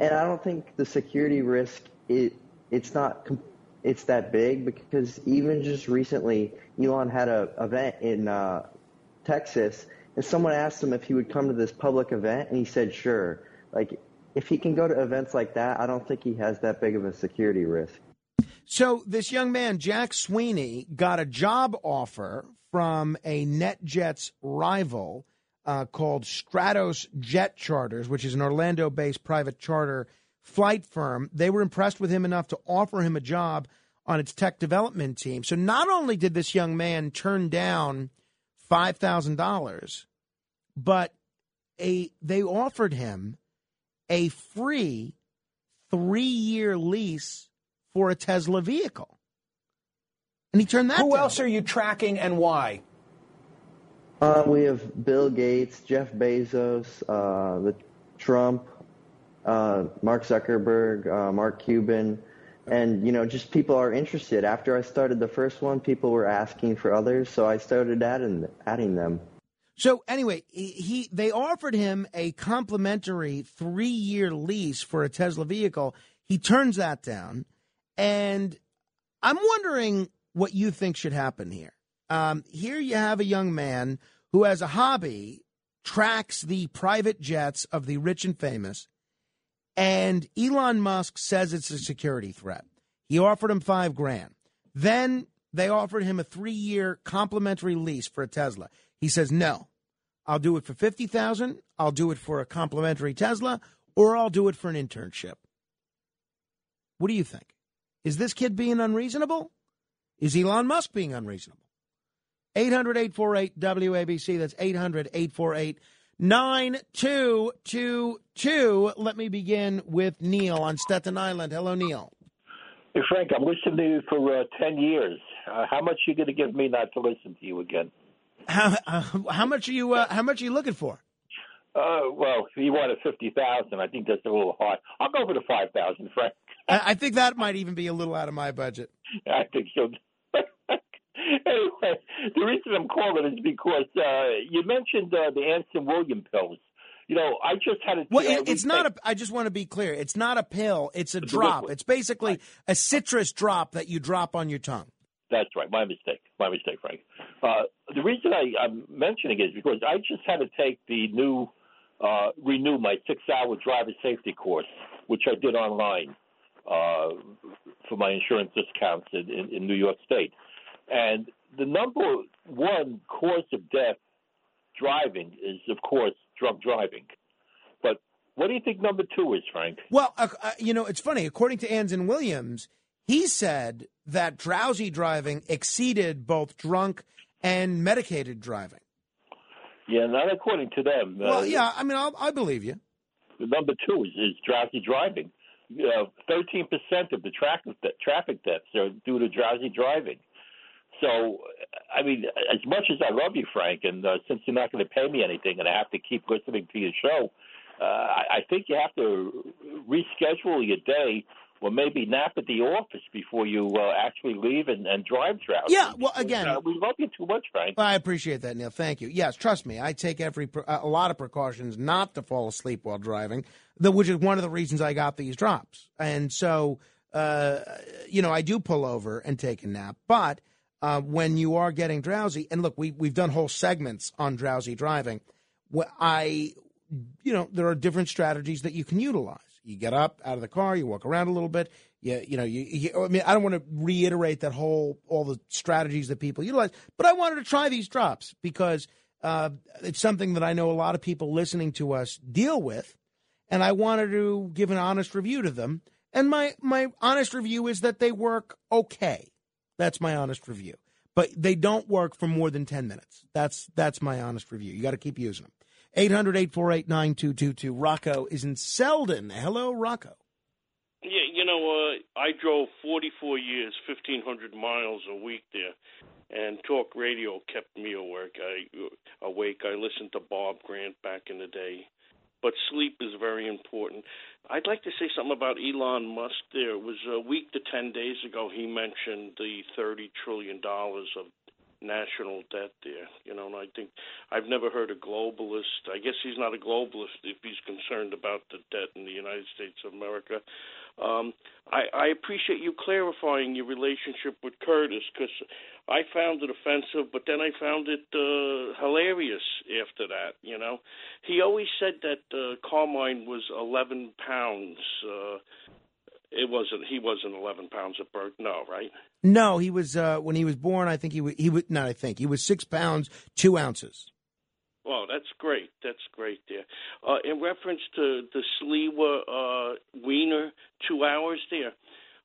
And I don't think the security risk, it it's not it's that big, because even just recently, Elon had a event in uh, Texas, and someone asked him if he would come to this public event, and he said, sure. Like, if he can go to events like that, I don't think he has that big of a security risk. So this young man, Jack Sweeney, got a job offer from a NetJets rival uh, called Stratos Jet Charters, which is an Orlando-based private charter flight firm. They were impressed with him enough to offer him a job on its tech development team. So not only did this young man turn down five thousand dollars, but a they offered him a free three-year lease for a Tesla vehicle. And he turned that down. Who else are you tracking and why? Uh, we have Bill Gates, Jeff Bezos, uh, the Trump, uh, Mark Zuckerberg, uh, Mark Cuban. And, you know, just people are interested. After I started the first one, people were asking for others, so I started adding, adding them. So anyway, he they offered him a complimentary three-year lease for a Tesla vehicle. He turns that down, and I'm wondering what you think should happen here. Um, here you have a young man who, as a hobby, tracks the private jets of the rich and famous, and Elon Musk says it's a security threat. He offered him five grand. Then they offered him a three-year complimentary lease for a Tesla. He says, no, I'll do it for fifty thousand dollars, I'll do it for a complimentary Tesla, or I'll do it for an internship. What do you think? Is this kid being unreasonable? Is Elon Musk being unreasonable? eight hundred, eight four eight, W A B C. That's eight hundred, eight four eight, nine two two two. Let me begin with Neil on Staten Island. Hello, Neil. Hey, Frank, I've listened to you for uh, ten years. Uh, how much are you going to give me not to listen to you again? How uh, how much are you uh, how much are you looking for? Uh, well, you wanted fifty thousand. I think that's a little high. I'll go for the five thousand, Frank. I-, I think that might even be a little out of my budget. I think so. Anyway, the reason I'm calling is because uh, you mentioned uh, the Anson William pills. You know, I just had a. Well, it, it's not a. I just want to be clear. It's not a pill. It's a it's drop. A it's basically a citrus drop that you drop on your tongue. That's right. My mistake. My mistake, Frank. Uh, the reason I, I'm mentioning it is because I just had to take the new, uh, renew my six-hour driver safety course, which I did online uh, for my insurance discounts in, in, in New York State. And the number one cause of death driving is, of course, drunk driving. But what do you think number two is, Frank? Well, uh, you know, it's funny. According to Anson Williams, he said that drowsy driving exceeded both drunk and medicated driving. Yeah, not according to them. Well, uh, yeah, I mean, I'll, I believe you. The number two is, is drowsy driving. Uh, thirteen percent of the tra- traffic deaths are due to drowsy driving. So, I mean, as much as I love you, Frank, and uh, since you're not going to pay me anything and I have to keep listening to your show, uh, I, I think you have to reschedule your day. Well, maybe nap at the office before you uh, actually leave and, and drive drowsy. Yeah, well, again. Uh, we love you too much, Frank. I appreciate that, Neil. Thank you. Yes, trust me. I take every a lot of precautions not to fall asleep while driving, which is one of the reasons I got these drops. And so, uh, you know, I do pull over and take a nap. But uh, when you are getting drowsy, and look, we, we've done whole segments on drowsy driving. I, you know, there are different strategies that you can utilize. You get up out of the car, you walk around a little bit. You, you know, you, you, I mean, I don't want to reiterate that whole, all the strategies that people utilize, but I wanted to try these drops because uh, it's something that I know a lot of people listening to us deal with. and I wanted to give an honest review to them. And my, my honest review is that they work okay. That's my honest review. But they don't work for more than ten minutes. That's that's my honest review. You got to keep using them. eight hundred, eight four eight, nine two two two. Rocco is in Selden. Hello, Rocco. Yeah, you know, uh, I drove forty-four years, fifteen hundred miles a week there, and talk radio kept me awake. I, awake. I listened to Bob Grant back in the day. But sleep is very important. I'd like to say something about Elon Musk there. It was a week to ten days ago he mentioned the thirty trillion dollars of national debt there. You know, and I think I've never heard a globalist. I guess he's not a globalist if he's concerned about the debt in the United States of America. Um, I, I appreciate you clarifying your relationship with Curtis because I found it offensive, but then I found it uh, hilarious after that, you know. He always said that uh, Carmine was eleven pounds. Uh, it wasn't. He wasn't eleven pounds at birth, no, right? No, he was, uh, when he was born, I think he was, he was, not I think, he was six pounds, two ounces. Well, that's great. That's great there. Uh, in reference to the Sliwa uh, Wiener, two hours there,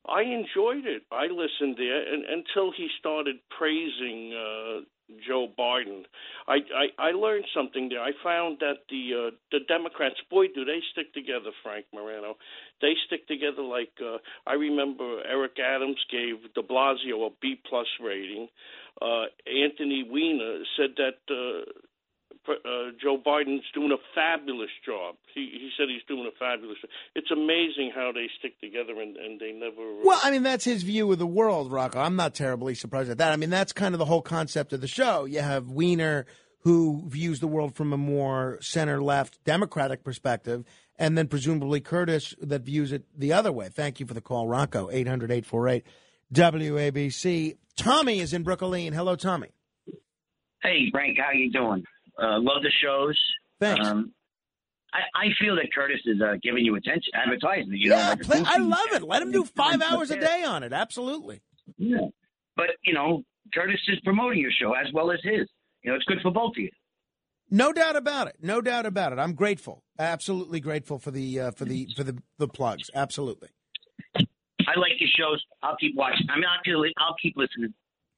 I enjoyed it. I listened there and, until he started praising uh, Joe Biden. I, I, I learned something there. I found that the uh, the Democrats, boy, do they stick together, Frank Morano. They stick together like uh, I remember Eric Adams gave de Blasio a B plus rating. Uh, Anthony Weiner said that uh, – Uh, Joe Biden's doing a fabulous job. He, he said he's doing a fabulous job. It's amazing how they stick together and, and they never... Uh... Well, I mean, that's his view of the world, Rocco. I'm not terribly surprised at that. I mean, that's kind of the whole concept of the show. You have Wiener, who views the world from a more center-left Democratic perspective, and then presumably Curtis, that views it the other way. Thank you for the call, Rocco. eight hundred, eight four eight, W A B C. Tommy is in Brooklyn. Hello, Tommy. Hey, Frank. How you doing? Uh, love the shows. Thanks. Um, I, I feel that Curtis is uh, giving you attention, advertising. You yeah, know, like play, I love it. Let him do five hours a day on it. Absolutely. Yeah. But, you know, Curtis is promoting your show as well as his. You know, it's good for both of you. No doubt about it. No doubt about it. I'm grateful. Absolutely grateful for the uh, for the for the, the plugs. Absolutely. I like your shows. I'll keep watching. I mean, I'll keep, I'll keep listening.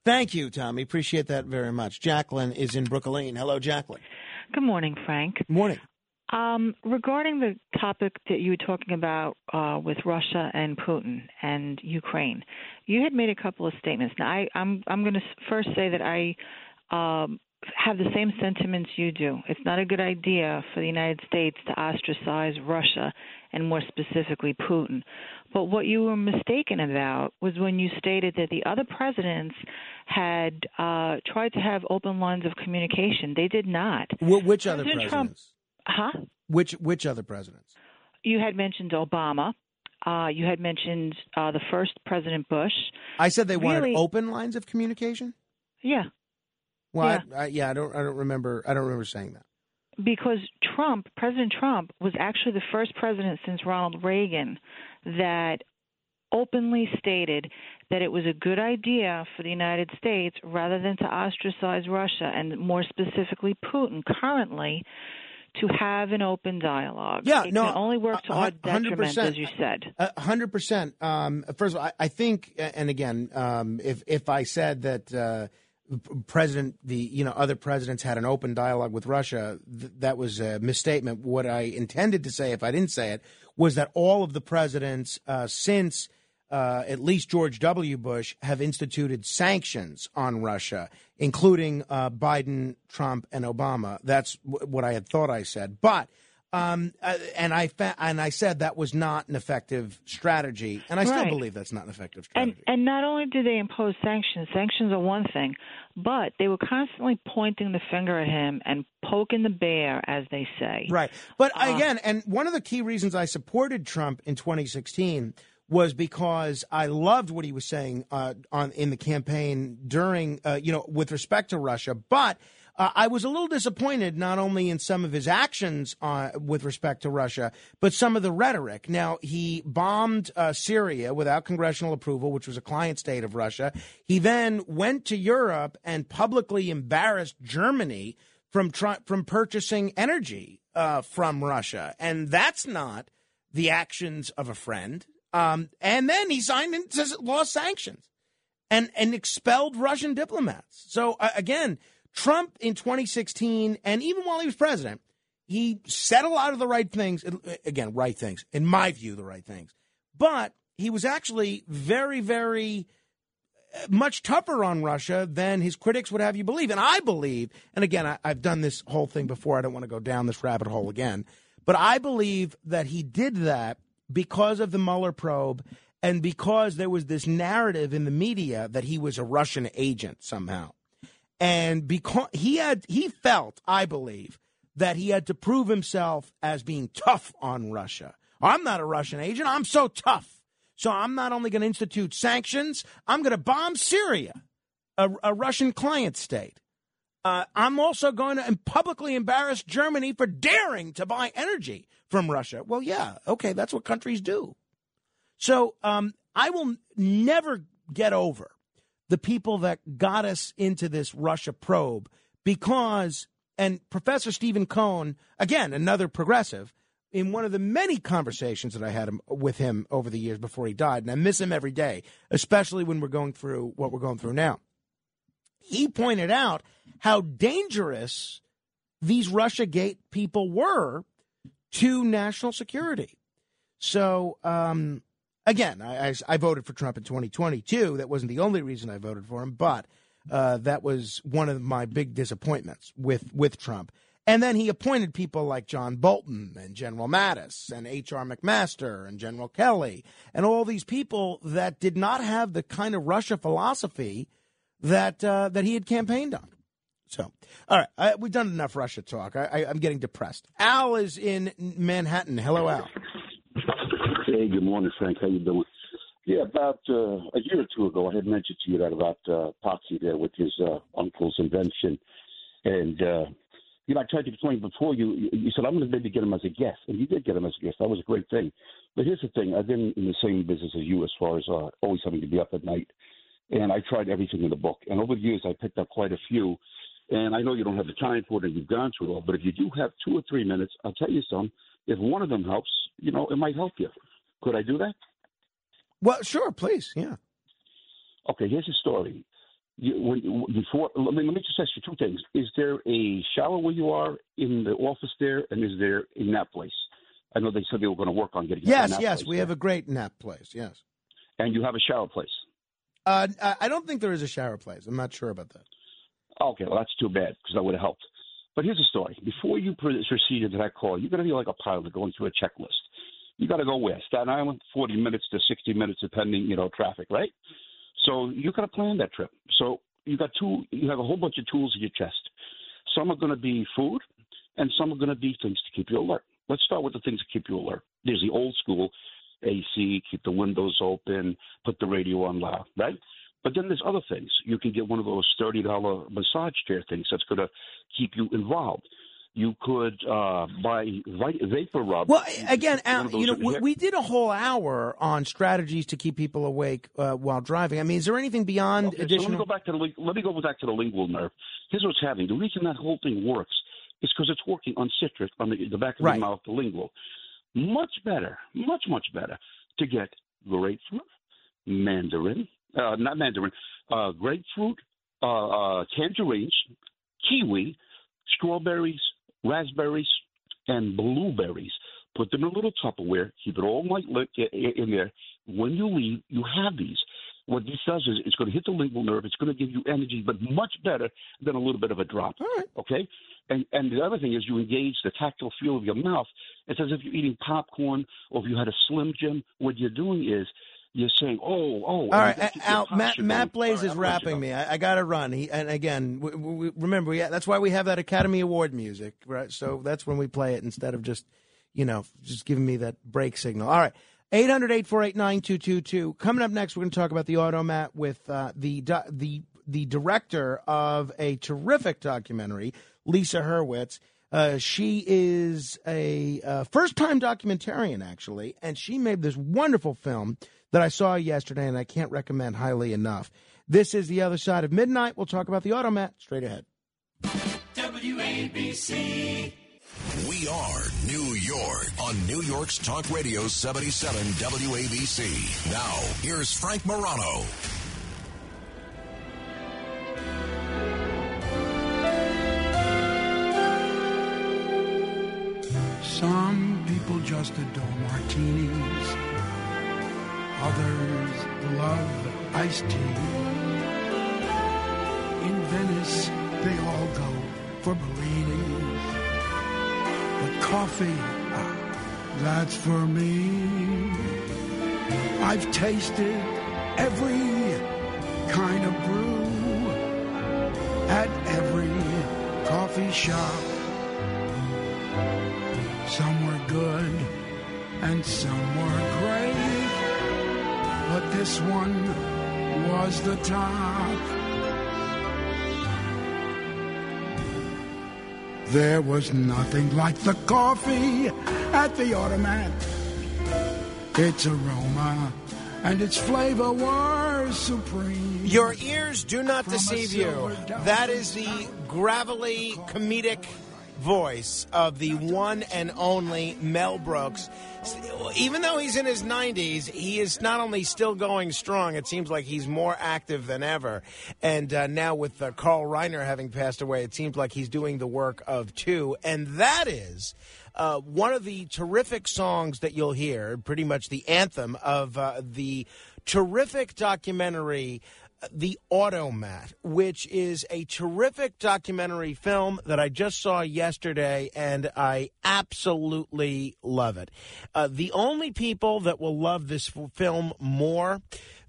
Thank you, Tommy. Appreciate that very much. Jacqueline is in Brooklyn. Hello, Jacqueline. Good morning, Frank. Morning. Um, regarding the topic that you were talking about uh, with Russia and Putin and Ukraine, you had made a couple of statements. Now, I, I'm I'm going to first say that I um, have the same sentiments you do. It's not a good idea for the United States to ostracize Russia and more specifically Putin. But what you were mistaken about was when you stated that the other presidents had uh, tried to have open lines of communication. They did not. Wh- which other President presidents? Trump, huh? Which which other presidents? You had mentioned Obama. Uh, you had mentioned uh, the first President Bush. I said they wanted really, open lines of communication? Yeah. Well, yeah, I, I, yeah, I don't I don't remember I don't remember saying that. Because Trump, President Trump, was actually the first president since Ronald Reagan that openly stated that it was a good idea for the United States, rather than to ostracize Russia and more specifically Putin currently, to have an open dialogue. Yeah, it no, can only work to our detriment, as you said. A hundred percent. First of all, I, I think, and again, um, if if I said that. Uh, President, the you know other presidents had an open dialogue with Russia. Th- that was a misstatement. What I intended to say, if I didn't say it, was that all of the presidents uh, since uh, at least George W. Bush have instituted sanctions on Russia, including uh, Biden, Trump, and Obama. That's w- what I had thought I said, but um, uh, and I fa- and I said that was not an effective strategy, and I right. still believe that's not an effective strategy. And, and not only do they impose sanctions, sanctions are one thing. But they were constantly pointing the finger at him and poking the bear, as they say. Right. But uh, again, and one of the key reasons I supported Trump in twenty sixteen was because I loved what he was saying uh, on in the campaign during, uh, you know, with respect to Russia. But uh, I was a little disappointed not only in some of his actions uh, with respect to Russia, but some of the rhetoric. Now, he bombed uh, Syria without congressional approval, which was a client state of Russia. He then went to Europe and publicly embarrassed Germany from tr- from purchasing energy uh, from Russia. And that's not the actions of a friend. Um, and then he signed and says it lost sanctions and, and expelled Russian diplomats. So, uh, again, Trump in twenty sixteen, and even while he was president, he said a lot of the right things. Again, right things. In my view, the right things. But he was actually very, very much tougher on Russia than his critics would have you believe. And I believe, and again, I, I've done this whole thing before. I don't want to go down this rabbit hole again. But I believe that he did that because of the Mueller probe and because there was this narrative in the media that he was a Russian agent somehow. And because he had, he felt, I believe, that he had to prove himself as being tough on Russia. I'm not a Russian agent. I'm so tough. So I'm not only going to institute sanctions, I'm going to bomb Syria, a, a Russian client state. Uh, I'm also going to publicly embarrass Germany for daring to buy energy from Russia. Well, yeah, okay, that's what countries do. So um, I will never get over the people that got us into this Russia probe because, and Professor Stephen Cohen, again, another progressive, in one of the many conversations that I had with him over the years before he died, and I miss him every day, especially when we're going through what we're going through now, he pointed out how dangerous these Russiagate people were to national security. So, um, again, I, I, I voted for Trump in twenty twenty-two. That wasn't the only reason I voted for him, but... Uh, that was one of my big disappointments with, with Trump. And then he appointed people like John Bolton and General Mattis and H R. McMaster and General Kelly and all these people that did not have the kind of Russia philosophy that uh, that he had campaigned on. So, all right, I, we've done enough Russia talk. I, I, I'm getting depressed. Al is in Manhattan. Hello, Al. Hey, good morning, Frank. How you doing? Yeah, about uh, a year or two ago, I had mentioned to you that about uh, Poxy there with his uh, uncle's invention. And, uh, you know, I tried to explain before you, you said, I'm going to maybe get him as a guest. And you did get him as a guest. That was a great thing. But here's the thing. I've been in the same business as you as far as uh, always having to be up at night. And I tried everything in the book. And over the years, I picked up quite a few. And I know you don't have the time for it and you've gone through it all. But if you do have two or three minutes, I'll tell you some. If one of them helps, you know, it might help you. Could I do that? Well, sure, please, yeah. Okay, here's the story. You, when, before, let me, let me just ask you two things. Is there a shower where you are in the office there, and is there a nap place? I know they said they were going to work on getting yes, a nap yes, place. Yes, yes, we there. have a great nap place, yes. And you have a shower place? Uh, I don't think there is a shower place. I'm not sure about that. Okay, well, that's too bad, because that would have helped. But here's the story. Before you proceed into that call, you're going to be like a pilot going through a checklist. You got to go where? Staten Island, forty minutes to sixty minutes, depending, you know, traffic, right? So you got to plan that trip. So you got two, you have a whole bunch of tools in your chest. Some are going to be food, and some are going to be things to keep you alert. Let's start with the things to keep you alert. There's the old school A C, keep the windows open, put the radio on loud, right? But then there's other things. You can get one of those thirty dollars massage chair things that's going to keep you involved. You could uh, buy vapor rub. Well, again, Al, you know, we, we did a whole hour on strategies to keep people awake uh, while driving. I mean, is there anything beyond okay, additional? So let me go back to the let me go back to the lingual nerve. Here's what's happening. The reason that whole thing works is because it's working on citric on the, the back of right. the mouth, the lingual. Much better, much much better to get grapefruit, mandarin, uh, not mandarin, uh, grapefruit, uh, uh, tangerines, kiwi, strawberries, raspberries, and blueberries. Put them in a little Tupperware. Keep it all night lit in there. When you leave, you have these. What this does is it's going to hit the lingual nerve. It's going to give you energy, but much better than a little bit of a drop. All right. Okay? And and the other thing is you engage the tactile feel of your mouth. It's as if you're eating popcorn or if you had a Slim Jim. What you're doing is you're saying, oh, oh. All right, Al, Matt, Matt Blaze right, is wrapping me. I, I got to run. He, and again, we, we, remember, we, that's why we have that Academy Award music, right? So that's when we play it instead of just, you know, just giving me that break signal. All right, eight hundred, eight four eight, nine two two two. Coming up next, we're going to talk about the Automat with uh, the the the director of a terrific documentary, Lisa Hurwitz. Uh, she is a uh, first-time documentarian, actually, and she made this wonderful film that I saw yesterday, and I can't recommend highly enough. This is The Other Side of Midnight. We'll talk about the Automat straight ahead. W A B C. We are New York on New York's Talk Radio seventy-seven W A B C. Now, here's Frank Morano. Some people just adore martinis. Others love iced tea. In Venice, they all go for Bellinis. But coffee, ah, that's for me. I've tasted every kind of brew at every coffee shop. Some were good and some were great, but this one was the top. There was nothing like the coffee at the automat. Its aroma and its flavor were supreme. Your ears do not deceive you. That is the gravelly, comedic voice of the one and only Mel Brooks. Even though he's in his nineties, he is not only still going strong, it seems like he's more active than ever. And uh, now with uh, Carl Reiner having passed away, it seems like he's doing the work of two. And that is uh, one of the terrific songs that you'll hear, pretty much the anthem of uh, the terrific documentary The Automat, which is a terrific documentary film that I just saw yesterday, and I absolutely love it. Uh, the only people that will love this film more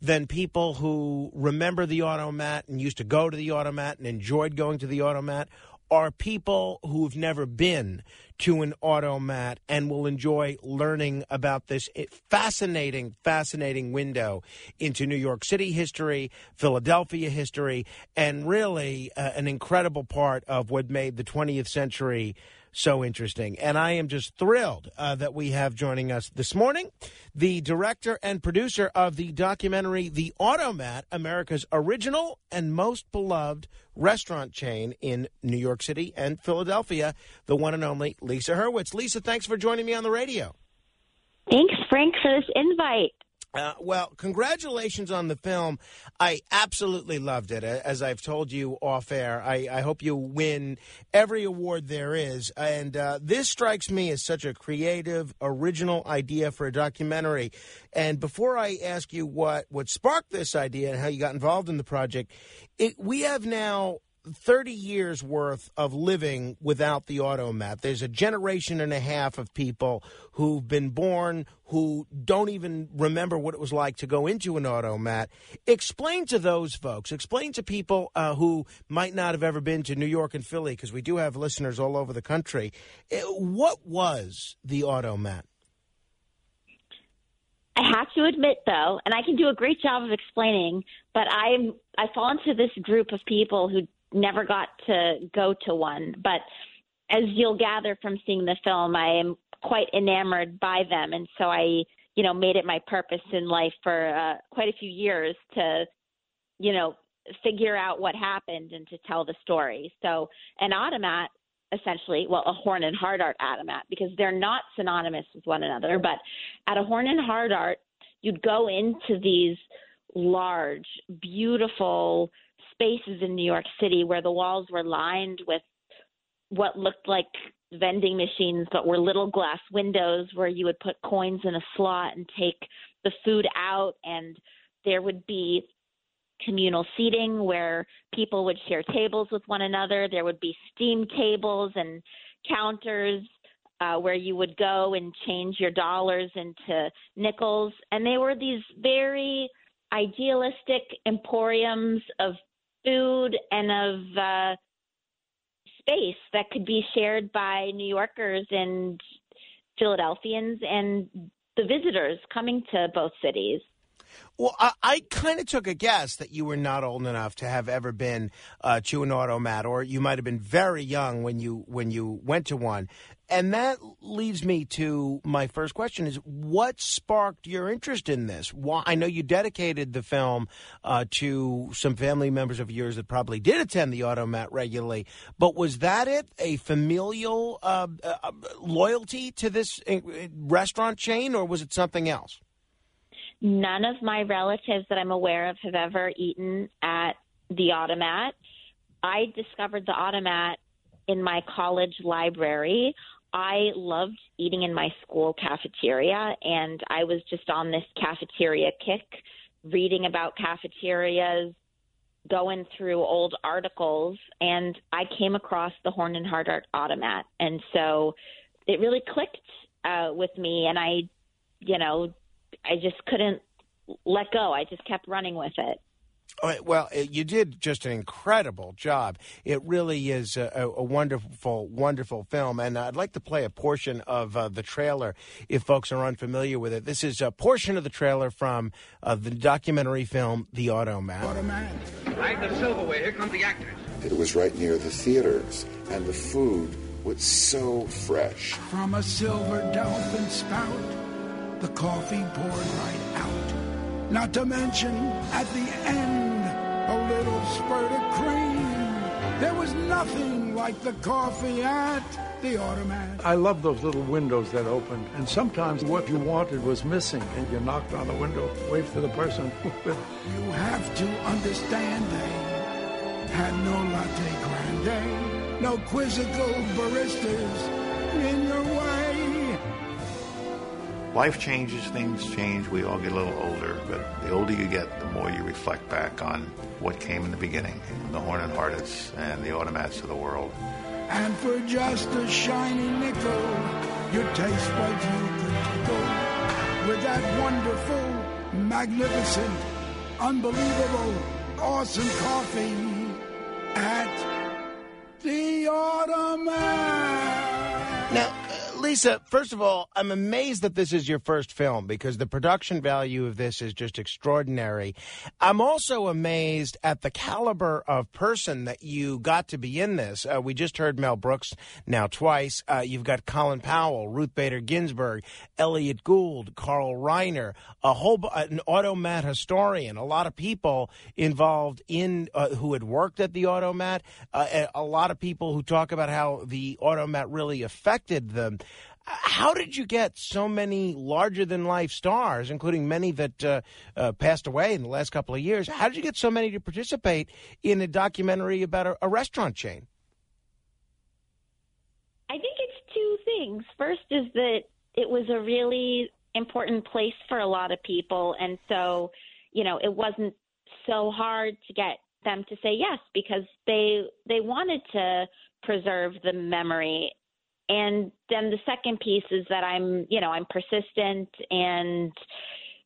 than people who remember The Automat and used to go to The Automat and enjoyed going to The Automat are people who've never been to an automat and will enjoy learning about this fascinating, fascinating window into New York City history, Philadelphia history, and really uh, an incredible part of what made the twentieth century so interesting. And I am just thrilled uh, that we have joining us this morning the director and producer of the documentary The Automat, America's original and most beloved restaurant chain in New York City and Philadelphia, the one and only Lisa Hurwitz. Lisa, thanks for joining me on the radio. Thanks, Frank, for this invite. Uh, well, congratulations on the film. I absolutely loved it. As I've told you off air, I, I hope you win every award there is. And uh, this strikes me as such a creative, original idea for a documentary. And before I ask you what, what sparked this idea and how you got involved in the project, it, we have now thirty years worth of living without the automat. There's a generation and a half of people who've been born who don't even remember what it was like to go into an automat. Explain to those folks, explain to people uh, who might not have ever been to New York and Philly, because we do have listeners all over the country. What was the automat? I have to admit, though, and I can do a great job of explaining, but I'm I fall into this group of people who never got to go to one. But as you'll gather from seeing the film, I am quite enamored by them. And so I, you know, made it my purpose in life for uh, quite a few years to, you know, figure out what happened and to tell the story. So an automat, essentially, well, a horn and hard art automat, because they're not synonymous with one another. But at a horn and hard art, you'd go into these large, beautiful spaces in New York City where the walls were lined with what looked like vending machines, but were little glass windows where you would put coins in a slot and take the food out. And there would be communal seating where people would share tables with one another. There would be steam tables and counters uh, where you would go and change your dollars into nickels. And they were these very idealistic emporiums of food and of uh, space that could be shared by New Yorkers and Philadelphians and the visitors coming to both cities. Well, I, I kind of took a guess that you were not old enough to have ever been uh, to an automat, or you might have been very young when you when you went to one. And that leads me to my first question is, what sparked your interest in this? Why, I know you dedicated the film uh, to some family members of yours that probably did attend the automat regularly, but was that it, a familial uh, uh, loyalty to this restaurant chain, or was it something else? None of my relatives that I'm aware of have ever eaten at the automat. I discovered the automat in my college library. I loved eating in my school cafeteria, and I was just on this cafeteria kick, reading about cafeterias, going through old articles, and I came across the Horn and Hardart automat. And so it really clicked uh, with me, and I, you know, I just couldn't let go. I just kept running with it. All right, well, you did just an incredible job. It really is a, a wonderful, wonderful film. And I'd like to play a portion of uh, the trailer if folks are unfamiliar with it. This is a portion of the trailer from uh, the documentary film, The Automat. Automat. Right, the silverware. Here come the actors. It was right near the theaters, and the food was so fresh. From a silver dolphin spout, the coffee poured right out. Not to mention, at the end, a little spurt of cream. There was nothing like the coffee at the automat. I love those little windows that opened. And sometimes what you wanted was missing. And you knocked on the window, waved to the person. You have to understand they had no latte grande, no quizzical baristas in your way. Life changes, things change. We all get a little older, but the older you get, the more you reflect back on what came in the beginning, the Horn and Hardats and the automats of the world. And for just a shiny nickel, your taste buds you could tickle with that wonderful, magnificent, unbelievable, awesome coffee at the automat. Now, Lisa, first of all, I'm amazed that this is your first film because the production value of this is just extraordinary. I'm also amazed at the caliber of person that you got to be in this. Uh, we just heard Mel Brooks now twice. Uh, you've got Colin Powell, Ruth Bader Ginsburg, Elliot Gould, Carl Reiner, a whole an automat historian, a lot of people involved in uh, who had worked at the automat, uh, a lot of people who talk about how the automat really affected them. How did you get so many larger-than-life stars, including many that uh, uh, passed away in the last couple of years? How did you get so many to participate in a documentary about a, a restaurant chain? I think it's two things. First is that it was a really important place for a lot of people, and so, you know, it wasn't so hard to get them to say yes because they they wanted to preserve the memory. And then the second piece is that I'm, you know, I'm persistent and,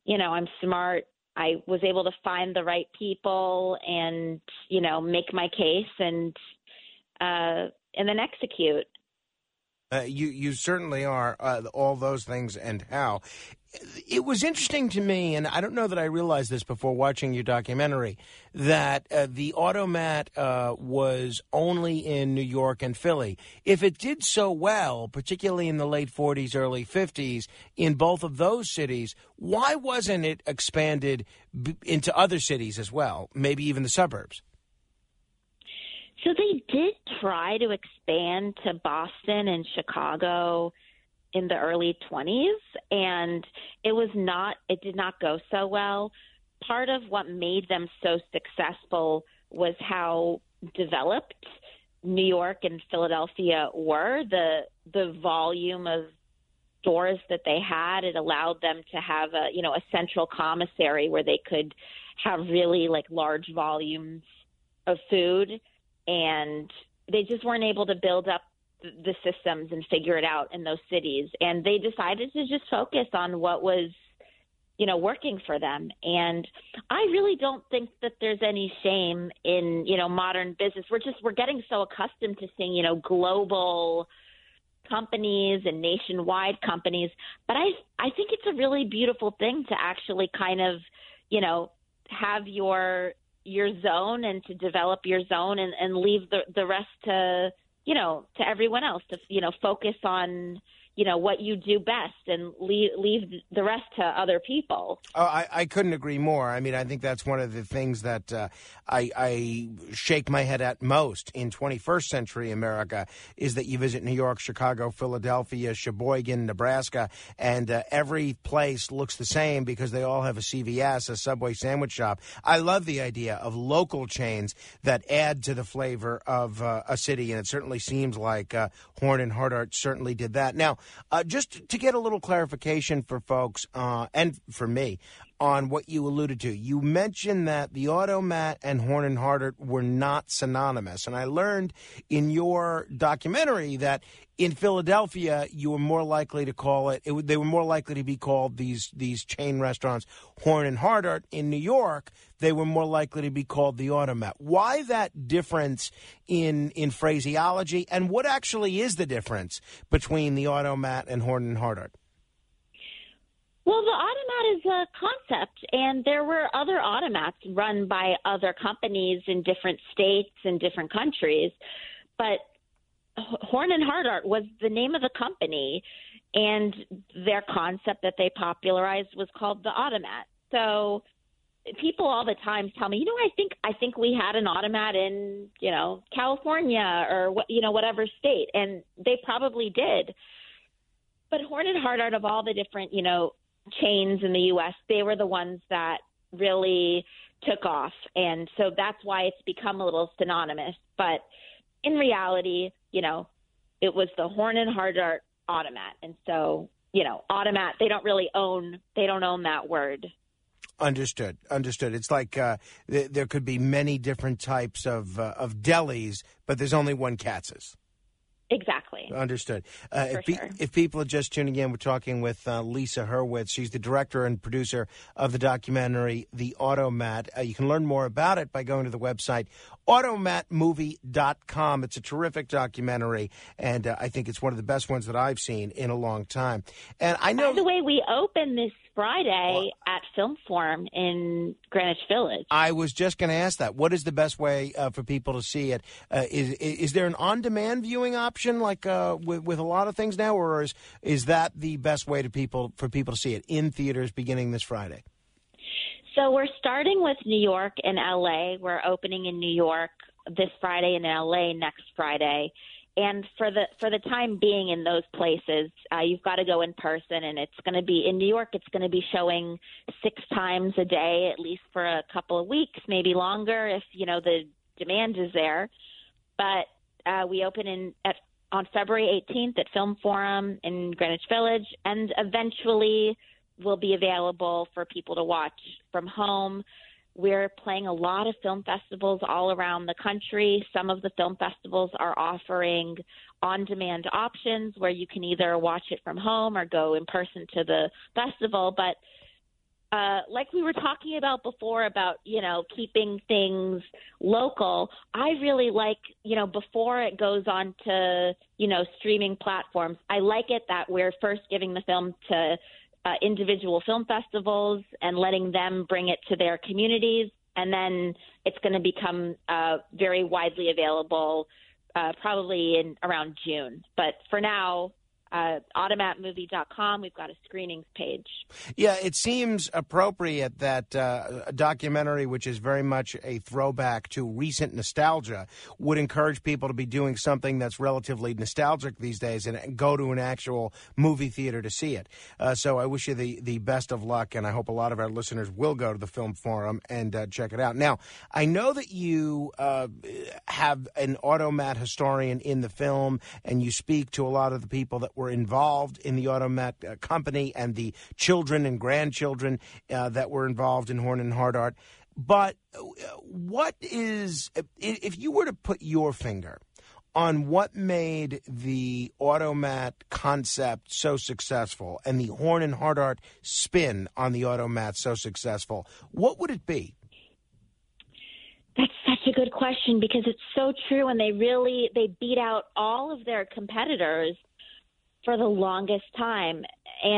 you know, I'm smart. I was able to find the right people and, you know, make my case and uh, and then execute. Uh, you, you certainly are uh, all those things and how. It was interesting to me, and I don't know that I realized this before watching your documentary, that uh, the automat uh, was only in New York and Philly. If it did so well, particularly in the late forties, early fifties, in both of those cities, why wasn't it expanded b- into other cities as well, maybe even the suburbs? So they did try to expand to Boston and Chicago in the early twenties, and it was not, it did not go so well. Part of what made them so successful was how developed New York and Philadelphia were. The the volume of stores that they had, it allowed them to have a, you know, a central commissary where they could have really like large volumes of food, and they just weren't able to build up the systems and figure it out in those cities. And they decided to just focus on what was, you know, working for them. And I really don't think that there's any shame in, you know, modern business. We're just, we're getting so accustomed to seeing, you know, global companies and nationwide companies. But I, I think it's a really beautiful thing to actually kind of, you know, have your, your zone and to develop your zone and, and leave the, the rest to, you know, to everyone else to, you know, focus on, you know, what you do best and leave, leave the rest to other people. Oh, I, I couldn't agree more. I mean, I think that's one of the things that uh, I, I shake my head at most in twenty-first century America is that you visit New York, Chicago, Philadelphia, Sheboygan, Nebraska, and uh, every place looks the same because they all have a C V S, a Subway sandwich shop. I love the idea of local chains that add to the flavor of uh, a city, and it certainly seems like uh, Horn and Hardart certainly did that. Now, Uh, just to get a little clarification for folks uh, and for me on what you alluded to, you mentioned that the Automat and Horn and Hardart were not synonymous. And I learned in your documentary that in Philadelphia, you were more likely to call it, it they were more likely to be called these these chain restaurants Horn and Hardart. In New York, they were more likely to be called the Automat. Why that difference in in phraseology, and what actually is the difference between the Automat and Horn and Hardart? Well, the Automat is a concept, and there were other Automats run by other companies in different states and different countries, but Horn and Hardart was the name of the company, and their concept that they popularized was called the Automat. So people all the time tell me, you know, I think I think we had an Automat in, you know, California or, you know, whatever state, and they probably did. But Horn and Hardart, of all the different, you know, chains in the U S, they were the ones that really took off. And so that's why it's become a little synonymous. But in reality, you know, it was the Horn and Hardart Automat. And so, you know, Automat, they don't really own, they don't own that word. Understood. Understood. It's like uh, th- there could be many different types of uh, of delis, but there's only one Katz's. Exactly. Understood. Uh, if, pe- sure. if people are just tuning in, we're talking with uh, Lisa Hurwitz. She's the director and producer of the documentary The Automat. Uh, you can learn more about it by going to the website automat movie dot com. It's a terrific documentary, and uh, I think it's one of the best ones that I've seen in a long time. And I know. By the way, we open this Friday uh, at Film Forum in Greenwich Village. I was just going to ask that. What is the best way uh, for people to see it? Uh, is, is there an on-demand viewing option? Like uh, with, with a lot of things now, or is is that the best way to people for people to see it in theaters beginning this Friday? So we're starting with New York and L A. We're opening in New York this Friday and in L A next Friday. And for the for the time being in those places, uh, you've got to go in person, and it's going to be in New York. It's going to be showing six times a day, at least for a couple of weeks, maybe longer if you know the demand is there. But uh, we open in at. on February eighteenth at Film Forum in Greenwich Village, and eventually will be available for people to watch from home. We're playing a lot of film festivals all around the country. Some of the film festivals are offering on-demand options where you can either watch it from home or go in person to the festival. But Uh, like we were talking about before about, you know, keeping things local, I really like, you know, before it goes on to, you know, streaming platforms, I like it that we're first giving the film to uh, individual film festivals and letting them bring it to their communities. And then it's going to become uh, very widely available uh, probably in around June. But for now, Uh, automat movie dot com. We've got a screenings page. Yeah, it seems appropriate that uh, a documentary, which is very much a throwback to recent nostalgia, would encourage people to be doing something that's relatively nostalgic these days and, and go to an actual movie theater to see it. Uh, so I wish you the, the best of luck, and I hope a lot of our listeners will go to the Film Forum and uh, check it out. Now, I know that you uh, have an Automat historian in the film, and you speak to a lot of the people that were involved in the Automat uh, company and the children and grandchildren uh, that were involved in Horn and Hardart. But what is, if you were to put your finger on what made the Automat concept so successful and the Horn and Hardart spin on the Automat so successful, what would it be? That's such a good question because it's so true, and they really, they beat out all of their competitors for the longest time.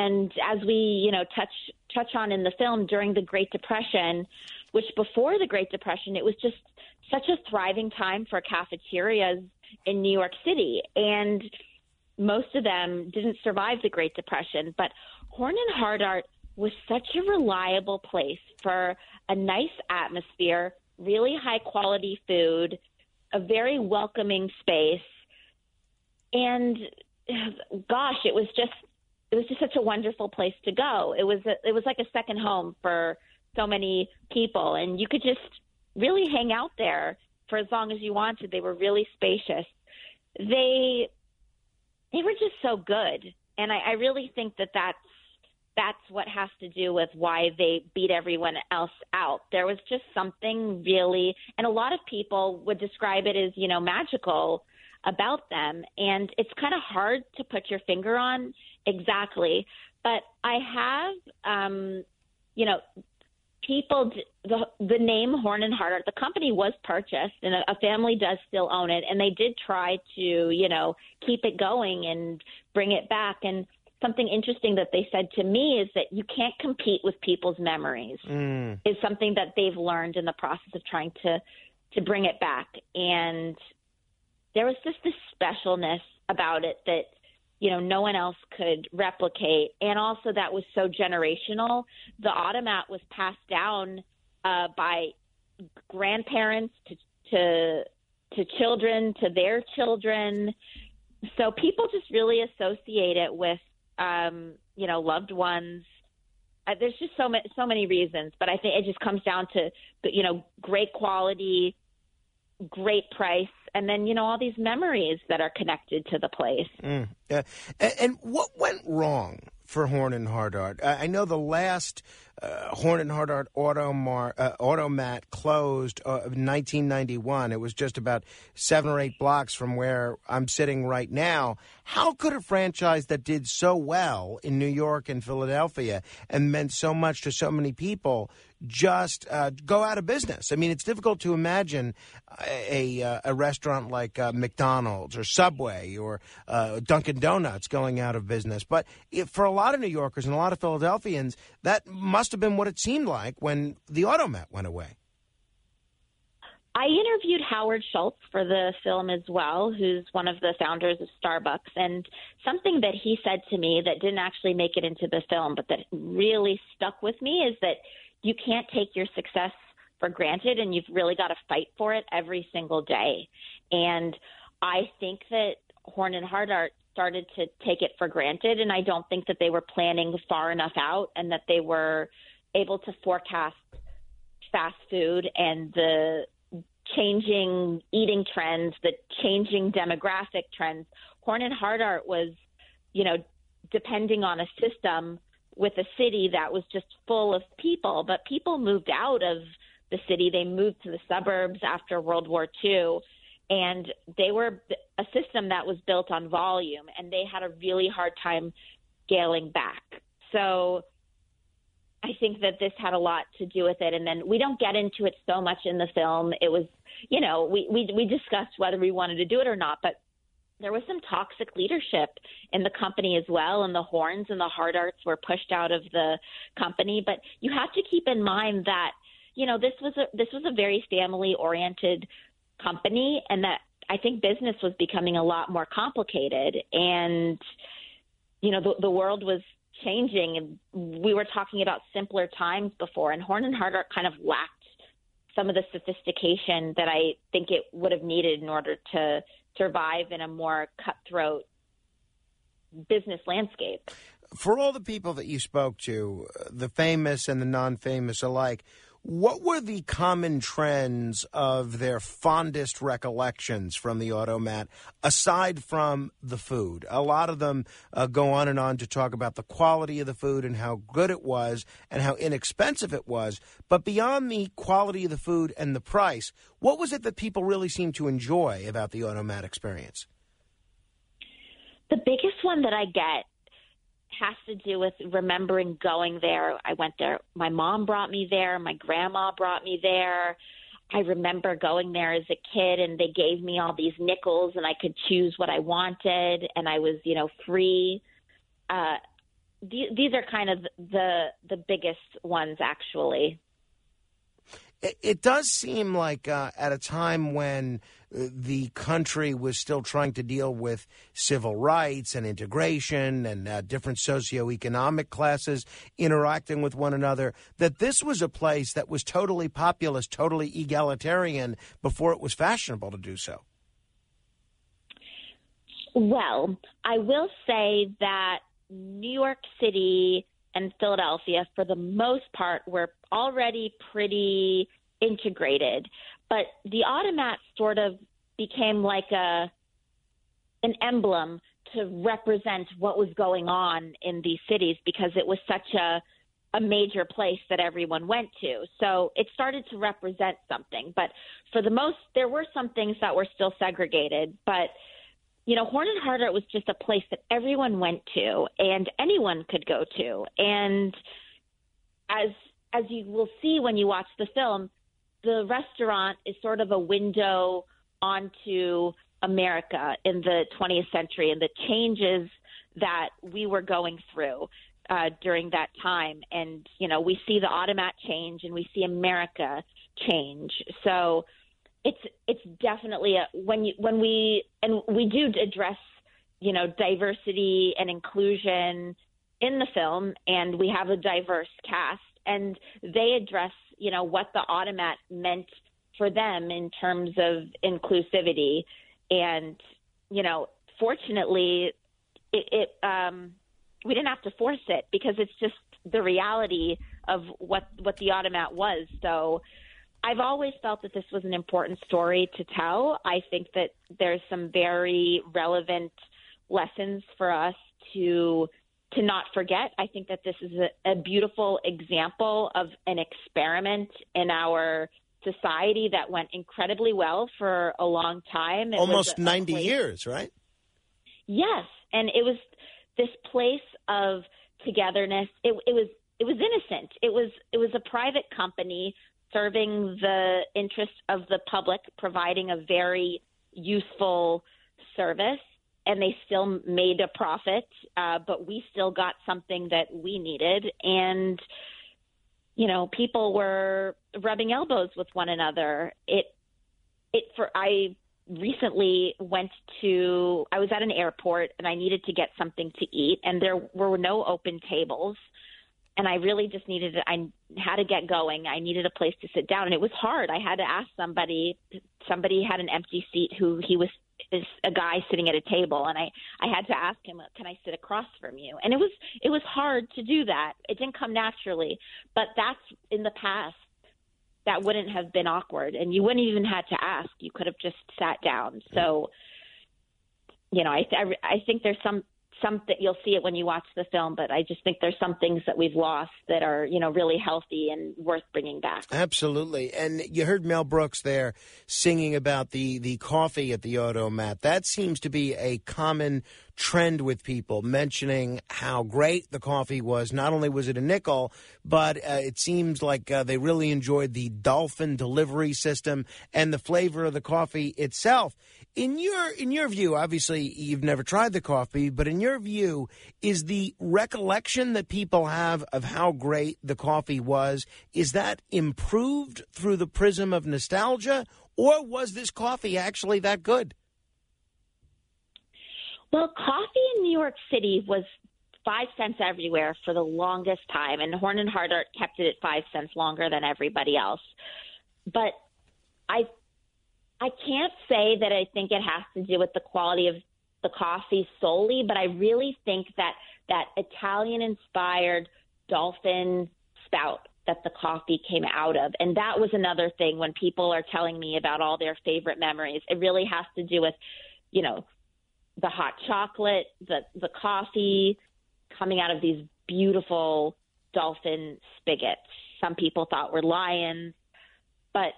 And as we, you know, touch touch on in the film, during the Great Depression, which before the Great Depression, it was just such a thriving time for cafeterias in New York City, and most of them didn't survive the Great Depression. But Horn and Hardart was such a reliable place for a nice atmosphere, really high-quality food, a very welcoming space. And, gosh, it was just it was just such a wonderful place to go. It was a, it was like a second home for so many people, and you could just really hang out there for as long as you wanted. They were really spacious. They they were just so good, and I, I really think that that's, that's what has to do with why they beat everyone else out. There was just something really, and a lot of people would describe it as, you know, magical about them, and it's kind of hard to put your finger on exactly. But I have, um, you know, people, the, the name Horn and Hardart, the company was purchased, and a, a family does still own it, and they did try to, you know, keep it going and bring it back. And something interesting that they said to me is that you can't compete with people's memories, mm. is something that they've learned in the process of trying to, to bring it back. And there was just this specialness about it that, you know, no one else could replicate. And also that was so generational. The automat was passed down uh, by grandparents to, to to children, to their children. So people just really associate it with, um, you know, loved ones. Uh, there's just so, ma- so many reasons. But I think it just comes down to, you know, great quality, great price, and then, you know, all these memories that are connected to the place. Mm, yeah. and, and what went wrong for Horn and Hardart? I, I know the last uh, Horn and Hardart Automar, uh, Automat closed uh, in nineteen ninety-one. It was just about seven or eight blocks from where I'm sitting right now. How could a franchise that did so well in New York and Philadelphia and meant so much to so many people just uh, go out of business? I mean, it's difficult to imagine a a, a restaurant like uh, McDonald's or Subway or uh, Dunkin' Donuts going out of business. But if, for a lot of New Yorkers and a lot of Philadelphians, that must have been what it seemed like when the Automat went away. I interviewed Howard Schultz for the film as well, who's one of the founders of Starbucks. And something that he said to me that didn't actually make it into the film, but that really stuck with me, is that you can't take your success for granted, and you've really got to fight for it every single day. And I think that Horn and Hardart started to take it for granted, and I don't think that they were planning far enough out and that they were able to forecast fast food and the changing eating trends, the changing demographic trends. Horn and Hardart was, you know, depending on a system with a city that was just full of people, but people moved out of the city. They moved to the suburbs after World War Two, and they were a system that was built on volume, and they had a really hard time scaling back. So I think that this had a lot to do with it. And then we don't get into it so much in the film. It was, you know, we, we, we discussed whether we wanted to do it or not, but there was some toxic leadership in the company as well, and the Horns and the Hardarts were pushed out of the company. But you have to keep in mind that, you know, this was a this was a very family-oriented company, and that I think business was becoming a lot more complicated. And, you know, the, the world was changing, and we were talking about simpler times before, and Horn and Hardart kind of lacked some of the sophistication that I think it would have needed in order to survive in a more cutthroat business landscape. For all the people that you spoke to, the famous and the non-famous alike, what were the common trends of their fondest recollections from the Automat, aside from the food? A lot of them uh, go on and on to talk about the quality of the food and how good it was and how inexpensive it was. But beyond the quality of the food and the price, what was it that people really seemed to enjoy about the Automat experience? The biggest one that I get has to do with remembering going there. I went there. My mom brought me there. My grandma brought me there. I remember going there as a kid, and they gave me all these nickels, and I could choose what I wanted, and I was, you know, free. Uh, th- these are kind of the the biggest ones, actually. It, it does seem like uh, at a time when the country was still trying to deal with civil rights and integration and uh, different socioeconomic classes interacting with one another, that this was a place that was totally populist, totally egalitarian before it was fashionable to do so. Well, I will say that New York City and Philadelphia, for the most part, were already pretty integrated. But the automat sort of became like a an emblem to represent what was going on in these cities because it was such a, a major place that everyone went to. So it started to represent something. But for the most, there were some things that were still segregated. But, you know, Horn and Hardart was just a place that everyone went to and anyone could go to. And as as you will see when you watch the film, the restaurant is sort of a window onto America in the twentieth century and the changes that we were going through uh, during that time. And, you know, we see the automat change and we see America change. So it's it's definitely a, when you, when we and we do address, you know, diversity and inclusion in the film, and we have a diverse cast, and they address, you know, what the automat meant for them in terms of inclusivity. And, you know, fortunately, it, it um, we didn't have to force it because it's just the reality of what, what the automat was. So I've always felt that this was an important story to tell. I think that there's some very relevant lessons for us to to not forget. I think that this is a, a beautiful example of an experiment in our society that went incredibly well for a long time. It Almost a, ninety a place, years, right? Yes. And it was this place of togetherness. It, it was it was innocent. It was it was a private company serving the interests of the public, providing a very useful service. And they still made a profit, uh, but we still got something that we needed. And, you know, people were rubbing elbows with one another. It, it for I recently went to, I was at an airport and I needed to get something to eat, and there were no open tables. And I really just needed, I had to get going. I needed a place to sit down, and it was hard. I had to ask somebody, somebody had an empty seat who he was, is a guy sitting at a table, and I, I had to ask him, can I sit across from you? And it was it was hard to do that. It didn't come naturally, but that's in the past. That wouldn't have been awkward, and you wouldn't even had to ask. You could have just sat down. So, you know, I I, I think there's some some that you'll see it when you watch the film, but I just think there's some things that we've lost that are, you know, really healthy and worth bringing back. Absolutely. And you heard Mel Brooks there singing about the, the coffee at the automat. That seems to be a common trend with people mentioning how great the coffee was. Not only was it a nickel, but uh, it seems like uh, they really enjoyed the dolphin delivery system and the flavor of the coffee itself. In your in your view, obviously you've never tried the coffee, but in your view, is the recollection that people have of how great the coffee was, is that improved through the prism of nostalgia, or was this coffee actually that good? Well, coffee in New York City was five cents everywhere for the longest time, and Horn and Hardart kept it at five cents longer than everybody else. But I I can't say that I think it has to do with the quality of the coffee solely, but I really think that that Italian-inspired dolphin spout that the coffee came out of, and that was another thing when people are telling me about all their favorite memories. It really has to do with, you know, the hot chocolate, the, the coffee coming out of these beautiful dolphin spigots. Some people thought were lions, but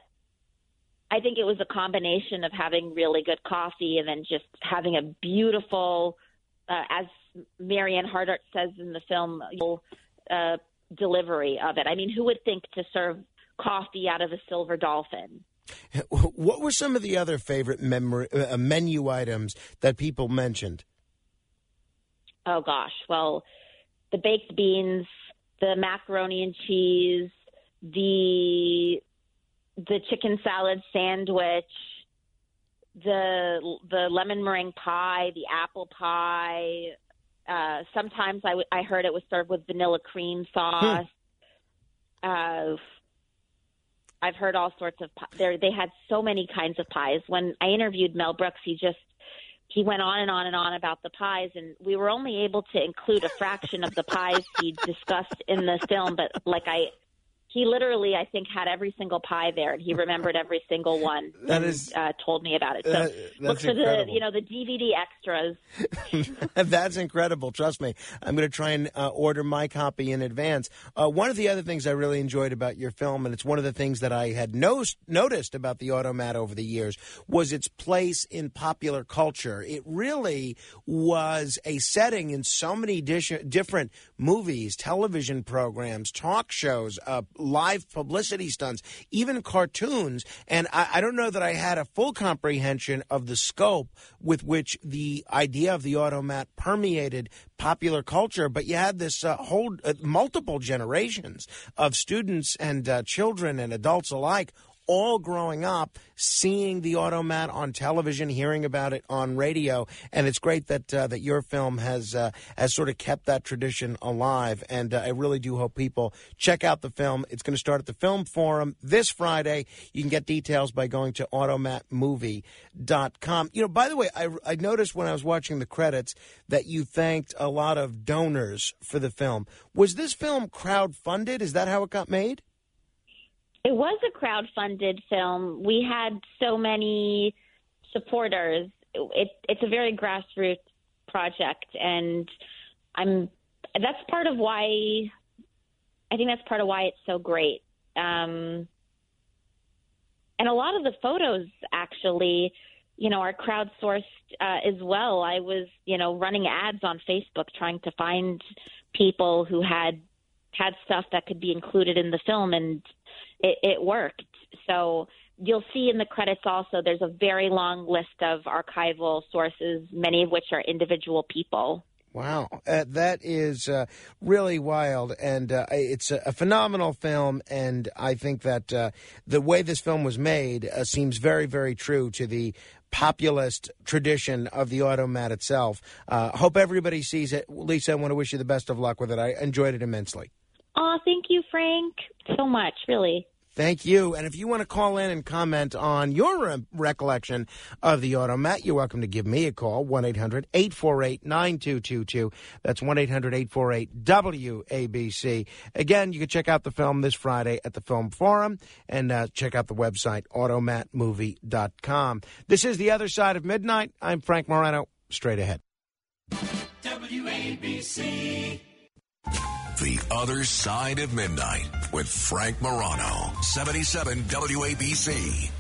I think it was a combination of having really good coffee and then just having a beautiful, uh, as Marianne Hardart says in the film, uh, delivery of it. I mean, who would think to serve coffee out of a silver dolphin? What were some of the other favorite memory, uh, menu items that people mentioned? Oh, gosh. Well, the baked beans, the macaroni and cheese, the the chicken salad sandwich, the the lemon meringue pie, the apple pie. Uh, sometimes I, w- I heard it was served with vanilla cream sauce. Hmm. Uh, I've heard all sorts of pies. There, they had so many kinds of pies. When I interviewed Mel Brooks, he just he went on and on and on about the pies, and we were only able to include a fraction of the pies he discussed in the film. But like I, he literally, I think, had every single pie there, and he remembered every single one. That and, is, uh, told me about it. So that, look for incredible. the, you know, the D V D extras. That's incredible. Trust me, I'm going to try and uh, order my copy in advance. Uh, one of the other things I really enjoyed about your film, and it's one of the things that I had no- noticed about The Automat over the years, was its place in popular culture. It really was a setting in so many dish- different movies, television programs, talk shows, uh, live publicity stunts, even cartoons. And I, I don't know that I had a full comprehension of the scope with which the idea of the automat permeated popular culture, but you had this uh, whole uh, multiple generations of students and uh, children and adults alike all growing up, seeing the automat on television, hearing about it on radio. And it's great that uh, that your film has uh, has sort of kept that tradition alive. And uh, I really do hope people check out the film. It's going to start at the Film Forum this Friday. You can get details by going to automat movie dot com. You know, by the way, I, I noticed when I was watching the credits that you thanked a lot of donors for the film. Was this film crowdfunded? Is that how it got made? It was a crowdfunded film. We had so many supporters. It, it's a very grassroots project, and I'm. That's part of why. I think that's part of why it's so great. Um, and a lot of the photos, actually, you know, are crowdsourced uh, as well. I was, you know, running ads on Facebook trying to find people who had had stuff that could be included in the film, and It, it worked. So you'll see in the credits also there's a very long list of archival sources, many of which are individual people. Wow. Uh, that is uh, really wild. And uh, it's a, a phenomenal film. And I think that uh, the way this film was made uh, seems very, very true to the populist tradition of the automat itself. Uh, hope everybody sees it. Lisa, I want to wish you the best of luck with it. I enjoyed it immensely. Oh, thank you, Frank, so much, really. Thank you. And if you want to call in and comment on your re- recollection of the automat, you're welcome to give me a call, one eight hundred eight four eight nine two two two. That's one eight hundred eight four eight W A B C. Again, you can check out the film this Friday at the Film Forum, and uh, check out the website, automat movie dot com. This is The Other Side of Midnight. I'm Frank Morano. Straight ahead. W A B C. The Other Side of Midnight with Frank Morano, seventy-seven W A B C.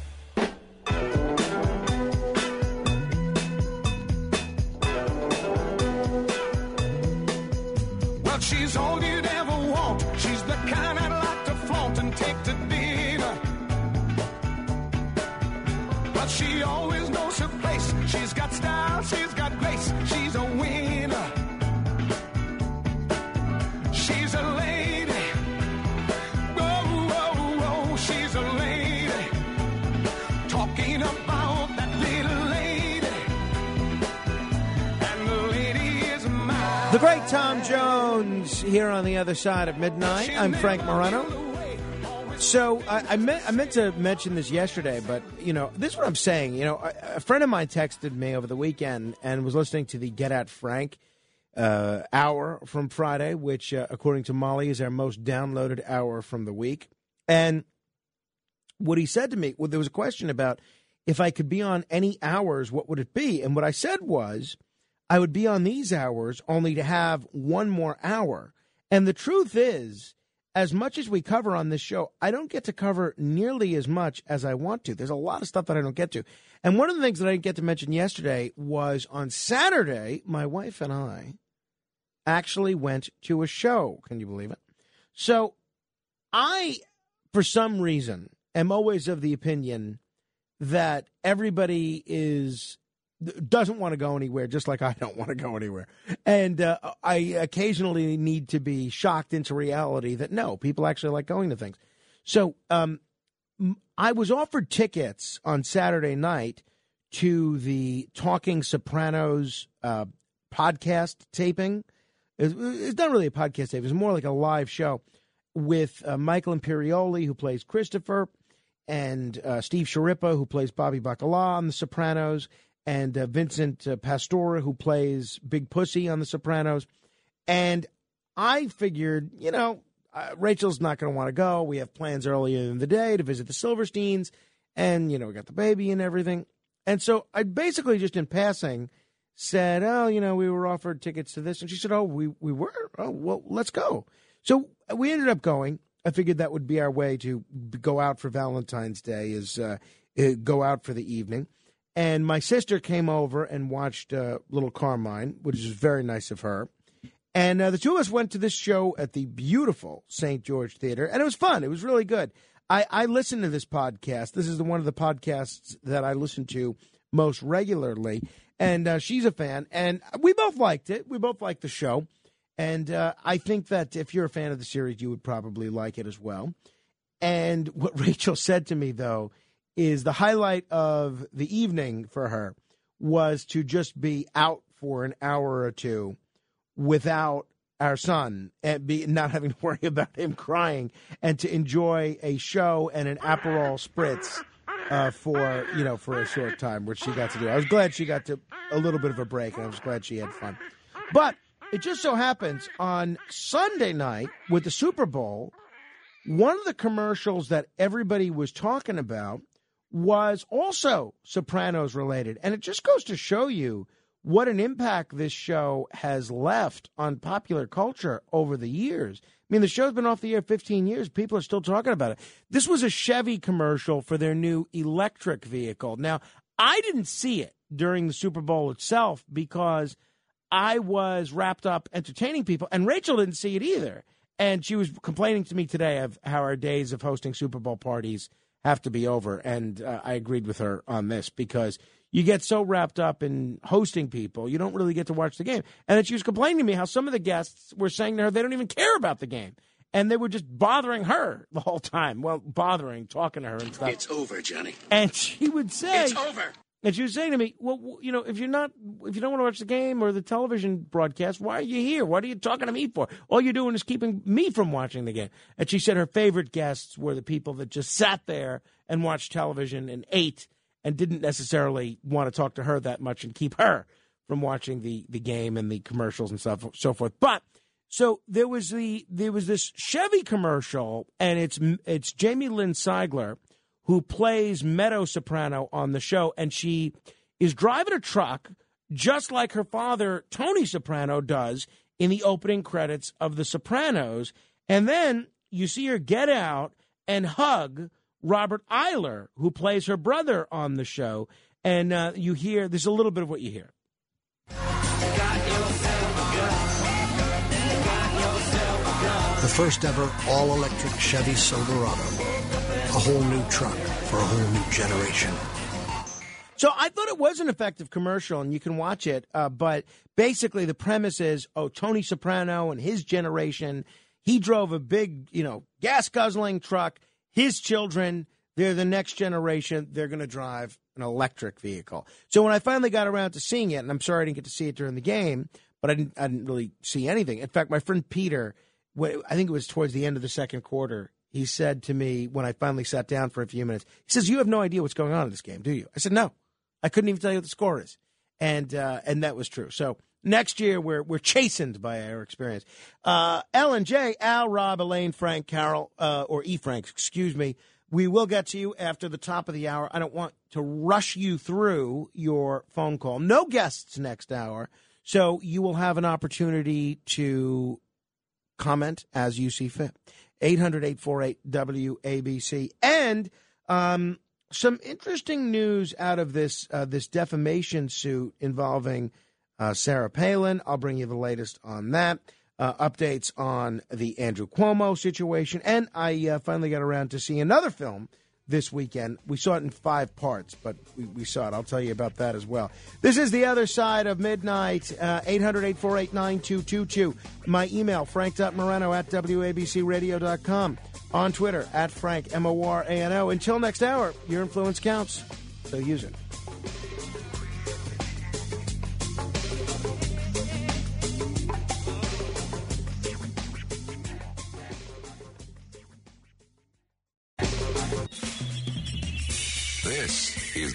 Well, she's all you'd ever want. She's the kind I'd like to flaunt and take to dinner. But she always knows her place. She's got style, she's got grace, she's a winner. She's a lady, oh, oh, oh, she's a lady, talking about that little lady, and the lady is mine. The great Tom Jones here on The Other Side of Midnight. I'm Frank Morano. So I, I, meant, I meant to mention this yesterday, but, you know, this is what I'm saying. You know, a, a friend of mine texted me over the weekend and was listening to the Get At Frank Uh, hour from Friday, which, uh, according to Molly, is our most downloaded hour from the week. And what he said to me, well, there was a question about if I could be on any hours, what would it be? And what I said was, I would be on these hours only to have one more hour. And the truth is, as much as we cover on this show, I don't get to cover nearly as much as I want to. There's a lot of stuff that I don't get to. And one of the things that I didn't get to mention yesterday was on Saturday, my wife and I actually went to a show. Can you believe it? So I, for some reason, am always of the opinion that everybody is doesn't want to go anywhere, just like I don't want to go anywhere. And uh, I occasionally need to be shocked into reality that, no, people actually like going to things. So um, I was offered tickets on Saturday night to the Talking Sopranos uh, podcast taping. It's, it's not really a podcast taping. It's more like a live show with uh, Michael Imperioli, who plays Christopher, and uh, Steve Sciarippa, who plays Bobby Bacala on The Sopranos, and uh, Vincent uh, Pastore, who plays Big Pussy on The Sopranos. And I figured, you know, uh, Rachel's not going to want to go. We have plans earlier in the day to visit the Silversteins, and, you know, we got the baby and everything. And so I basically just in passing said, oh, you know, we were offered tickets to this. And she said, oh, we, we were? Oh, well, let's go. So we ended up going. I figured that would be our way to go out for Valentine's Day, is uh, go out for the evening. And my sister came over and watched uh, Little Carmine, which is very nice of her. And uh, the two of us went to this show at the beautiful Saint George Theater, and it was fun. It was really good. I, I listen to this podcast. This is the, one of the podcasts that I listen to most regularly, and uh, she's a fan. And we both liked it. We both liked the show. And uh, I think that if you're a fan of the series, you would probably like it as well. And what Rachel said to me, though, is the highlight of the evening for her was to just be out for an hour or two without our son and be not having to worry about him crying, and to enjoy a show and an Aperol spritz uh, for, you know, for a short time, which she got to do. I was glad she got to a little bit of a break, and I was glad she had fun. But it just so happens on Sunday night with the Super Bowl, one of the commercials that everybody was talking about was also Sopranos related. And it just goes to show you what an impact this show has left on popular culture over the years. I mean, the show's been off the air fifteen years. People are still talking about it. This was a Chevy commercial for their new electric vehicle. Now, I didn't see it during the Super Bowl itself because I was wrapped up entertaining people, and Rachel didn't see it either. And she was complaining to me today of how our days of hosting Super Bowl parties have to be over. And uh, I agreed with her on this, because you get so wrapped up in hosting people, you don't really get to watch the game. And then she was complaining to me how some of the guests were saying to her they don't even care about the game, and they were just bothering her the whole time. Well, bothering, talking to her and stuff. It's over, Johnny. And she would say, it's over. And she was saying to me, well, you know, if you're not, if you don't want to watch the game or the television broadcast, why are you here? What are you talking to me for? All you're doing is keeping me from watching the game. And she said her favorite guests were the people that just sat there and watched television and ate and didn't necessarily want to talk to her that much and keep her from watching the, the game and the commercials and stuff, so forth. But so there was the, there was this Chevy commercial, and it's, it's Jamie Lynn Sigler, who plays Meadow Soprano on the show, and she is driving a truck just like her father, Tony Soprano, does in the opening credits of The Sopranos. And then you see her get out and hug Robert Eiler, who plays her brother on the show. And uh, you hear, there's a little bit of what you hear. The first ever all-electric Chevy Silverado. A whole new truck for a whole new generation. So I thought it was an effective commercial, and you can watch it. Uh, but basically the premise is, oh, Tony Soprano and his generation, he drove a big, you know, gas-guzzling truck. His children, they're the next generation. They're going to drive an electric vehicle. So when I finally got around to seeing it, and I'm sorry I didn't get to see it during the game, but I didn't, I didn't really see anything. In fact, my friend Peter, I think it was towards the end of the second quarter, he said to me when I finally sat down for a few minutes, he says, you have no idea what's going on in this game, do you? I said, no, I couldn't even tell you what the score is. And uh, and that was true. So next year we're we're chastened by our experience. Uh, L and J, Al, Rob, Elaine, Frank, Carol, uh, or E. Frank, excuse me. We will get to you after the top of the hour. I don't want to rush you through your phone call. No guests next hour. So you will have an opportunity to comment as you see fit. eight hundred, eight four eight, W A B C. And um, some interesting news out of this uh, this defamation suit involving uh, Sarah Palin. I'll bring you the latest on that. Uh, updates on the Andrew Cuomo situation. And I uh, finally got around to see another film this weekend. We saw it in five parts, but we, we saw it. I'll tell you about that as well. This is The Other Side of Midnight, uh, eight hundred, eight four eight, nine two two two. My email, frank dot morano at w a b c radio dot com. On Twitter, at Frank, M O R A N O. Until next hour, your influence counts, so use it. This is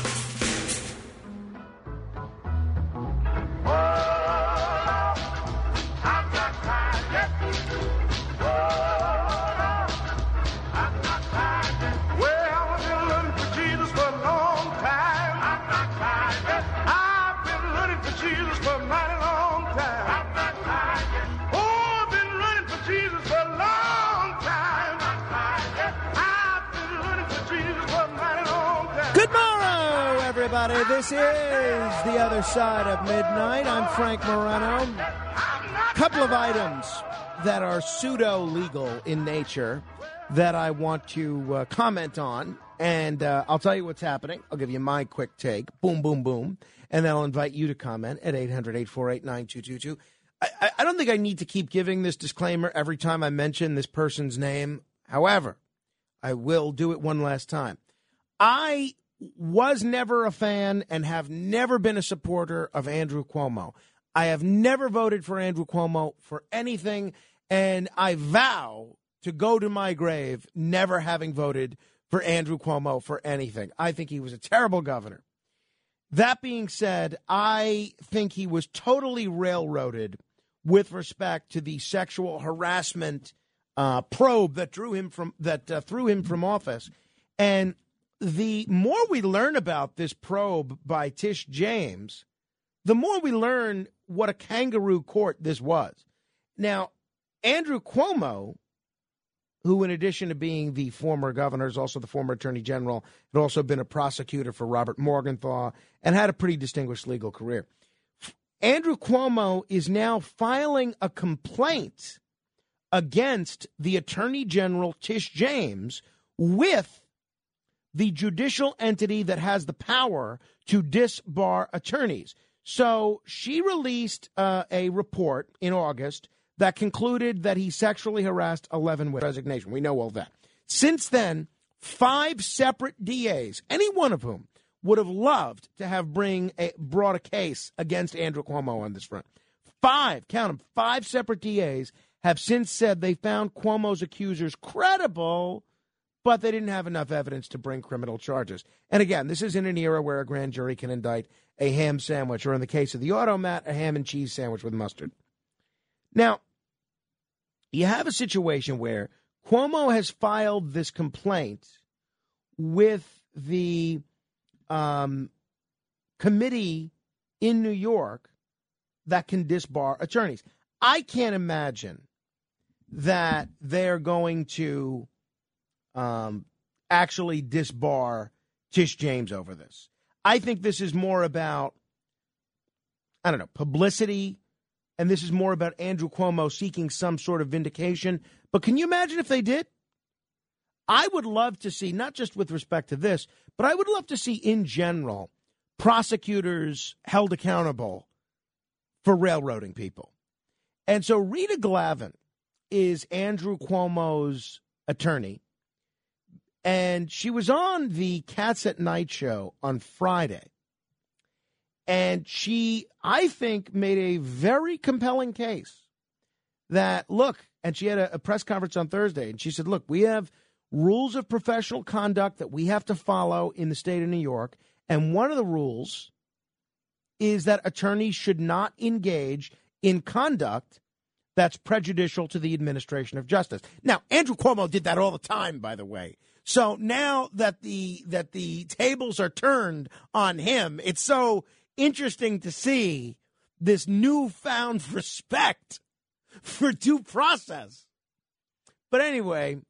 This is The Other Side of Midnight. I'm Frank Morano. Couple of items that are pseudo-legal in nature that I want to uh, comment on. And uh, I'll tell you what's happening. I'll give you my quick take. Boom, boom, boom. And then I'll invite you to comment at eight hundred, eight four eight, nine two two two. I, I don't think I need to keep giving this disclaimer every time I mention this person's name. However, I will do it one last time. I... was never a fan and have never been a supporter of Andrew Cuomo. I have never voted for Andrew Cuomo for anything, and I vow to go to my grave never having voted for Andrew Cuomo for anything. I think he was a terrible governor. That being said, I think he was totally railroaded with respect to the sexual harassment uh, probe that drew him from that uh, threw him from office, and the more we learn about this probe by Tish James, the more we learn what a kangaroo court this was. Now, Andrew Cuomo, who in addition to being the former governor is also the former attorney general, had also been a prosecutor for Robert Morgenthau and had a pretty distinguished legal career. Andrew Cuomo is now filing a complaint against the attorney general Tish James with the judicial entity that has the power to disbar attorneys. So she released uh, a report in August that concluded that he sexually harassed eleven women. Resignation. We know all that. Since then, five separate D As, any one of whom would have loved to have bring a, brought a case against Andrew Cuomo on this front. Five, count them, five separate D As have since said they found Cuomo's accusers credible, but they didn't have enough evidence to bring criminal charges. And again, this is in an era where a grand jury can indict a ham sandwich, or in the case of the automat, a ham and cheese sandwich with mustard. Now, you have a situation where Cuomo has filed this complaint with the um, committee in New York that can disbar attorneys. I can't imagine that they're going to Um, actually disbar Tish James over this. I think this is more about, I don't know, publicity, and this is more about Andrew Cuomo seeking some sort of vindication. But can you imagine if they did? I would love to see, not just with respect to this, but I would love to see in general prosecutors held accountable for railroading people. And so Rita Glavin is Andrew Cuomo's attorney. And she was on the Cats at Night show on Friday. And she, I think, made a very compelling case that, look, and she had a, a press conference on Thursday. And she said, look, we have rules of professional conduct that we have to follow in the state of New York. And one of the rules is that attorneys should not engage in conduct that's prejudicial to the administration of justice. Now, Andrew Cuomo did that all the time, by the way. So now that the that the tables are turned on him, it's so interesting to see this newfound respect for due process. But anyway,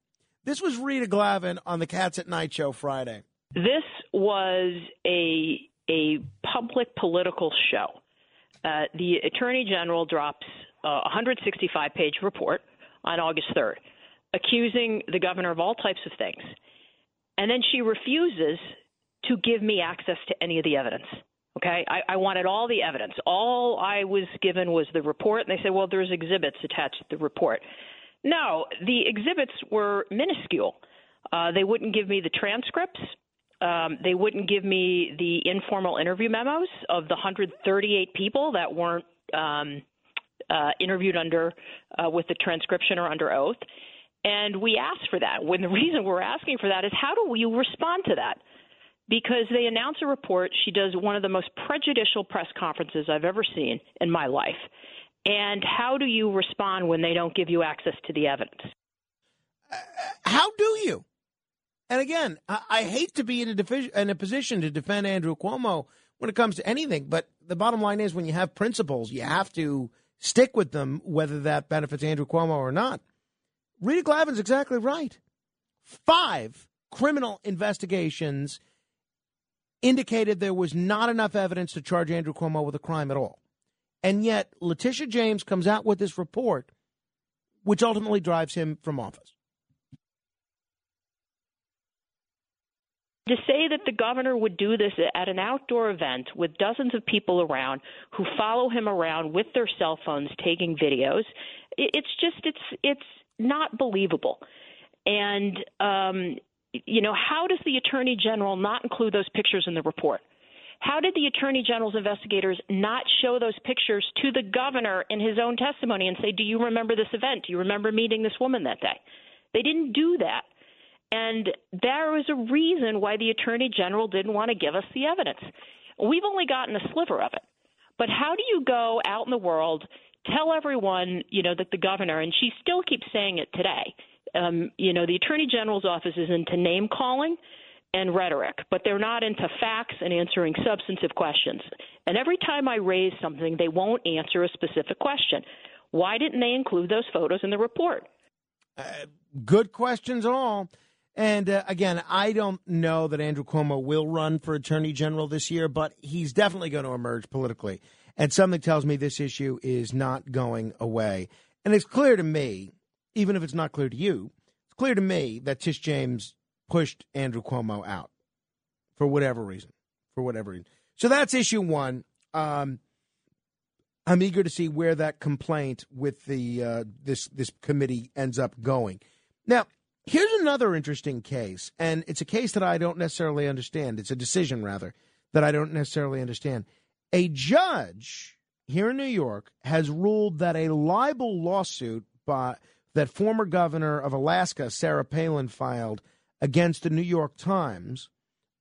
this was Rita Glavin on the Cats at Night show Friday. This was a a public political show. Uh, the Attorney General drops a one hundred sixty-five page report on August third, accusing the governor of all types of things. And then she refuses to give me access to any of the evidence. Okay, I, I wanted all the evidence. All I was given was the report. And they said, well, there's exhibits attached to the report. No, the exhibits were minuscule. Uh, they wouldn't give me the transcripts. Um, they wouldn't give me the informal interview memos of the one hundred thirty-eight people that weren't um, uh, interviewed under uh, with the transcription or under oath. And we asked for that. When the reason we're asking for that is how do you respond to that? Because they announce a report. She does one of the most prejudicial press conferences I've ever seen in my life. And how do you respond when they don't give you access to the evidence? Uh, how do you? And again, I, I hate to be in a, defi- in a position to defend Andrew Cuomo when it comes to anything. But the bottom line is when you have principles, you have to stick with them, whether that benefits Andrew Cuomo or not. Rita Glavin's exactly right. Five criminal investigations indicated there was not enough evidence to charge Andrew Cuomo with a crime at all. And yet Letitia James comes out with this report, which ultimately drives him from office. To say that the governor would do this at an outdoor event with dozens of people around who follow him around with their cell phones taking videos, it's just it's it's not believable. And um you know, how does the Attorney General not include those pictures in the report? How did the Attorney General's investigators not show those pictures to the governor in his own testimony and say, do you remember this event? Do you remember meeting this woman that day? They didn't do that. And there was a reason why the Attorney General didn't want to give us the evidence. We've only gotten a sliver of it. But how do you go out in the world, tell everyone, you know, that the governor, and she still keeps saying it today, Um, you know, the Attorney General's office is into name calling and rhetoric, but they're not into facts and answering substantive questions. And every time I raise something, they won't answer a specific question. Why didn't they include those photos in the report? Uh, good questions all. And uh, again, I don't know that Andrew Cuomo will run for Attorney General this year, but he's definitely going to emerge politically. And something tells me this issue is not going away. And it's clear to me, even if it's not clear to you, it's clear to me that Tish James pushed Andrew Cuomo out for whatever reason, for whatever reason. So that's issue one. Um, I'm eager to see where that complaint with the uh, this this committee ends up going. Now, here's another interesting case, and it's a case that I don't necessarily understand. It's a decision, rather, that I don't necessarily understand. A judge here in New York has ruled that a libel lawsuit by that former governor of Alaska, Sarah Palin, filed against the New York Times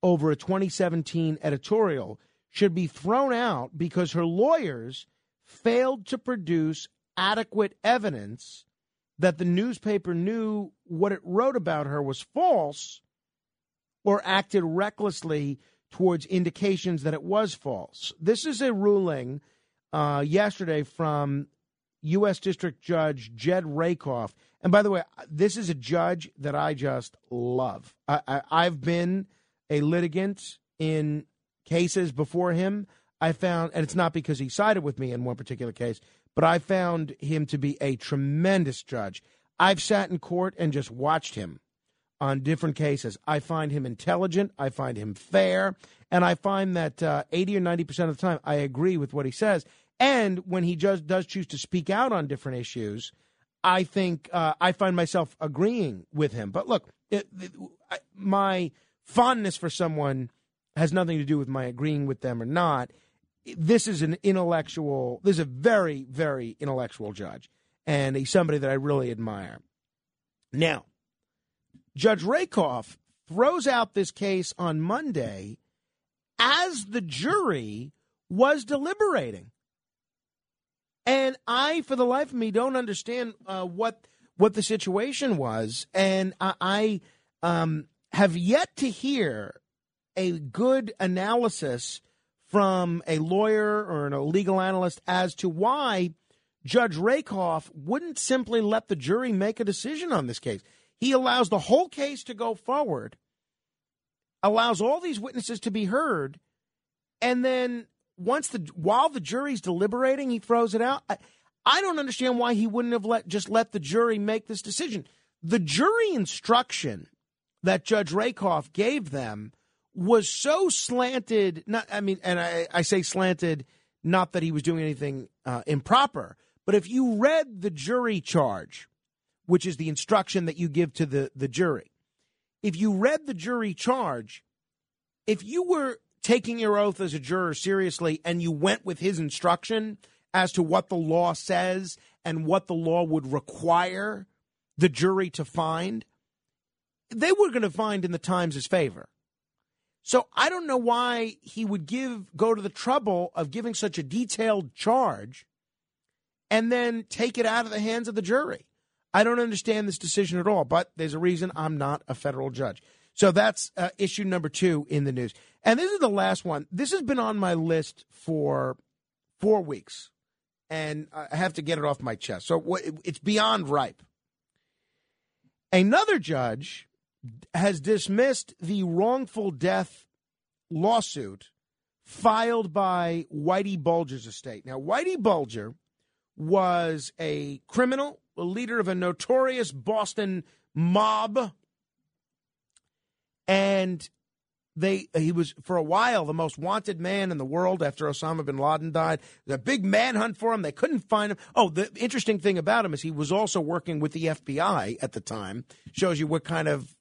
over a twenty seventeen editorial should be thrown out because her lawyers failed to produce adequate evidence that the newspaper knew what it wrote about her was false or acted recklessly towards indications that it was false. This is a ruling uh, yesterday from U S District Judge Jed Rakoff. And by the way, this is a judge that I just love. I, I, I've been a litigant in cases before him. I found, and it's not because he sided with me in one particular case, but I found him to be a tremendous judge. I've sat in court and just watched him on different cases. I find him intelligent. I find him fair. And I find that uh, eighty or ninety percent of the time, I agree with what he says. And when he just does choose to speak out on different issues, I think uh, I find myself agreeing with him. But look, it, it, I, my fondness for someone has nothing to do with my agreeing with them or not. This is an intellectual, this is a very, very intellectual judge. And he's somebody that I really admire. Now, Judge Rakoff throws out this case on Monday as the jury was deliberating. And I, for the life of me, don't understand uh, what what the situation was. And I, I um, have yet to hear a good analysis from a lawyer or an, a legal analyst as to why Judge Rakoff wouldn't simply let the jury make a decision on this case. He allows the whole case to go forward, allows all these witnesses to be heard, and then once the while the jury's deliberating, he throws it out. I, I don't understand why he wouldn't have let just let the jury make this decision. The jury instruction that Judge Rakoff gave them was so slanted. Not, I mean, and I, I say slanted, not that he was doing anything uh, improper, but if you read the jury charge, which is the instruction that you give to the, the jury, if you read the jury charge, if you were taking your oath as a juror seriously and you went with his instruction as to what the law says and what the law would require the jury to find, they were going to find in the Times' favor. So I don't know why he would give go to the trouble of giving such a detailed charge and then take it out of the hands of the jury. I don't understand this decision at all, but there's a reason I'm not a federal judge. So that's uh, issue number two in the news. And this is the last one. This has been on my list for four weeks, and I have to get it off my chest. So it's beyond ripe. Another judge has dismissed the wrongful death lawsuit filed by Whitey Bulger's estate. Now, Whitey Bulger was a criminal, a leader of a notorious Boston mob, and they he was, for a while, the most wanted man in the world after Osama bin Laden died. There was a big manhunt for him. They couldn't find him. Oh, the interesting thing about him is he was also working with the F B I at the time. Shows you what kind of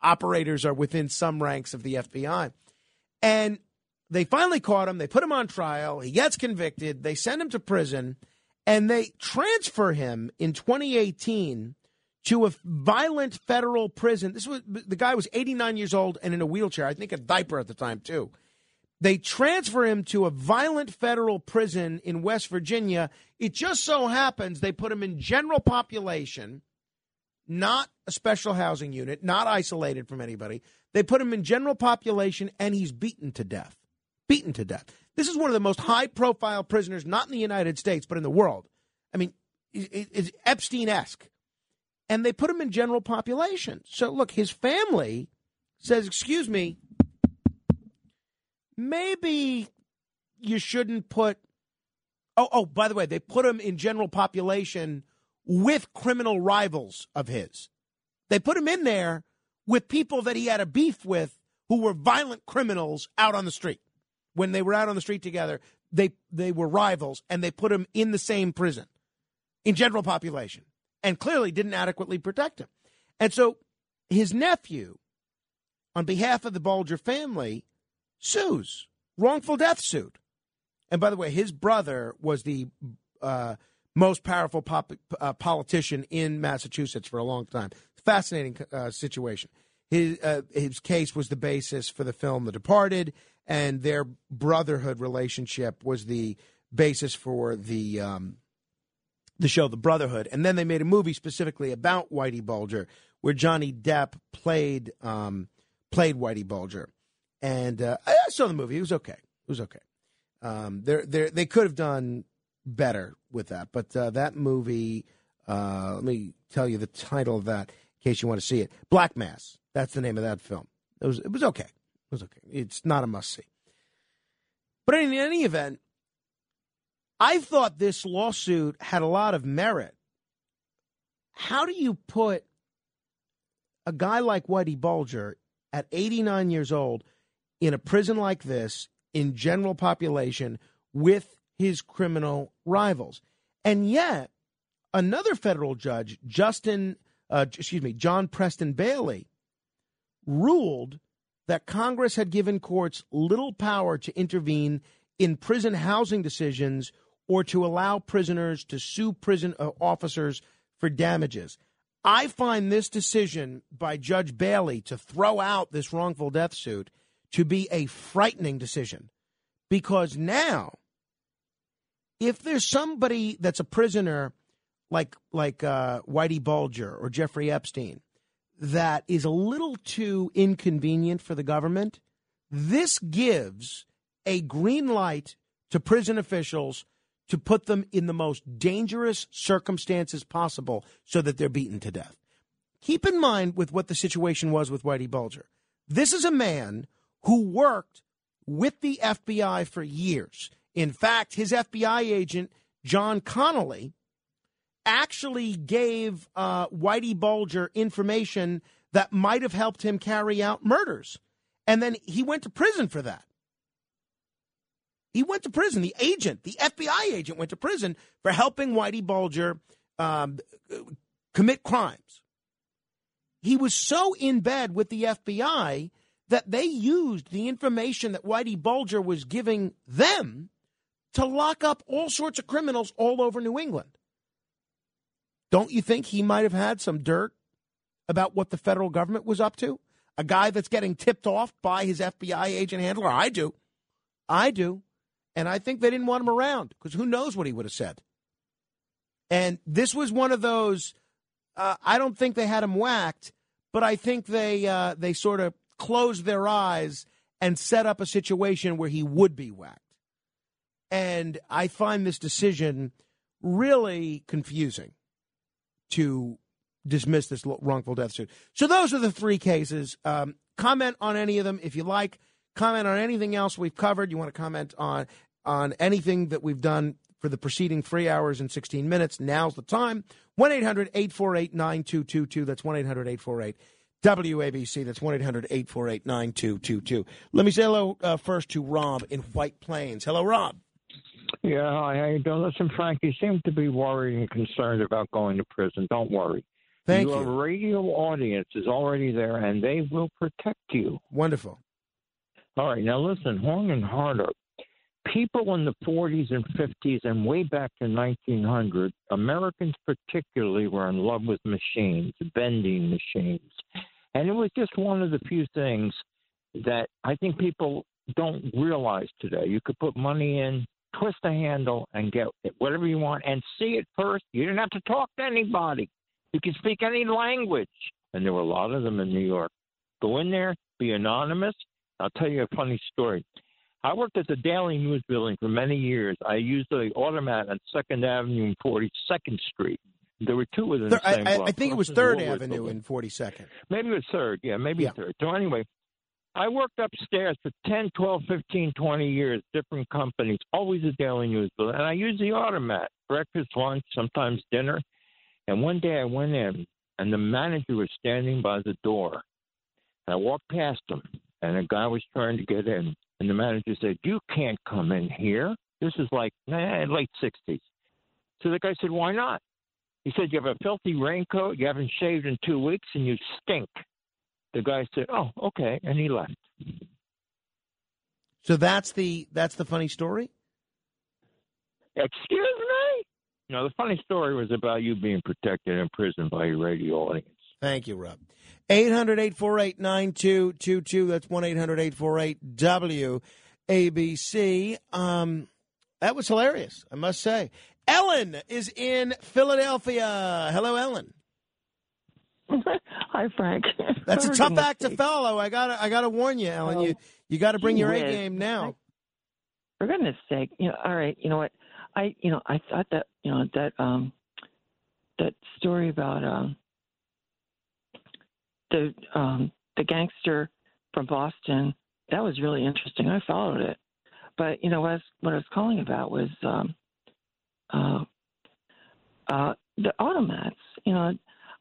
operators are within some ranks of the F B I. And they finally caught him. They put him on trial. He gets convicted. They send him to prison. And they transfer him in twenty eighteen to a violent federal prison. This was the guy was eighty-nine years old and in a wheelchair, I think a diaper at the time, too. They transfer him to a violent federal prison in West Virginia. It just so happens they put him in general population, not a special housing unit, not isolated from anybody. They put him in general population, and he's beaten to death, beaten to death. This is one of the most high-profile prisoners, not in the United States, but in the world. I mean, it's Epstein-esque. And they put him in general population. So, look, his family says, excuse me, maybe you shouldn't put – oh, oh, by the way, they put him in general population with criminal rivals of his. They put him in there with people that he had a beef with who were violent criminals out on the street. When they were out on the street together, they they were rivals, and they put him in the same prison, in general population, and clearly didn't adequately protect him. And so his nephew, on behalf of the Bulger family, sues, wrongful death suit. And by the way, his brother was the uh, most powerful pop, uh, politician in Massachusetts for a long time. Fascinating uh, situation. His, uh, his case was the basis for the film The Departed, and their brotherhood relationship was the basis for the um, the show The Brotherhood. And then they made a movie specifically about Whitey Bulger, where Johnny Depp played um, played Whitey Bulger. And uh, I saw the movie. It was okay. It was okay. Um, they're, they're, they could have done better with that. But uh, that movie, uh, let me tell you the title of that in case you want to see it. Black Mass. That's the name of that film. It was, it was okay. It was okay. It's not a must-see. But in any event, I thought this lawsuit had a lot of merit. How do you put a guy like Whitey Bulger at eighty-nine years old in a prison like this, in general population, with his criminal rivals? And yet, another federal judge, Justin, uh, excuse me, John Preston Bailey, ruled that Congress had given courts little power to intervene in prison housing decisions or to allow prisoners to sue prison officers for damages. I find this decision by Judge Bailey to throw out this wrongful death suit to be a frightening decision, because now if there's somebody that's a prisoner like like uh, Whitey Bulger or Jeffrey Epstein that is a little too inconvenient for the government, this gives a green light to prison officials to put them in the most dangerous circumstances possible so that they're beaten to death. Keep in mind with what the situation was with Whitey Bulger. This is a man who worked with the F B I for years. In fact, his F B I agent, John Connolly, actually gave uh, Whitey Bulger information that might have helped him carry out murders. And then he went to prison for that. He went to prison. The agent, the F B I agent, went to prison for helping Whitey Bulger um, commit crimes. He was so in bed with the F B I that they used the information that Whitey Bulger was giving them to lock up all sorts of criminals all over New England. Don't you think he might have had some dirt about what the federal government was up to? A guy that's getting tipped off by his F B I agent handler? I do. I do. And I think they didn't want him around because who knows what he would have said. And this was one of those, uh, I don't think they had him whacked, but I think they uh, they sort of closed their eyes and set up a situation where he would be whacked. And I find this decision really confusing to dismiss this wrongful death suit. So those are the three cases. Um, comment on any of them if you like. Comment on anything else we've covered. You want to comment on on anything that we've done for the preceding three hours and sixteen minutes. Now's the time. one eight hundred eight four eight nine two two two. That's one eight hundred eight four eight W A B C. That's one eight hundred eight four eight nine two two two. Let me say hello uh, first to Rob in White Plains. Hello, Rob. Yeah, hi. How you doing? Listen, Frank, you seem to be worried and concerned about going to prison. Don't worry. Thank Your you. Your radio audience is already there, and they will protect you. Wonderful. All right. Now, listen, Horn and Harder. People in the forties and fifties and way back to nineteen hundred, Americans particularly were in love with machines, vending machines. And it was just one of the few things that I think people don't realize today. You could put money in, twist the handle, and get whatever you want and see it first. You didn't have to talk to anybody. You could speak any language. And there were a lot of them in New York. Go in there, be anonymous. I'll tell you a funny story. I worked at the Daily News building for many years. I used the automat on second Avenue and forty-second Street. There were two within the same block. I think it was third Avenue and forty-second. Maybe it was third. Yeah, maybe yeah. third. So anyway, I worked upstairs for ten, twelve, fifteen, twenty years, different companies, always the Daily News building. And I used the automat, breakfast, lunch, sometimes dinner. And one day I went in, and the manager was standing by the door. And I walked past him, and a guy was trying to get in. And the manager said, "You can't come in here." This is like nah, late sixties. So the guy said, "Why not?" He said, "You have a filthy raincoat. You haven't shaved in two weeks, and you stink." The guy said, "Oh, okay," and he left. So that's the that's the funny story? Excuse me? No, the funny story was about you being protected in prison by your radio audience. Thank you, Rob. eight hundred eight four eight nine two two two. That's one eight hundred eight four eight W A B C. Um, that was hilarious, I must say. Ellen is in Philadelphia. Hello, Ellen. Hi, Frank. That's a tough act to follow. I gotta, I gotta warn you, Ellen. Oh, you, you gotta bring your A game now. For goodness' sake, you know. All right, you know what? I, you know, I thought that, you know, that, um, that story about, um. The um, the gangster from Boston, that was really interesting. I followed it. But, you know, what I was, what I was calling about was um, uh, uh, the automats. You know,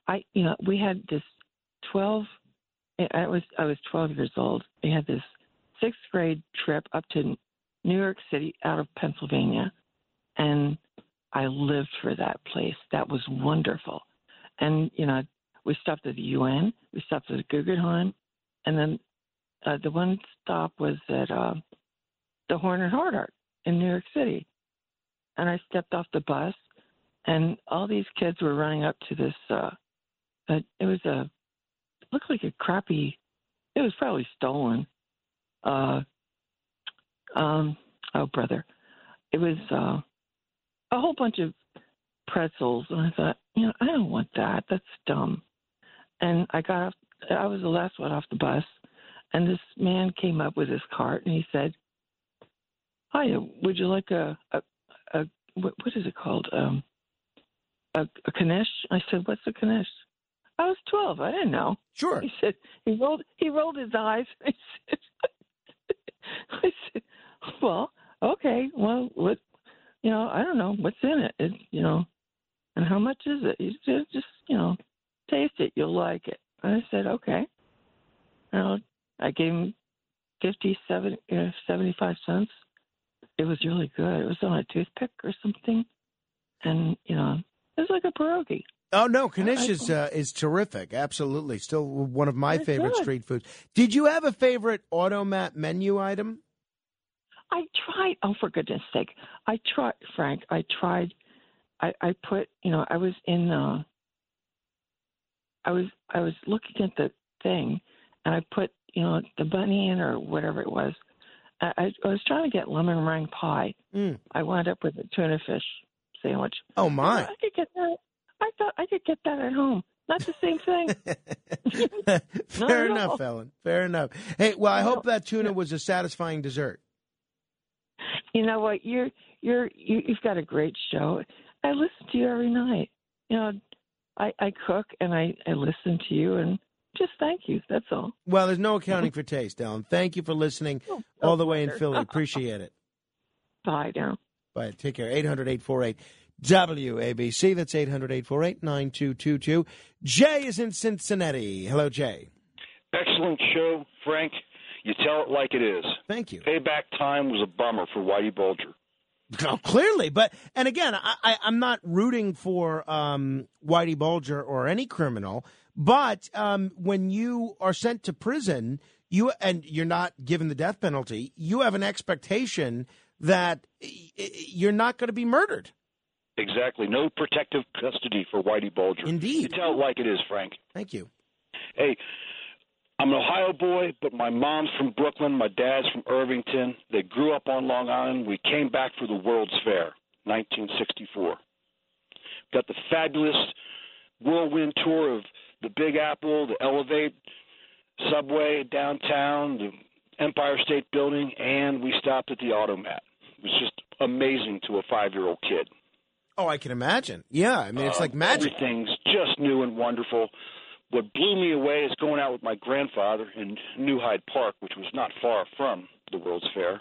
I you know we had this twelve I was I was twelve years old. We had this sixth grade trip up to New York City out of Pennsylvania, and I lived for that place. That was wonderful. And, you know, we stopped at the U N, we stopped at Guggenheim, and then uh, the one stop was at uh, the Horn and Hard Art in New York City. And I stepped off the bus, and all these kids were running up to this. Uh, uh, it was a it looked like a crappy. It was probably stolen. Uh, um, oh brother, it was uh, a whole bunch of pretzels, and I thought, you know, I don't want that. That's dumb. And I got off, I was the last one off the bus, and this man came up with his cart, and he said, "Hi, would you like a, a, a what, what is it called, um, a, a knish?" I said, "What's a knish?" I was twelve. I didn't know. Sure. He said, he rolled, he rolled his eyes. I said, I well, okay, well, what, you know, I don't know what's in it, it's, you know, and how much is it? You just, just, you know, taste it. You'll like it. And I said, okay. And I gave him fifty, seventy, seventy-five cents. It was really good. It was on a toothpick or something. And, you know, it was like a pierogi. Oh, no, Knish is, uh, is terrific. Absolutely. Still one of my it's favorite good. street foods. Did you have a favorite Automat menu item? I tried. Oh, for goodness sake. I tried, Frank. I tried. I, I put, you know, I was in, uh, I was, I was looking at the thing, and I put, you know, the bunny in or whatever it was. I, I, I was trying to get lemon meringue pie. Mm. I wound up with a tuna fish sandwich. Oh my! I could get that. I thought I could get that at home. Not the same thing. Fair enough, all. Ellen. Fair enough. Hey, well, I no, hope that tuna no. was a satisfying dessert. You know what? You're you're you, you've got a great show. I listen to you every night. You know, I, I cook and I, I listen to you, and just thank you. That's all. Well, there's no accounting for taste, Ellen. Thank you for listening oh, all no the way in Philly. Appreciate it. Bye now. Bye. Take care. eight hundred, eight four eight, W A B C. That's eight hundred, eight four eight, nine two two two. Jay is in Cincinnati. Hello, Jay. Excellent show, Frank. You tell it like it is. Thank you. Payback Time was a bummer for Whitey Bulger. Oh, clearly. But, and again, I, I, I'm not rooting for um, Whitey Bulger or any criminal. But um, when you are sent to prison, you and you're not given the death penalty, you have an expectation that you're not going to be murdered. Exactly. No protective custody for Whitey Bulger. Indeed. You tell it like it is, Frank. Thank you. Hey, I'm an Ohio boy, but my mom's from Brooklyn. My dad's from Irvington. They grew up on Long Island. We came back for the World's Fair, nineteen sixty-four. Got the fabulous whirlwind tour of the Big Apple, the Elevate, Subway, downtown, the Empire State Building, and we stopped at the Automat. It was just amazing to a five-year-old kid. Oh, I can imagine. Yeah, I mean, it's uh, like magic. Everything's just new and wonderful. What blew me away is going out with my grandfather in New Hyde Park, which was not far from the World's Fair.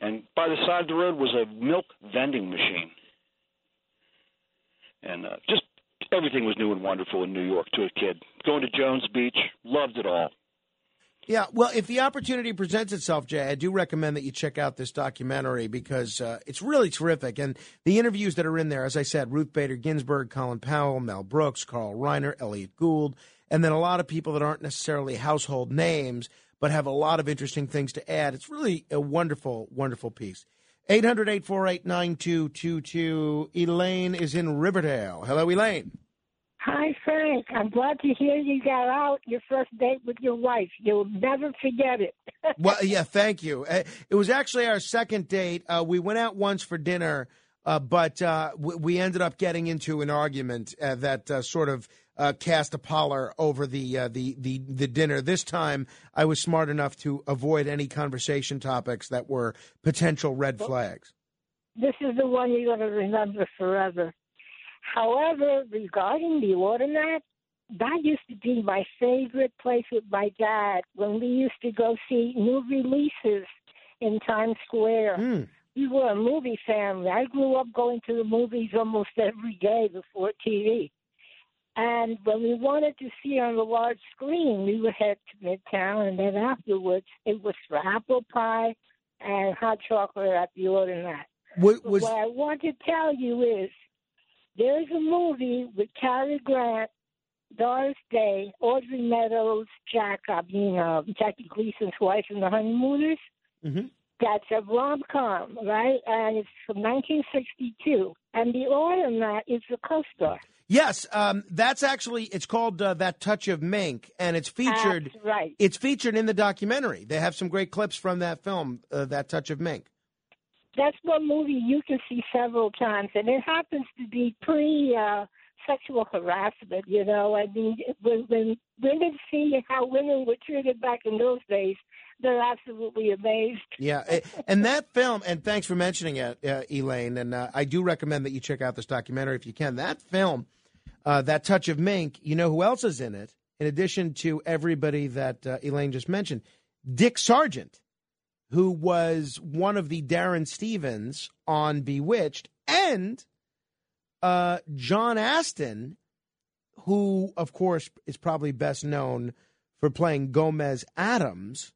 And by the side of the road was a milk vending machine. And uh, just everything was new and wonderful in New York to a kid. Going to Jones Beach, loved it all. Yeah, well, if the opportunity presents itself, Jay, I do recommend that you check out this documentary because uh, it's really terrific. And the interviews that are in there, as I said, Ruth Bader Ginsburg, Colin Powell, Mel Brooks, Carl Reiner, Elliot Gould, and then a lot of people that aren't necessarily household names but have a lot of interesting things to add. It's really a wonderful, wonderful piece. eight hundred, eight four eight, nine two two two. Elaine is in Riverdale. Hello, Elaine. Hi, Frank. I'm glad to hear you got out your first date with your wife. You'll never forget it. Well, yeah, thank you. It was actually our second date. Uh, we went out once for dinner, uh, but uh, we ended up getting into an argument uh, that uh, sort of uh, cast a pallor over the, uh, the, the, the dinner. This time, I was smart enough to avoid any conversation topics that were potential red flags. This is the one you're going to remember forever. However, regarding the Automat, that used to be my favorite place with my dad when we used to go see new releases in Times Square. Mm. We were a movie family. I grew up going to the movies almost every day before T V. And when we wanted to see on the large screen, we would head to Midtown, and then afterwards it was for apple pie and hot chocolate at the Automat. What, was... what I want to tell you is, there's a movie with Cary Grant, Doris Day, Audrey Meadows, Jack, I mean, uh, Jackie Gleason's wife and the Honeymooners. Mm-hmm. That's a rom-com, right? And it's from nineteen sixty-two. And the Automat is the co-star. Yes, um, that's actually, it's called uh, That Touch of Mink, and it's featured. That's right. It's featured in the documentary. They have some great clips from that film, uh, That Touch of Mink. That's one movie you can see several times, and it happens to be pre-sexual uh, harassment, you know. I mean, when, when women see how women were treated back in those days, they're absolutely amazed. Yeah, and that film, and thanks for mentioning it, uh, Elaine, and uh, I do recommend that you check out this documentary if you can. That film, uh, That Touch of Mink, you know who else is in it, in addition to everybody that uh, Elaine just mentioned? Dick Sargent. who was one of the Darren Stevens on Bewitched, and uh, John Astin, who, of course, is probably best known for playing Gomez Adams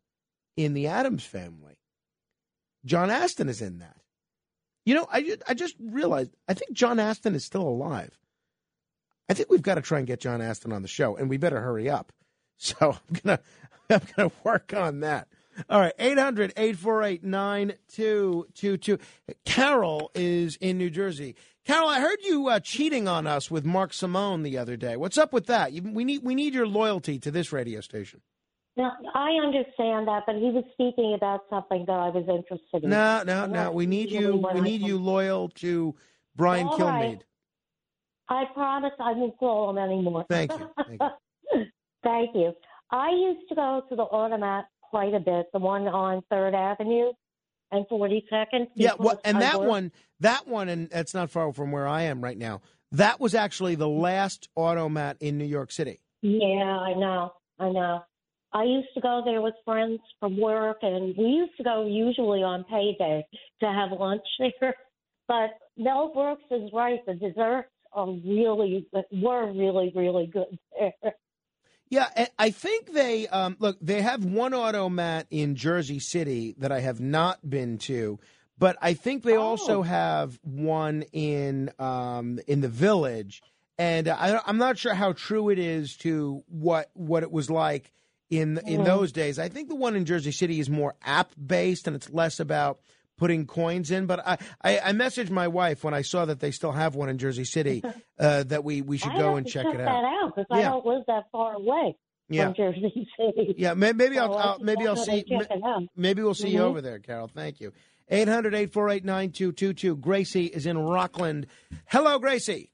in the Adams Family. John Astin is in that. You know, I, I just realized, I think John Astin is still alive. I think we've got to try and get John Astin on the show, and we better hurry up. So I'm going to I'm gonna work on that. All right, eight hundred, eight four eight, nine two two two. Carol is in New Jersey. Carol, I heard you uh, cheating on us with Mark Simone the other day. What's up with that? You, we need we need your loyalty to this radio station. Now, I understand that, but he was speaking about something that I was interested in. No, no, no. We need you. We need you loyal to Brian All Kilmeade. Right. I promise I won't call him anymore. Thank you. Thank you. Thank you. I used to go to the Automat quite a bit, the one on Third Avenue and forty-second. Yeah, well, and I that worked. one, that one, and that's not far from where I am right now. That was actually the last Automat in New York City. Yeah, I know. I know. I used to go there with friends from work, and we used to go usually on payday to have lunch there. But Mel Brooks is right. The desserts are really, were really, really good there. Yeah, I think they, um, look, they have one Automat in Jersey City that I have not been to, but I think they oh. also have one in um, in the Village. And I, I'm not sure how true it is to what what it was like in, in mm-hmm. those days. I think the one in Jersey City is more app-based, and it's less about putting coins in. But I, I, I messaged my wife when I saw that they still have one in Jersey City uh, that we, we should I go and check, check it out. I have to check that out because yeah. I don't live that far away yeah. from Jersey City. Yeah, maybe, maybe so I'll, I'll maybe I'll see m- maybe we'll see mm-hmm. you over there, Carol. Thank you. eight hundred, eight four eight, nine two two two. Gracie is in Rockland. Hello, Gracie.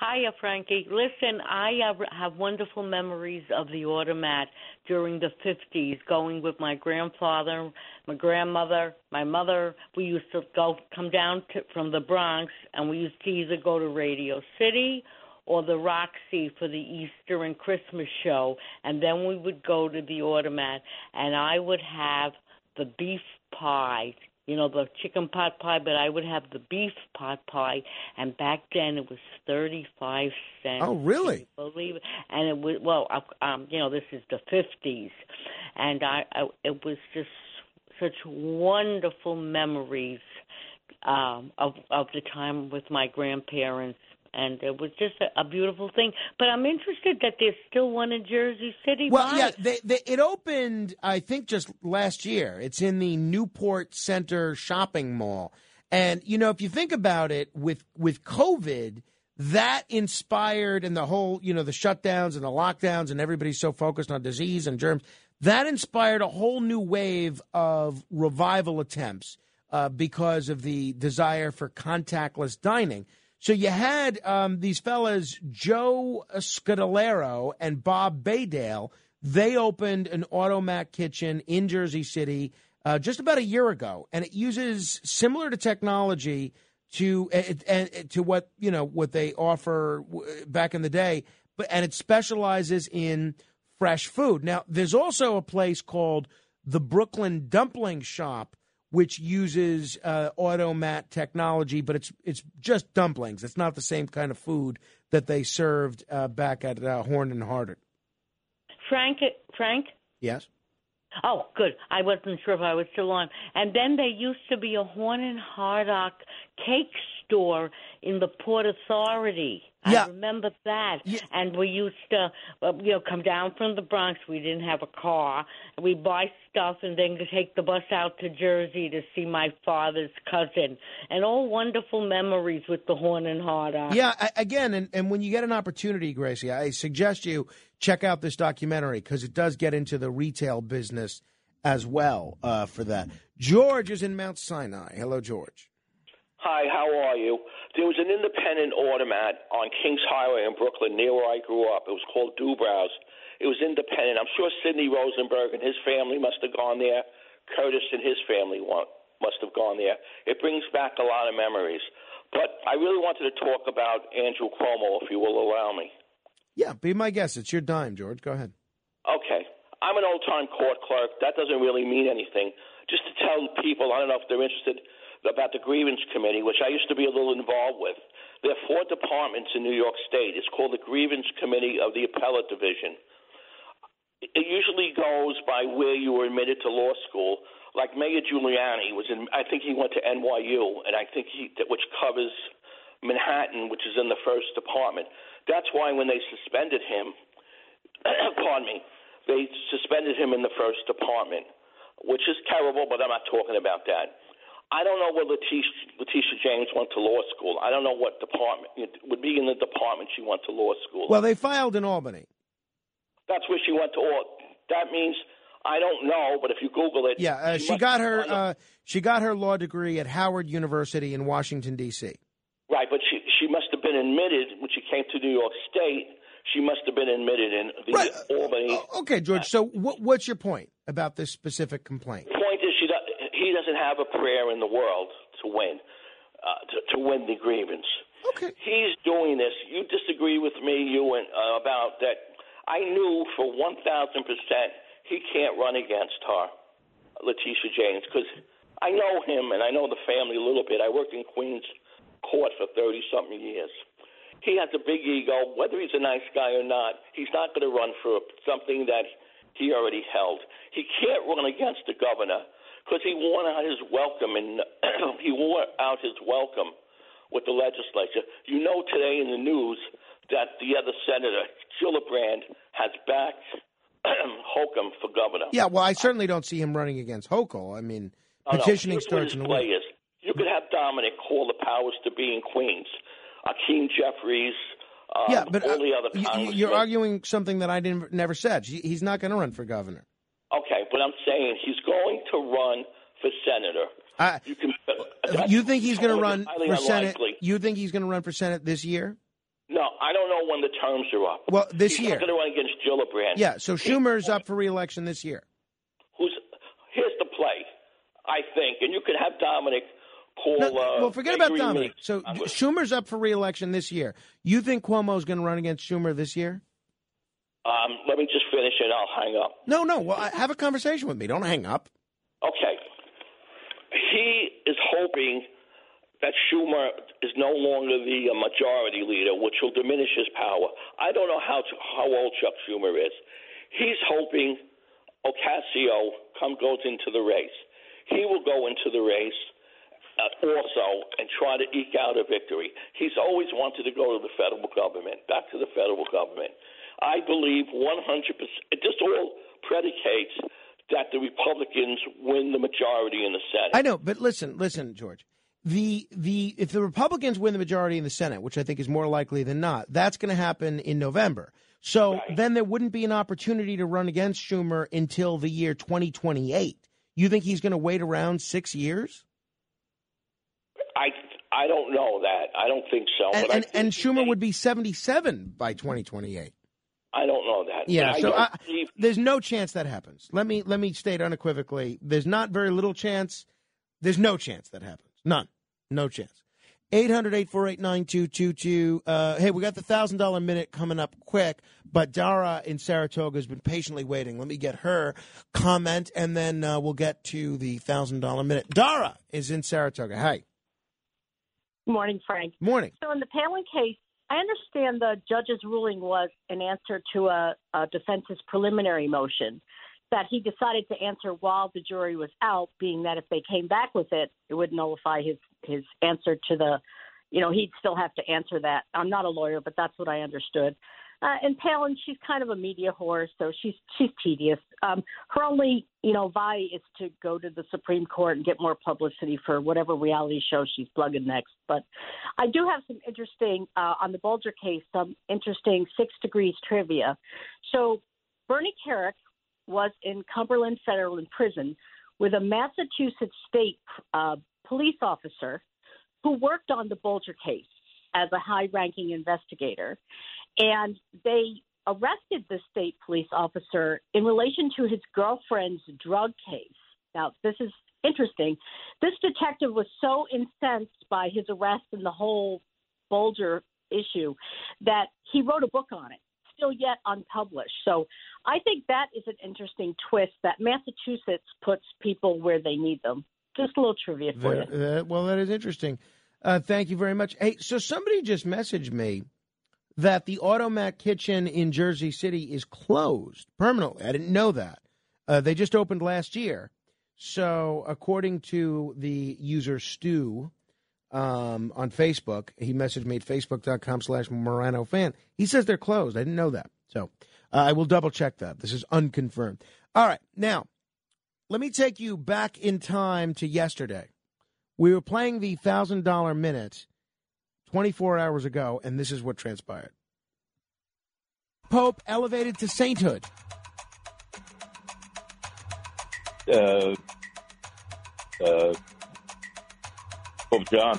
Hiya, Frankie. Listen, I have wonderful memories of the Automat during the fifties, going with my grandfather, my grandmother, my mother. We used to go come down to, from the Bronx, and we used to either go to Radio City or the Roxy for the Easter and Christmas show, and then we would go to the Automat, and I would have the beef pie. You know, the chicken pot pie, but I would have the beef pot pie, and back then it was thirty-five cents. Oh, really? Can you believe it? And it was, well, um, you know, this is the fifties, and I, I it was just such wonderful memories um, of of the time with my grandparents, and it was just a, a beautiful thing. But I'm interested that there's still one in Jersey City. Well, Bye. yeah, they, they, it opened, I think, just last year. It's in the Newport Center Shopping Mall. And, you know, if you think about it, with with COVID, that inspired, and the whole, you know, the shutdowns and the lockdowns and everybody's so focused on disease and germs, that inspired a whole new wave of revival attempts uh, because of the desire for contactless dining. So you had um, these fellas, Joe Scudellaro and Bob Baydale. They opened an Automat kitchen in Jersey City uh, just about a year ago, and it uses similar to technology to uh, to what you know what they offer back in the day, but and it specializes in fresh food. Now, there's also a place called the Brooklyn Dumpling Shop, which uses uh, Automat technology, but it's it's just dumplings. It's not the same kind of food that they served uh, back at uh, Horn and Hardart. Frank, Frank? Yes. Oh, good. I wasn't sure if I was still on. And then there used to be a Horn and Hardart cake store in the Port Authority. Yeah. I remember that. Yeah. And we used to, you know, come down from the Bronx. We didn't have a car. We'd buy stuff and then take the bus out to Jersey to see my father's cousin. And all wonderful memories with the Horn and Hardart. Yeah, I, again, and, and when you get an opportunity, Gracie, I suggest you check out this documentary because it does get into the retail business as well uh, for that. George is in Mount Sinai. Hello, George. Hi, how are you? There was an independent Automat on Kings Highway in Brooklyn near where I grew up. It was called Dubrow's. It was independent. I'm sure Sidney Rosenberg and his family must have gone there. Curtis and his family must have gone there. It brings back a lot of memories. But I really wanted to talk about Andrew Cuomo, if you will allow me. Yeah, be my guest. It's your dime, George. Go ahead. Okay. I'm an old-time court clerk. That doesn't really mean anything. Just to tell people, I don't know if they're interested, about the grievance committee, which I used to be a little involved with. There are four departments in New York State. It's called the Grievance Committee of the Appellate Division. It usually goes by where you were admitted to law school. Like Mayor Giuliani was in, I think he went to N Y U, and I think he, which covers Manhattan, which is in the first department. That's why when they suspended him, pardon me, they suspended him in the first department, which is terrible, but I'm not talking about that. I don't know where Letitia, Letitia James went to law school. I don't know what department. It would be in the department she went to law school. Well, they filed in Albany. That's where she went to law. That means I don't know, but if you Google it. Yeah, uh, she, she got her uh, she got her law degree at Howard University in Washington, D C Right, but she, she must have been admitted when she came to New York State. She must have been admitted in the right. Albany. Okay, George, so what, what's your point about this specific complaint? The point is she does, he doesn't have a prayer in the world to win, uh, to, to win the grievance. Okay. He's doing this. You disagree with me, you, and uh, about that. I knew for one thousand percent he can't run against her, Letitia James, because I know him and I know the family a little bit. I worked in Queens Court for thirty-something years. He has a big ego. Whether he's a nice guy or not, he's not going to run for something that he already held. He can't run against the governor because he wore out his welcome, and he wore out his welcome with the legislature. You know today in the news that the other senator, Gillibrand, has backed Hochul for governor. Yeah, well, I certainly don't see him running against Hochul. I mean, oh, petitioning no. starts in the way. Is. You could have Dominic call the powers to be in Queens. Akeem Jeffries, um, yeah, but all the other Congressmen. You're arguing something that I didn't never said. He's not going to run for governor. Okay, but I'm saying he's going to run for senator. I, you, can, uh, you think he's going to run for Senate? You think he's going to run for Senate this year? No, I don't know when the terms are up. Well, this he's year. He's going to run against Gillibrand. Yeah, so Schumer's up for re-election this year. Who's Here's the play, I think, and you could have Dominic Call, no, uh, well, forget about Dominic. So Congress. Schumer's up for re-election this year. You think Cuomo's going to run against Schumer this year? Um, let me just finish and I'll hang up. No, no. Well, have a conversation with me. Don't hang up. Okay. He is hoping that Schumer is no longer the majority leader, which will diminish his power. I don't know how to, how old Chuck Schumer is. He's hoping Ocasio come goes into the race. He will go into the race. Uh, also, and try to eke out a victory. He's always wanted to go to the federal government, back to the federal government. I believe one hundred percent, it just all predicates that the Republicans win the majority in the Senate. I know, but listen, listen, George. The the if the Republicans win the majority in the Senate, which I think is more likely than not, that's going to happen in November. So right. Then there wouldn't be an opportunity to run against Schumer until the year twenty twenty-eight. You think he's going to wait around six years? I I don't know that. I don't think so. And, but and, I and Schumer would be seventy-seven by twenty twenty-eight. I don't know that. Yeah, so I I, believe- there's no chance that happens. Let me let me state unequivocally, there's not very little chance. There's no chance that happens. None. No chance. eight hundred, eight four eight, nine two two two. Uh, hey, we got the one thousand dollars minute coming up quick, but Dara in Saratoga has been patiently waiting. Let me get her comment, and then uh, we'll get to the one thousand dollars minute. Dara is in Saratoga. Hi. Morning, Frank. Morning. So in the Palin case, I understand the judge's ruling was an answer to a, a defense's preliminary motion that he decided to answer while the jury was out, being that if they came back with it, it would nullify his, his answer to the, you know, he'd still have to answer that. I'm not a lawyer, but that's what I understood. Uh, and Palin, she's kind of a media whore, so she's she's tedious. Um, her only, you know, vie is to go to the Supreme Court and get more publicity for whatever reality show she's plugging next. But I do have some interesting, uh, on the Bulger case, some interesting six degrees trivia. So Bernie Carrick was in Cumberland Federal Prison with a Massachusetts state uh, police officer who worked on the Bulger case as a high-ranking investigator. And they arrested the state police officer in relation to his girlfriend's drug case. Now, this is interesting. This detective was so incensed by his arrest and the whole Bulger issue that he wrote a book on it. still yet unpublished. So I think that is an interesting twist that Massachusetts puts people where they need them. Just a little trivia for that, you. That, well, that is interesting. Uh, thank you very much. Hey, so somebody just messaged me that the Automac Kitchen in Jersey City is closed permanently. I didn't know that. Uh, they just opened last year. So according to the user Stu um, on Facebook, he messaged me at facebook.com slash Morano fan. He says they're closed. I didn't know that. So uh, I will double check that. This is unconfirmed. All right. Now, let me take you back in time to yesterday. We were playing the one thousand dollar minute twenty-four hours ago, and this is what transpired. Pope elevated to sainthood. Uh, uh, Pope John.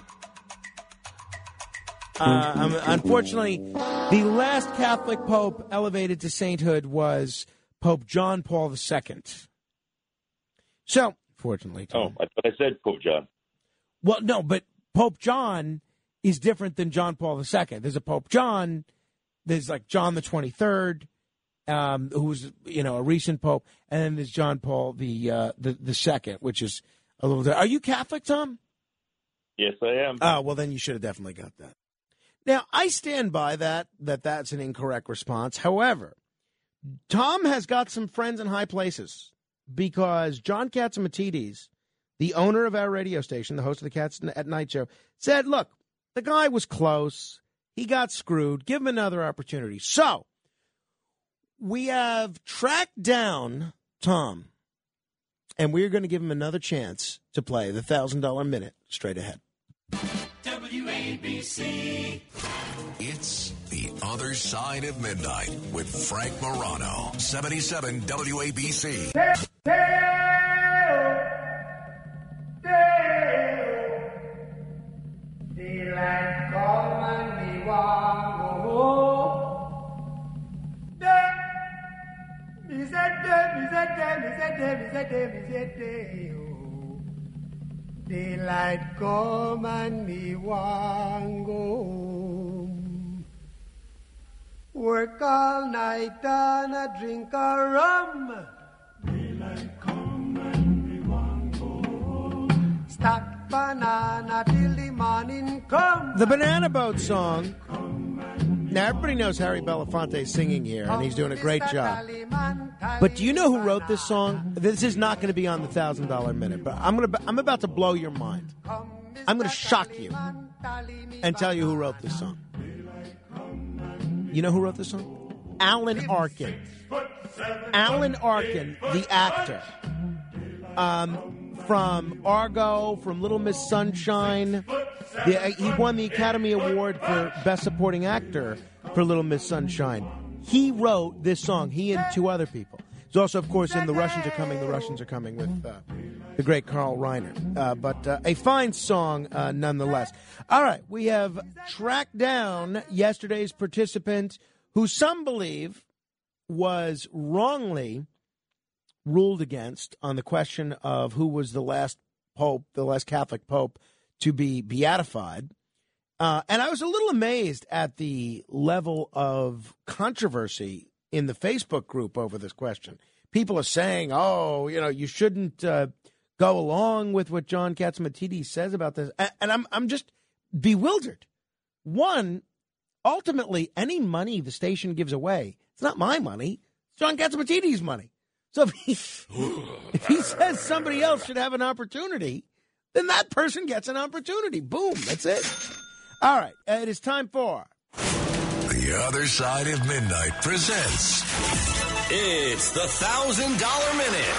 Uh, um, unfortunately, the last Catholic pope elevated to sainthood was Pope John Paul the Second. So, fortunately. Tom, oh, I thought I said Pope John. Well, no, but Pope John is different than John Paul the Second. There's a Pope John. There's like John the twenty-third, um, who's, you know, a recent pope, and then there's John Paul the uh, the the second, which is a little. Are you Catholic, Tom? Yes, I am. Oh, well, then you should have definitely got that. Now, I stand by that. That that's an incorrect response. However, Tom has got some friends in high places because John Katsimatidis, the owner of our radio station, the host of the Cats at Night show, said, look, the guy was close. He got screwed. Give him another opportunity. So we have tracked down Tom, and we are going to give him another chance to play the one thousand dollar minute straight ahead. W A B C. It's The Other Side of Midnight with Frank Morano, seventy-seven W A B C. Hey, hey. Daylight come and me wan go home. Work all night and a drink a rum. Daylight come and me wan go home. Stack banana till the morning come. The Banana Boat song. Now, everybody knows Harry Belafonte's singing here, and he's doing a great job. But do you know who wrote this song? This is not going to be on the one thousand dollar minute, but I'm going to, I'm about to blow your mind. I'm going to shock you and tell you who wrote this song. You know who wrote this song? Alan Arkin. Alan Arkin, the actor. Um... From Argo, from Little Miss Sunshine. The, uh, he won the Academy Award for Best Supporting Actor for Little Miss Sunshine. He wrote this song, he and two other people. He's also, of course, in The Russians Are Coming, The Russians Are Coming with uh, the great Carl Reiner. Uh, but uh, a fine song, uh, nonetheless. All right, we have tracked down yesterday's participant, who some believe was wrongly ruled against on the question of who was the last pope, the last Catholic pope to be beatified. Uh, and I was a little amazed at the level of controversy in the Facebook group over this question. People are saying, oh, you know, you shouldn't uh, go along with what John Katsimatidis says about this. And I'm I'm just bewildered. One, ultimately, any money the station gives away, it's not my money. It's John Katsimatidis' money. So if he, if he says somebody else should have an opportunity, then that person gets an opportunity. Boom. That's it. All right. It is time for The Other Side of Midnight presents It's the one thousand dollar Minute.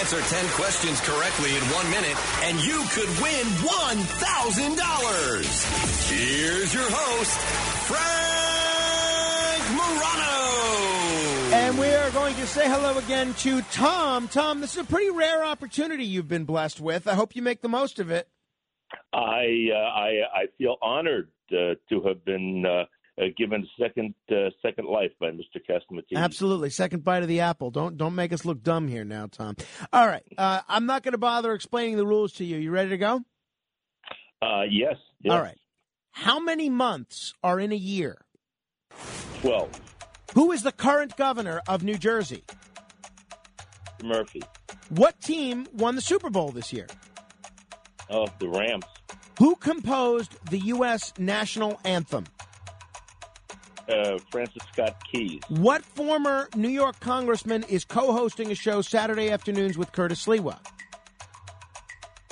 Answer ten questions correctly in one minute, and you could win one thousand dollars. Here's your host, Frank Morano. And we are going to say hello again to Tom. Tom, this is a pretty rare opportunity you've been blessed with. I hope you make the most of it. I uh, I, I feel honored uh, to have been uh, uh, given second uh, second life by Mister Katsimatidis. Absolutely, second bite of the apple. Don't don't make us look dumb here now, Tom. All right, uh, I'm not going to bother explaining the rules to you. You ready to go? Uh, yes, yes. All right. How many months are in a year? twelve. Who is the current governor of New Jersey? Murphy. What team won the Super Bowl this year? Oh, the Rams. Who composed the U S national anthem? Uh, Francis Scott Key. What former New York congressman is co-hosting a show Saturday afternoons with Curtis Lewa?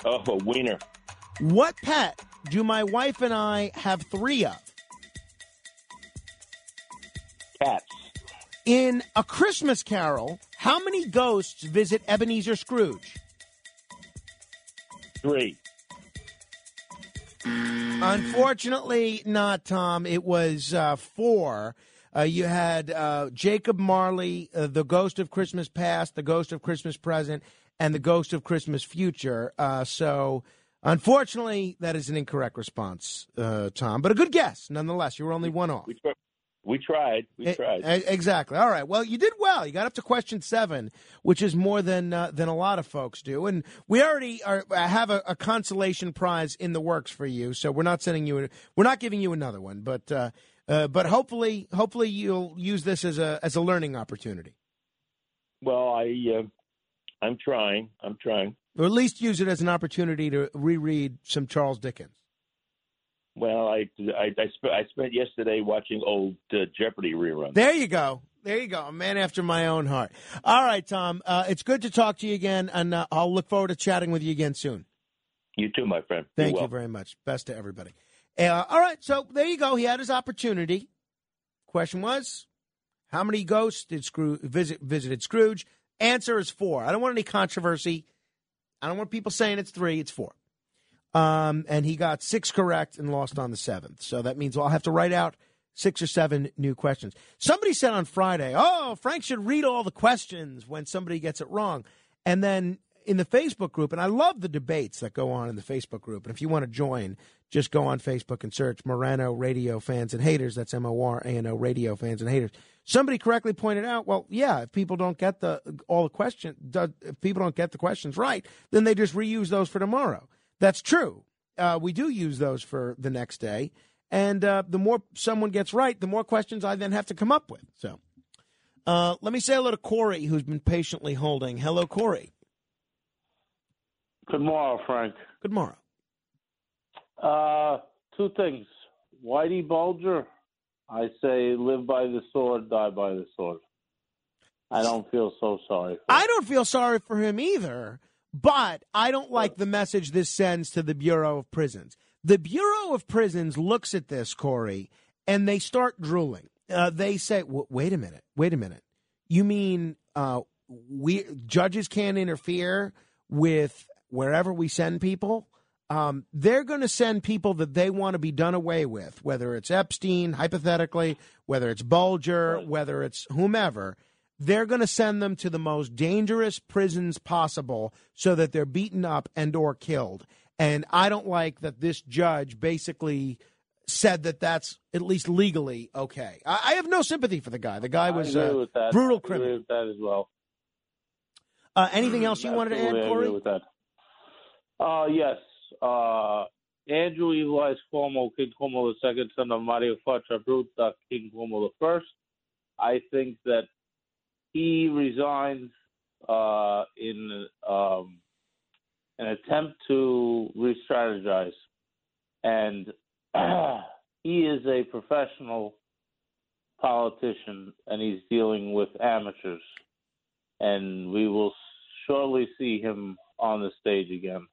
Oh, a wiener. What pet do my wife and I have three of? Cats. In A Christmas Carol, how many ghosts visit Ebenezer Scrooge? Three. Unfortunately not, Tom. It was uh, four. Uh, you had uh, Jacob Marley, uh, the ghost of Christmas past, the ghost of Christmas present, and the ghost of Christmas future. Uh, so, unfortunately, that is an incorrect response, uh, Tom. But a good guess, nonetheless. You were only one off. We tried. We tried. We tried. It, exactly. All right. Well, you did well. You got up to question seven, which is more than uh, than a lot of folks do. And we already are, have a, a consolation prize in the works for you. So we're not sending you. A, we're not giving you another one. But uh, uh, but hopefully, hopefully you'll use this as a as a learning opportunity. Well, I uh, I'm trying. I'm trying. Or at least use it as an opportunity to reread some Charles Dickens. Well, I I, I, sp- I spent yesterday watching old uh, Jeopardy reruns. There you go. There you go. A man after my own heart. All right, Tom. Uh, it's good to talk to you again, and uh, I'll look forward to chatting with you again soon. You too, my friend. Thank you very much. Best to everybody. Uh, all right, so there you go. He had his opportunity. Question was, how many ghosts did Scrooge visit, visited Scrooge? Answer is four. I don't want any controversy. I don't want people saying it's three. It's four. Um, and he got six correct and lost on the seventh. So that means I'll have to write out six or seven new questions. Somebody said on Friday, oh, Frank should read all the questions when somebody gets it wrong. And then in the Facebook group, and I love the debates that go on in the Facebook group. And if you want to join, just go on Facebook and search Morano Radio Fans and Haters. That's M O R A N O Radio Fans and Haters. Somebody correctly pointed out, well, yeah, if people don't get the all the questions, if people don't get the questions right, then they just reuse those for tomorrow. That's true. Uh, we do use those for the next day. And uh, the more someone gets right, the more questions I then have to come up with. So uh, let me say hello to Corey, who's been patiently holding. Hello, Corey. Good morrow, Frank. Good morrow. Uh, two things. Whitey Bulger, I say live by the sword, die by the sword. I don't feel so sorry for I don't feel sorry for him either. But I don't like the message this sends to the Bureau of Prisons. The Bureau of Prisons looks at this, Corey, and they start drooling. Uh, they say, wait a minute, wait a minute. You mean uh, we judges can't interfere with wherever we send people? Um, they're going to send people that they want to be done away with, whether it's Epstein, hypothetically, whether it's Bulger, whether it's whomever. They're going to send them to the most dangerous prisons possible so that they're beaten up and or killed. And I don't like that this judge basically said that that's at least legally okay. I, I have no sympathy for the guy. The guy was a brutal criminal. I agree with that as well. Uh, anything else you wanted to add, Corey? I agree with that. Uh, yes. Uh, Andrew Elias Cuomo, King Cuomo the second, son of Mario Faccia Bruta, King Cuomo the first. I think that he resigned uh, in um, an attempt to re-strategize. And uh, he is a professional politician, and he's dealing with amateurs. And we will surely see him on the stage again.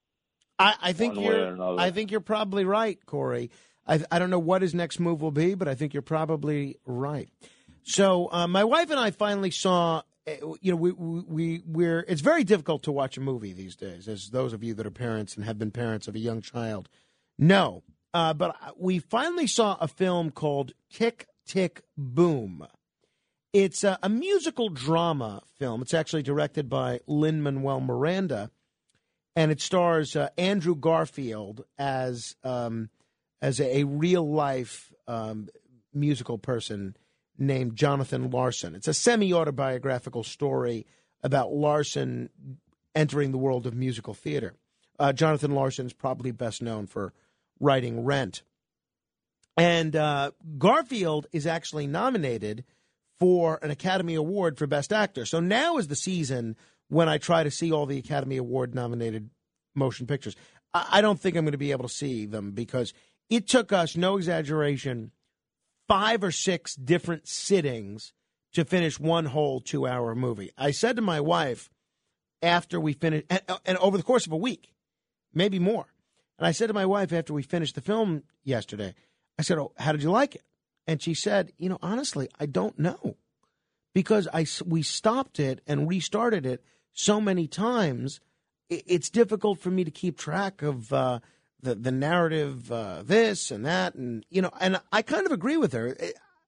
I, I think you're. I think you're probably right, Corey. I, I don't know what his next move will be, but I think you're probably right. So uh, my wife and I finally saw, you know, we, we, we, we're, it's very difficult to watch a movie these days, as those of you that are parents and have been parents of a young child know. Uh, but we finally saw a film called Tick, Tick, Boom. It's a, a musical drama film. It's actually directed by Lin-Manuel Miranda, and it stars uh, Andrew Garfield as, um, as a, a real-life um, musical person named Jonathan Larson. It's a semi-autobiographical story about Larson entering the world of musical theater. Uh, Jonathan Larson is probably best known for writing Rent. And uh, Garfield is actually nominated for an Academy Award for Best Actor. So now is the season when I try to see all the Academy Award-nominated motion pictures. I, I don't think I'm going to be able to see them because it took us, no exaggeration, five or six different sittings to finish one whole two-hour movie. I said to my wife after we finished, and, and over the course of a week, maybe more, and I said to my wife after we finished the film yesterday, I said, oh, how did you like it? And she said, you know, honestly, I don't know, because I, we stopped it and restarted it so many times. It's difficult for me to keep track of uh, the, the narrative, uh, this and that. And, you know, and I kind of agree with her.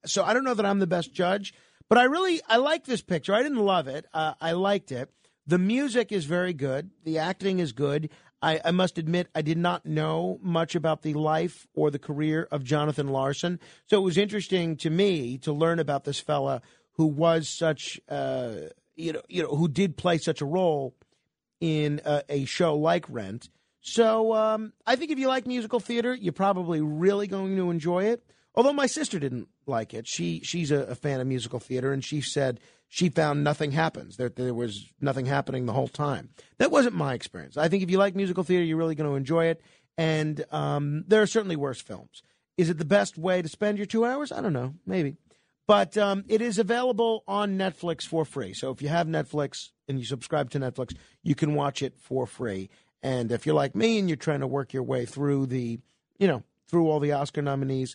So I don't know that I'm the best judge, but I really I like this picture. I didn't love it. Uh, I liked it. The music is very good. The acting is good. I, I must admit, I did not know much about the life or the career of Jonathan Larson. So it was interesting to me to learn about this fella who was such, uh, you know, you know, who did play such a role in a, a show like Rent. So um, I think if you like musical theater, you're probably really going to enjoy it. Although my sister didn't like it. She she's a, a fan of musical theater, and she said she found nothing happens. There, there was nothing happening the whole time. That wasn't my experience. I think if you like musical theater, you're really going to enjoy it. And um, there are certainly worse films. Is it the best way to spend your two hours? I don't know. Maybe. But um, it is available on Netflix for free. So if you have Netflix and you subscribe to Netflix, you can watch it for free. And if you're like me and you're trying to work your way through the, you know, through all the Oscar nominees,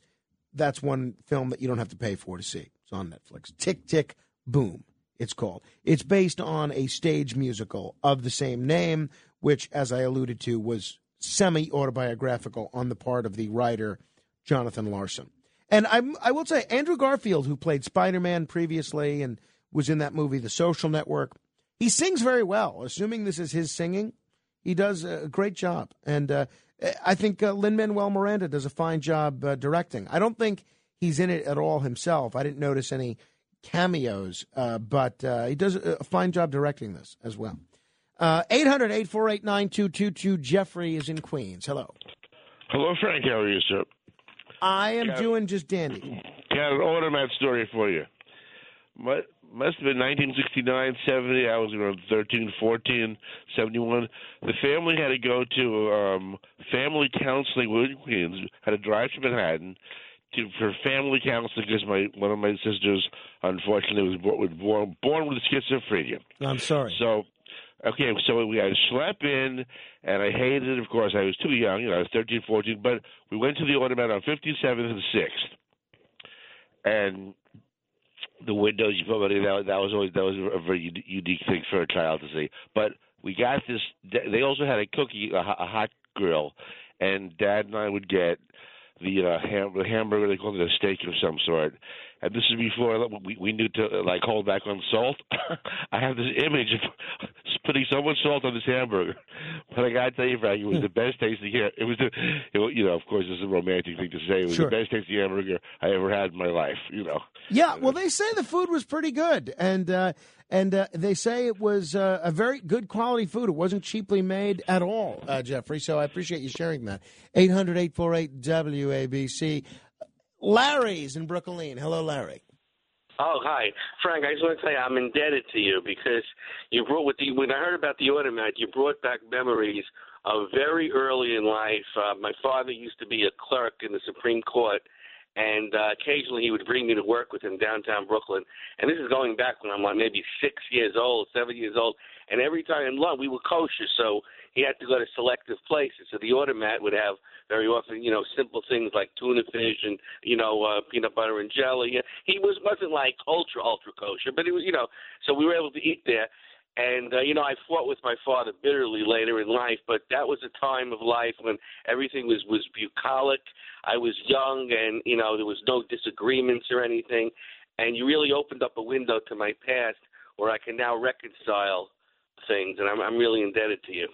that's one film that you don't have to pay for to see. It's on Netflix. Tick, Tick, Boom, it's called. It's based on a stage musical of the same name, which, as I alluded to, was semi-autobiographical on the part of the writer, Jonathan Larson. And I, I will say, Andrew Garfield, who played Spider-Man previously and was in that movie, The Social Network, he sings very well. Assuming this is his singing, he does a great job. And uh, I think uh, Lin-Manuel Miranda does a fine job uh, directing. I don't think he's in it at all himself. I didn't notice any cameos, uh, but uh, he does a fine job directing this as well. Uh, eight hundred, eight four eight, nine two two two. Jeffrey is in Queens. Hello. Hello, Frank. How are you, sir? I am got, doing just dandy. Got an automat story for you. Must have been nineteen sixty-nine, seventy. I was around thirteen, fourteen, seventy-one. The family had to go to um, family counseling in Queens. Had to drive to Manhattan to, for family counseling because my one of my sisters, unfortunately, was born, born, born with schizophrenia. I'm sorry. So. Okay, so we I slept in, and I hated it, of course. I was too young, you know, I was thirteen, fourteen, but we went to the automat on fifty-seventh and sixth. And the windows, you probably, that, that was always that was a very unique thing for a child to see. But we got this, they also had a cookie, a, a hot grill, and Dad and I would get the uh, ham, the hamburger, they called it a steak of some sort. And this is before we, we knew to, like, hold back on salt. I have this image of putting so much salt on this hamburger. But I got to tell you, Frank, it was the best tasting hamburger. It was, the, it, you know, of course, it's a romantic thing to say. It was sure. the best tasting hamburger I ever had in my life, you know. Yeah, well, they say the food was pretty good. And uh, and uh, they say it was uh, a very good quality food. It wasn't cheaply made at all, uh, Jeffrey. So I appreciate you sharing that. eight hundred, eight four eight, W A B C. Larry's in Brooklyn. Hello, Larry. Oh, hi. Frank, I just want to say I'm indebted to you because you brought with the, when I heard about the automat, you brought back memories of very early in life. Uh, my father used to be a clerk in the Supreme Court, and uh, occasionally he would bring me to work with him downtown Brooklyn. And this is going back when I'm like maybe six years old, seven years old. And every time in lunch, we were kosher, so he had to go to selective places. So the automat would have very often, you know, simple things like tuna fish and, you know, uh, peanut butter and jelly. He was, wasn't like ultra, ultra kosher, but it was, you know, so we were able to eat there. And, uh, you know, I fought with my father bitterly later in life, but that was a time of life when everything was, was bucolic. I was young and, you know, there was no disagreements or anything. And you really opened up a window to my past where I can now reconcile things, and I'm, I'm really indebted to you.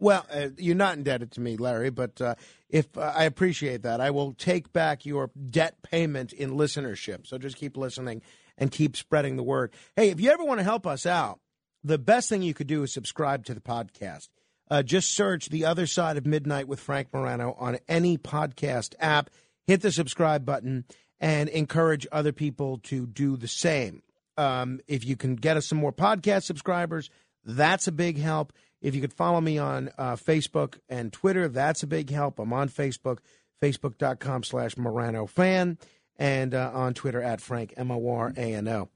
Well, uh, you're not indebted to me, Larry, but uh, if uh, I appreciate that. I will take back your debt payment in listenership. So just keep listening and keep spreading the word. Hey, if you ever want to help us out, the best thing you could do is subscribe to the podcast. Uh, just search The Other Side of Midnight with Frank Morano on any podcast app. hit the subscribe button, and encourage other people to do the same. Um, if you can get us some more podcast subscribers, that's a big help. If you could follow me on uh, Facebook and Twitter, that's a big help. I'm on Facebook, facebook.com slash Morano fan, and uh, on Twitter at Frank, M O R A N O.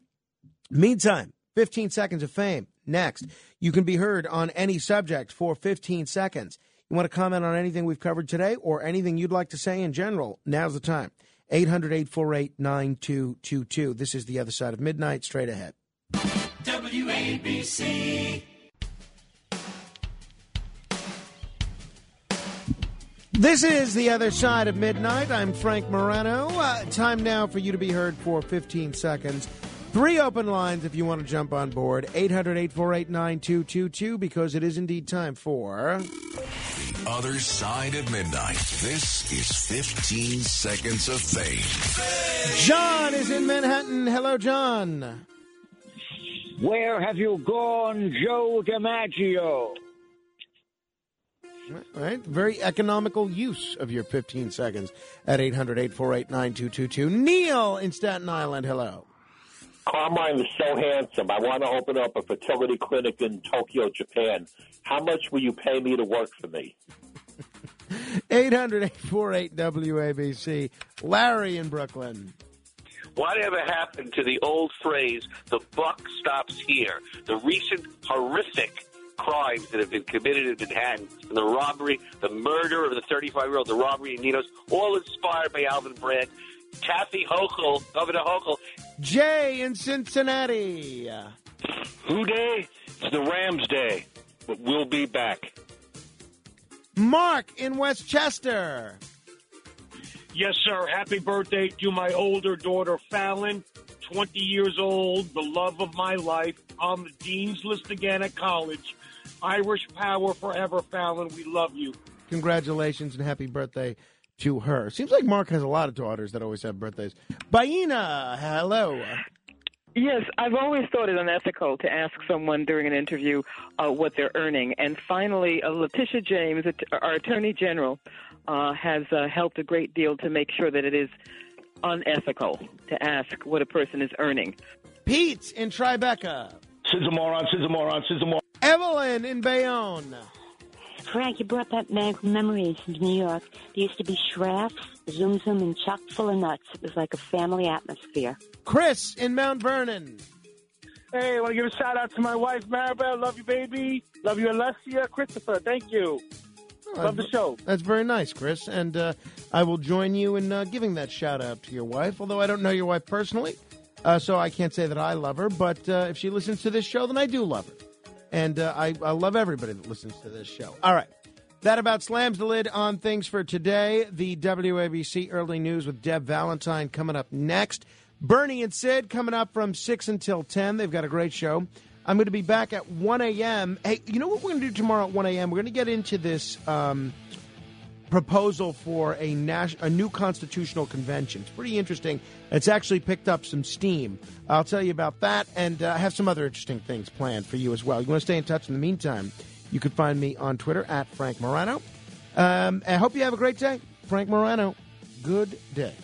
Meantime, fifteen seconds of fame. Next, you can be heard on any subject for fifteen seconds. You want to comment on anything we've covered today or anything you'd like to say in general, now's the time. eight hundred, eight four eight, nine two two two. This is The Other Side of Midnight. Straight ahead. W A B C. This is The Other Side of Midnight. I'm Frank Morano. Uh, time now for you to be heard for fifteen seconds. Three open lines if you want to jump on board. eight hundred, eight four eight, nine two two two, because it is indeed time for... The Other Side of Midnight. This is fifteen seconds of fame. John is in Manhattan. Hello, John. Where have you gone, Joe DiMaggio? All right. Very economical use of your fifteen seconds at eight hundred, eight four eight, nine two two two. Neil in Staten Island. Hello. Carmine was so handsome. I want to open up a fertility clinic in Tokyo, Japan. How much will you pay me to work for me? eight hundred, eight four eight, W A B C. Larry in Brooklyn. Whatever happened to the old phrase, the buck stops here? The recent horrific crimes that have been committed in Manhattan, the robbery, the murder of the thirty-five-year-old, the robbery in Nino's, all inspired by Alvin Bragg. Kathy Hochul, Governor Hochul. Jay in Cincinnati. Who day? It's the Rams' day, but we'll be back. Mark in Westchester. Yes, sir. Happy birthday to my older daughter, Fallon, twenty years old, the love of my life, on the dean's list again at college. Irish power forever, Fallon. We love you. Congratulations and happy birthday to her. Seems like Mark has a lot of daughters that always have birthdays. Baina, hello. Yes, I've always thought it unethical to ask someone during an interview uh, what they're earning. And finally, uh, Letitia James, our Attorney General, uh, has uh, helped a great deal to make sure that it is unethical to ask what a person is earning. Pete in Tribeca. She's a moron, she's a moron, she's a moron. Evelyn in Bayonne. Frank, you brought back memories from New York. There used to be Schrafts, Zoom Zoom, and chock full of nuts. It was like a family atmosphere. Chris in Mount Vernon. Hey, I want to give a shout-out to my wife, Maribel. Love you, baby. Love you, Alessia. Christopher, thank you. Oh, Love I, the show. That's very nice, Chris. And uh, I will join you in uh, giving that shout-out to your wife, although I don't know your wife personally, uh, so I can't say that I love her. But uh, if she listens to this show, then I do love her. And uh, I, I love everybody that listens to this show. All right. That about slams the lid on things for today. The W A B C Early News with Deb Valentine coming up next. Bernie and Sid coming up from six until ten. They've got a great show. I'm going to be back at one a.m. Hey, you know what we're going to do tomorrow at one a.m.? We're going to get into this um, proposal for a, nas- a new constitutional convention. It's pretty interesting. It's actually picked up some steam. I'll tell you about that, and I uh, have some other interesting things planned for you as well. You want to stay in touch in the meantime, you can find me on Twitter at Frank Morano. Um, I hope you have a great day. Frank Morano, good day.